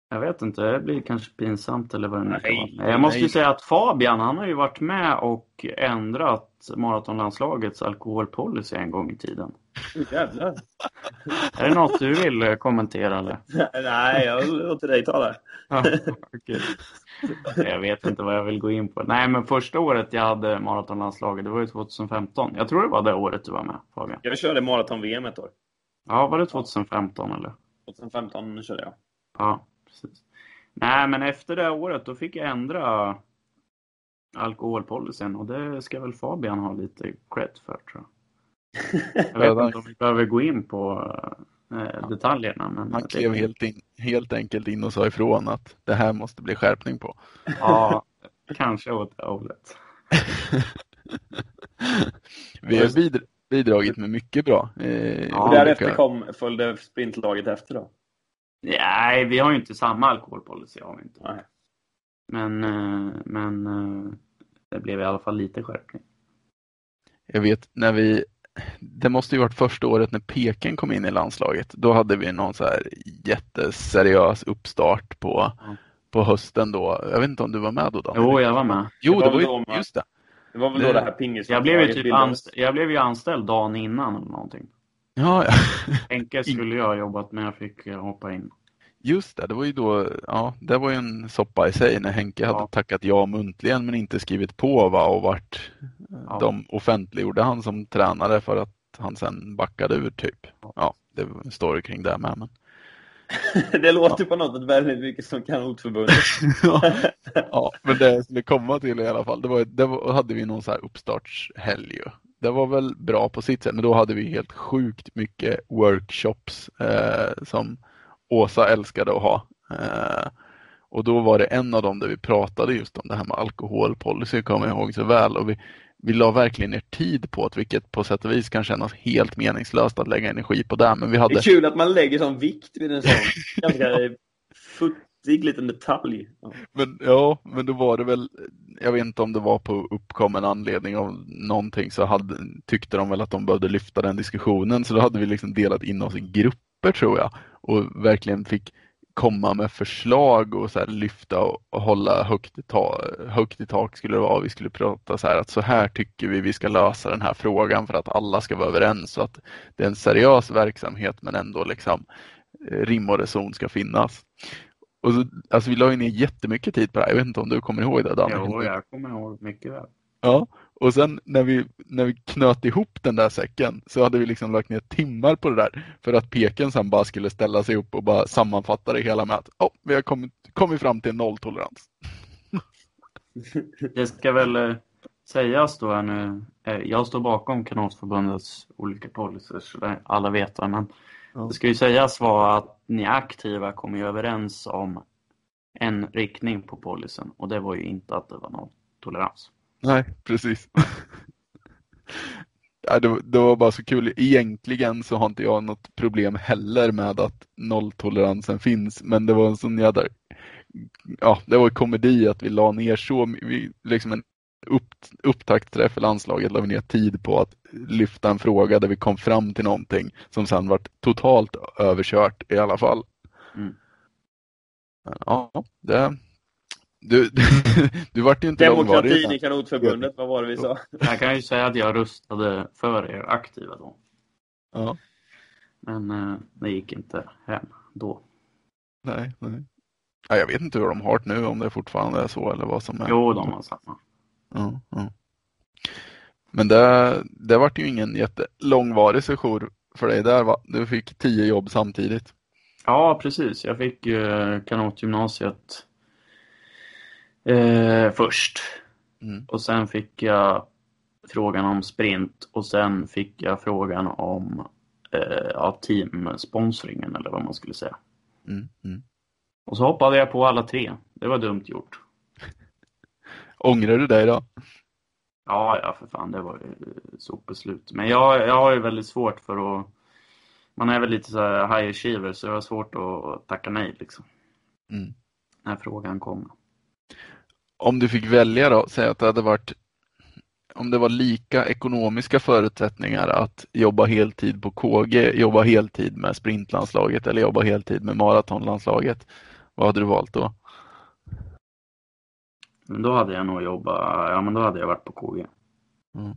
Jag vet inte, det blir kanske pinsamt eller vad det nu kan vara. Jag måste ju säga att Fabian, han har ju varit med och ändrat maratonlandslagets alkoholpolicy en gång i tiden. Jävlar. Är det något du vill kommentera eller? Nej, jag låter dig tala. Okay. Jag vet inte vad jag vill gå in på. Nej, men första året jag hade maratonlandslaget, det var ju 2015. Jag tror det var det året du var med, Fabian. Jag körde maraton-VM ett år. Ja, var det 2015 eller? 2015 körde jag. Ja, precis. Nej, men efter det året då fick jag ändra alkoholpolicyn och det ska väl Fabian ha lite cred för, tror jag. Jag vet inte om vi behöver gå in på detaljerna. Men han klev helt enkelt in och sa ifrån att det här måste bli skärpning på. Ja, kanske åt det hållet. Vi har bidragit med mycket bra. Och därefter följde sprintlaget efter då? Nej, vi har ju inte samma alkoholpolicy. Har vi inte. Nej. Men det blev i alla fall lite skärpning. Jag vet, det måste ju varit första året när Peken kom in i landslaget. Då hade vi någon så här jätteseriös uppstart på hösten då. Jag vet inte om du var med då, Daniel. Jo, jag var med. Jo, det var just det. Det var väl då det här pingislaget. Jag blev ju anställd dagen innan eller någonting. Ja. Henke skulle jag ha jobbat med, jag fick hoppa in. Just det, det var ju då, det var ju en soppa i sig när Henke hade tackat ja muntligen men inte skrivit på och vart de offentliggjorde han som tränare för att han sen backade ur typ. Ja, det står ju kring det med. Men... det låter på något väldigt mycket som kanotförbundet. Ja, men det skulle komma till i alla fall. Det var hade vi någon så här uppstartshelg ju. Det var väl bra på sitt sätt, men då hade vi helt sjukt mycket workshops som Åsa älskade att ha. Och då var det en av dem där vi pratade just om det här med alkoholpolicy, kommer jag ihåg så väl. Och vi la verkligen ner tid på det, vilket på sätt och vis kan kännas helt meningslöst att lägga energi på det. Men vi hade... Det är kul att man lägger sån vikt vid en sån ganska futtig liten detalj. Ja. Men då var det väl, jag vet inte om det var på uppkommen anledning av någonting, så tyckte de väl att de behövde lyfta den diskussionen. Så då hade vi liksom delat in oss i grupper tror jag. Och verkligen fick komma med förslag och så här lyfta och hålla högt i tak skulle det vara. Vi skulle prata så här att så här tycker vi ska lösa den här frågan för att alla ska vara överens. Så att det är en seriös verksamhet men ändå liksom rim och reson ska finnas. Och så, alltså vi la ju ner jättemycket tid på det här. Jag vet inte om du kommer ihåg det, Daniel. Jo, jag kommer ihåg mycket väl. Ja, och sen när vi knöt ihop den där säcken så hade vi liksom lagt ner timmar på det där. För att Peken sen bara skulle ställa sig upp och bara sammanfatta det hela med att vi har kommit fram till nolltolerans. Det ska väl sägas då här nu. Jag står bakom Kanalsförbundets olika policies så där alla vet det. Men det ska ju sägas vara att ni aktiva kom ju överens om en riktning på policyn. Och det var ju inte att det var nolltolerans. Nej, precis. Det var bara så kul. Egentligen så har inte jag något problem heller med att nolltoleransen finns. Men det var en sån jävla... Ja, det var komedi att vi la ner så... Vi, liksom en upptaktsträff för landslaget la vi ner tid på att lyfta en fråga där vi kom fram till någonting som sedan varit totalt överkört i alla fall. Mm. Men, Du vart ju inte långvarig. Demokratin i Kanotförbundet, vad var det vi sa? Jag kan ju säga att jag röstade för er aktiva då. Ja. Men det gick inte hem då. Nej. Ja, jag vet inte hur de har det nu, om det fortfarande är så eller vad som är. Jo, de har samma. Ja. Men det vart ju ingen jättelångvarig session för dig där, va? Du fick 10 jobb samtidigt. Ja, precis. Jag fick kanotgymnasiet först. Mm. Och sen fick jag frågan om sprint. Och sen fick jag frågan om teamsponsringen eller vad man skulle säga. Mm. Och så hoppade jag på alla 3. Det var dumt gjort. Ångrar du dig då? Ja, för fan. Det var sopbeslut. Men jag har ju väldigt svårt för att... Man är väl lite så här high achiever, så det var svårt att tacka nej liksom. Mm. När frågan kom. Om du fick välja då, säg att det hade varit, om det var lika ekonomiska förutsättningar att jobba heltid på KG, jobba heltid med sprintlandslaget eller jobba heltid med maratonlandslaget, vad hade du valt då? Men då hade jag nog då hade jag varit på KG. Mm.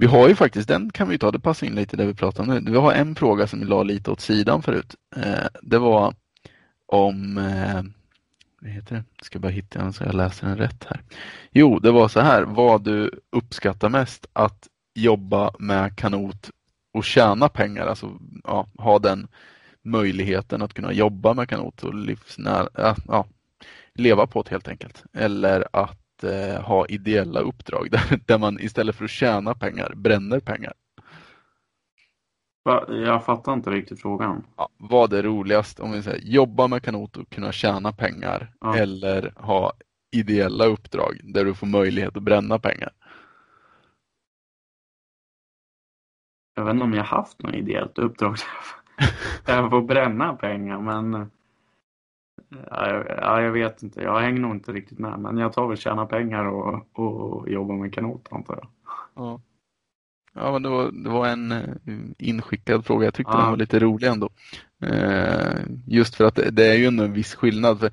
Vi har ju faktiskt, den kan vi ta, det passar in lite där vi pratar om nu. Vi har en fråga som vi la lite åt sidan förut. Det var om... Vad heter det? Jag ska bara hitta den så jag läser den rätt här. Jo, det var så här. Vad du uppskattar mest att jobba med kanot och tjäna pengar. Alltså ha den möjligheten att kunna jobba med kanot och leva på det helt enkelt. Eller att ha ideella uppdrag där man istället för att tjäna pengar bränner pengar. Jag fattar inte riktigt frågan. Ja, vad är roligast, om vi säger jobba med kanot och kunna tjäna pengar eller ha ideella uppdrag där du får möjlighet att bränna pengar? Jag vet inte om jag haft något ideellt uppdrag där jag får bränna pengar, men jag vet inte. Jag hänger nog inte riktigt med, men jag tar väl tjäna pengar och jobba med kanot, antar jag. Ja. Ja, men det var en inskickad fråga. Jag tyckte den var lite rolig ändå. Just för att det är ju en viss skillnad. För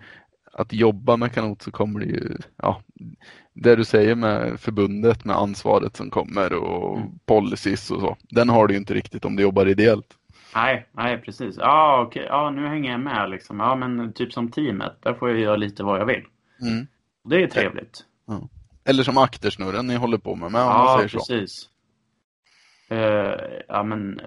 att jobba med kanot så kommer det ju... Ja, det du säger med förbundet, med ansvaret som kommer och policies och så. Den har du ju inte riktigt om du jobbar ideellt. Nej, precis. Ja, okej. Ja, nu hänger jag med liksom. Ja, men typ som teamet. Där får jag göra lite vad jag vill. Mm. Det är trevligt. Ja. Eller som aktersnurren ni håller på med. Ja, säger så. Precis. Fan.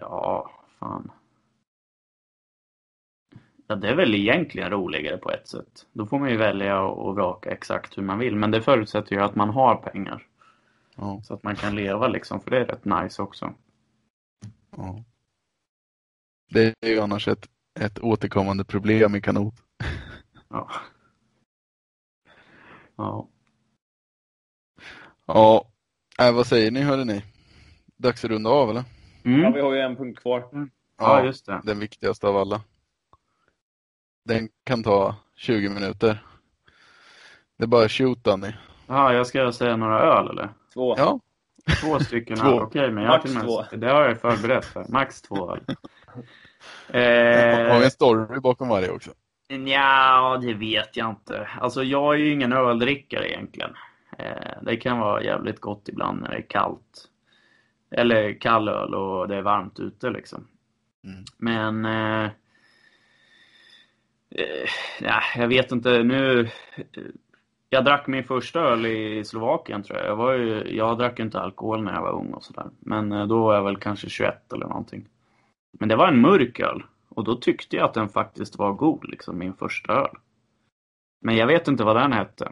Ja, det är väl egentligen roligare på ett sätt. Då får man ju välja och vraka exakt hur man vill. Men det förutsätter ju att man har pengar. Ja. Så att man kan leva liksom. För det är rätt nice också. Ja. Det är ju annars ett återkommande problem i kanot. Ja. Ja. Ja. Vad säger ni, hörde ni? Dags att runda av, eller? Mm. Ja, vi har ju en punkt kvar. Mm. Ja, just det. Den viktigaste av alla. Den kan ta 20 minuter. Det är bara shoot, Danny. Ja, jag ska säga några öl, eller? 2. Ja. 2 stycken. 2. Okej, men Max 2. Det har jag förberett för. Max 2 öl. Har vi en story bakom varje också? Ja, det vet jag inte. Alltså, jag är ju ingen öldrickare egentligen. Det kan vara jävligt gott ibland när det är kallt. Eller kall öl och det är varmt ute liksom. Mm. Men jag vet inte nu. Jag drack min första öl i Slovakien, tror jag. Jag drack inte alkohol när jag var ung och sådär. Men då var jag väl kanske 21 eller någonting. Men det var en mörk öl. Och då tyckte jag att den faktiskt var god, liksom, min första öl. Men jag vet inte vad den hette.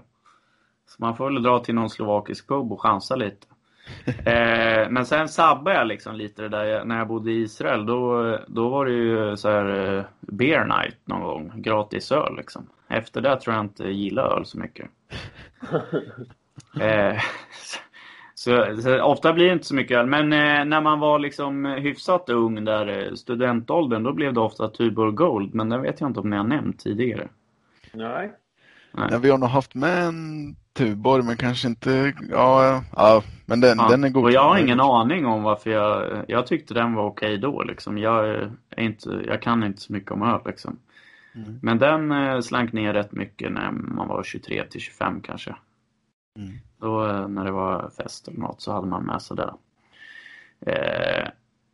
Så man får väl dra till någon slovakisk pub och chansa lite. Men sen sabbade jag liksom lite det där. När jag bodde i Israel, då var det ju så här beer night någon gång. Gratis öl liksom. Efter det tror jag inte gillar öl så mycket. Så ofta blir det inte så mycket öl. Men när man var liksom hyfsat ung där, studentåldern, då blev det ofta Tuborg Gold. Men det vet jag inte om ni har nämnt tidigare. Nej. Ja, vi har nog haft med en Tuborg, men kanske inte... Ja men den är god. Och jag har ingen aning om varför jag tyckte den var okej då. Liksom. Jag kan inte så mycket om öl liksom. Mm. Men den slank ner rätt mycket när man var 23-25 kanske. Mm. Då när det var fest eller något så hade man med sig det.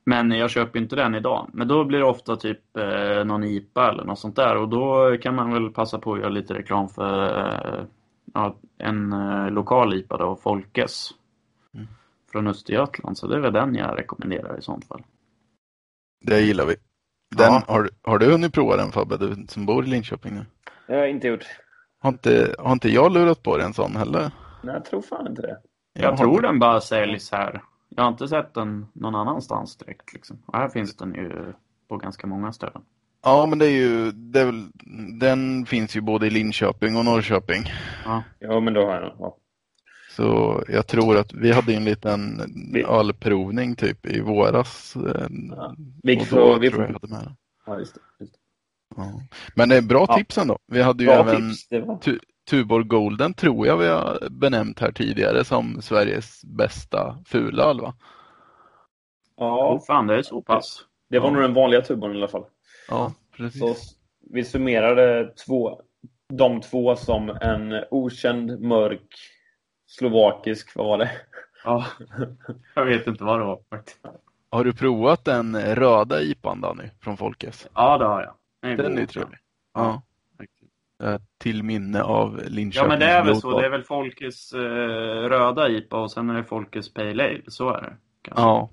Men jag köper inte den idag. Men då blir det ofta typ någon IPA eller något sånt där. Och då kan man väl passa på att göra lite reklam för en lokal IPA då, Folkes. Mm. Från Östergötland. Så det är väl den jag rekommenderar i sånt fall. Det gillar vi. Har du hunnit prova den, Fabbe, du som bor i Linköping nu? Det har jag inte gjort. Har inte jag lurat på en sån heller? Nej, jag tror fan inte det. Jag tror den bara säljs här. Jag har inte sett den någon annanstans direkt liksom. Och här finns den ju på ganska många ställen. Ja, men den finns ju både i Linköping och Norrköping. Ja men då har jag den. Ja. Så jag tror att vi hade en liten ölprovning typ i våras. Ja. Ja. Men det är bra tips ändå. Vi hade ju Tuborg Golden, tror jag vi har benämnt här tidigare som Sveriges bästa fulöl, va? Ja, fan, det är så pass. Det var nog den vanliga Tuborg i alla fall. Ja, precis. Så vi summerade de två som en okänd, mörk, slovakisk, vad var det? Ja, jag vet inte vad det var faktiskt. Har du provat den röda IPAn då nu från Folkes? Ja, det har jag. Den är trevlig. Ja. Till minne av Linköpings. Ja, men det är väl så. Det är väl Folkes röda IPA och sen är det Folkes Pale Ale. Så är det kanske. Ja,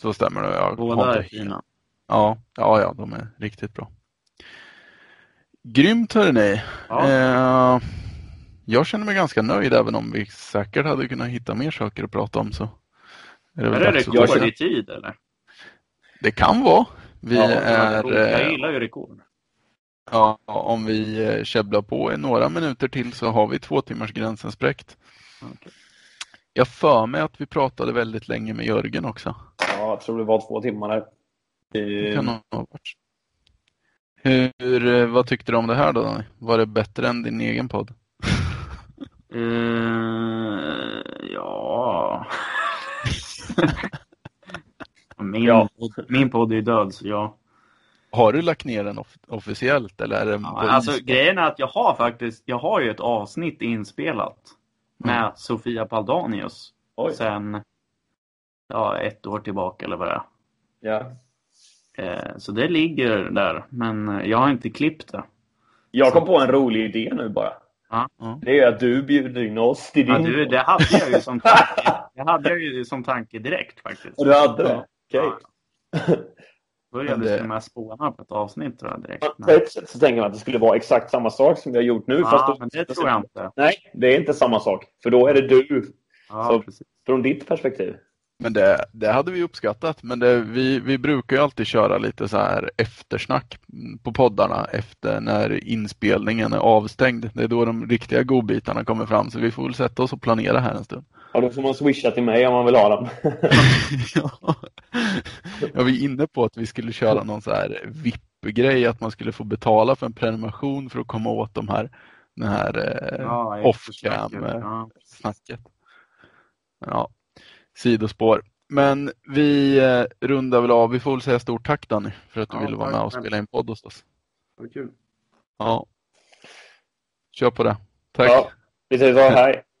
så stämmer det. Båda är fina. Ja, de är riktigt bra. Grymt, hörrni. Ja. Jag känner mig ganska nöjd, även om vi säkert hade kunnat hitta mer saker att prata om. Så. Är det rekord i tid, eller? Det kan vara. Jag gillar ju rekord. Ja, om vi käbblar på i några minuter till så har vi 2 timmars gränsen spräckt. Okay. Jag för mig att vi pratade väldigt länge med Jürgen också. Ja, jag tror det var 2 timmar där. Det kan ha varit. Vad tyckte du om det här då? Var det bättre än din egen podd? Ja... Min podd är död, så ja. Har du lagt ner den officiellt? Eller är det grejen är att jag har ju ett avsnitt inspelat med Sofia Paldanius. Oj. Sen 1 år tillbaka eller vad det är. Ja. Så det ligger där, men jag har inte klippt det. Jag kom på en rolig idé nu bara. Det är att du bjuder in oss till din. Det hade jag ju som tanke. Direkt faktiskt. Och du hade det? Okej. Okay. Började ska man spåna på ett avsnitt då, direkt. På ett sätt så tänker man att det skulle vara exakt samma sak som vi har gjort nu. Fast men det tror jag inte. Nej, det är inte samma sak. För då är det du. Ja, så, precis. Från ditt perspektiv. Men det hade vi uppskattat. Men vi brukar ju alltid köra lite så här eftersnack på poddarna. Efter när inspelningen är avstängd. Det är då de riktiga godbitarna kommer fram. Så vi får väl sätta oss och planera här en stund. Ja, då får man swisha till mig om man vill ha dem. Jag var inne på att vi skulle köra någon så här VIP-grej. Att man skulle få betala för en prenumeration för att komma åt den här off-cam-snacket. Ja, sidospår. Men vi rundar väl av. Vi får väl säga stort tack, Danny, för att du ville vara med och spela in podd hos oss. Det var kul. Ja, kör på det. Tack. Ja, vi ses då. Hej.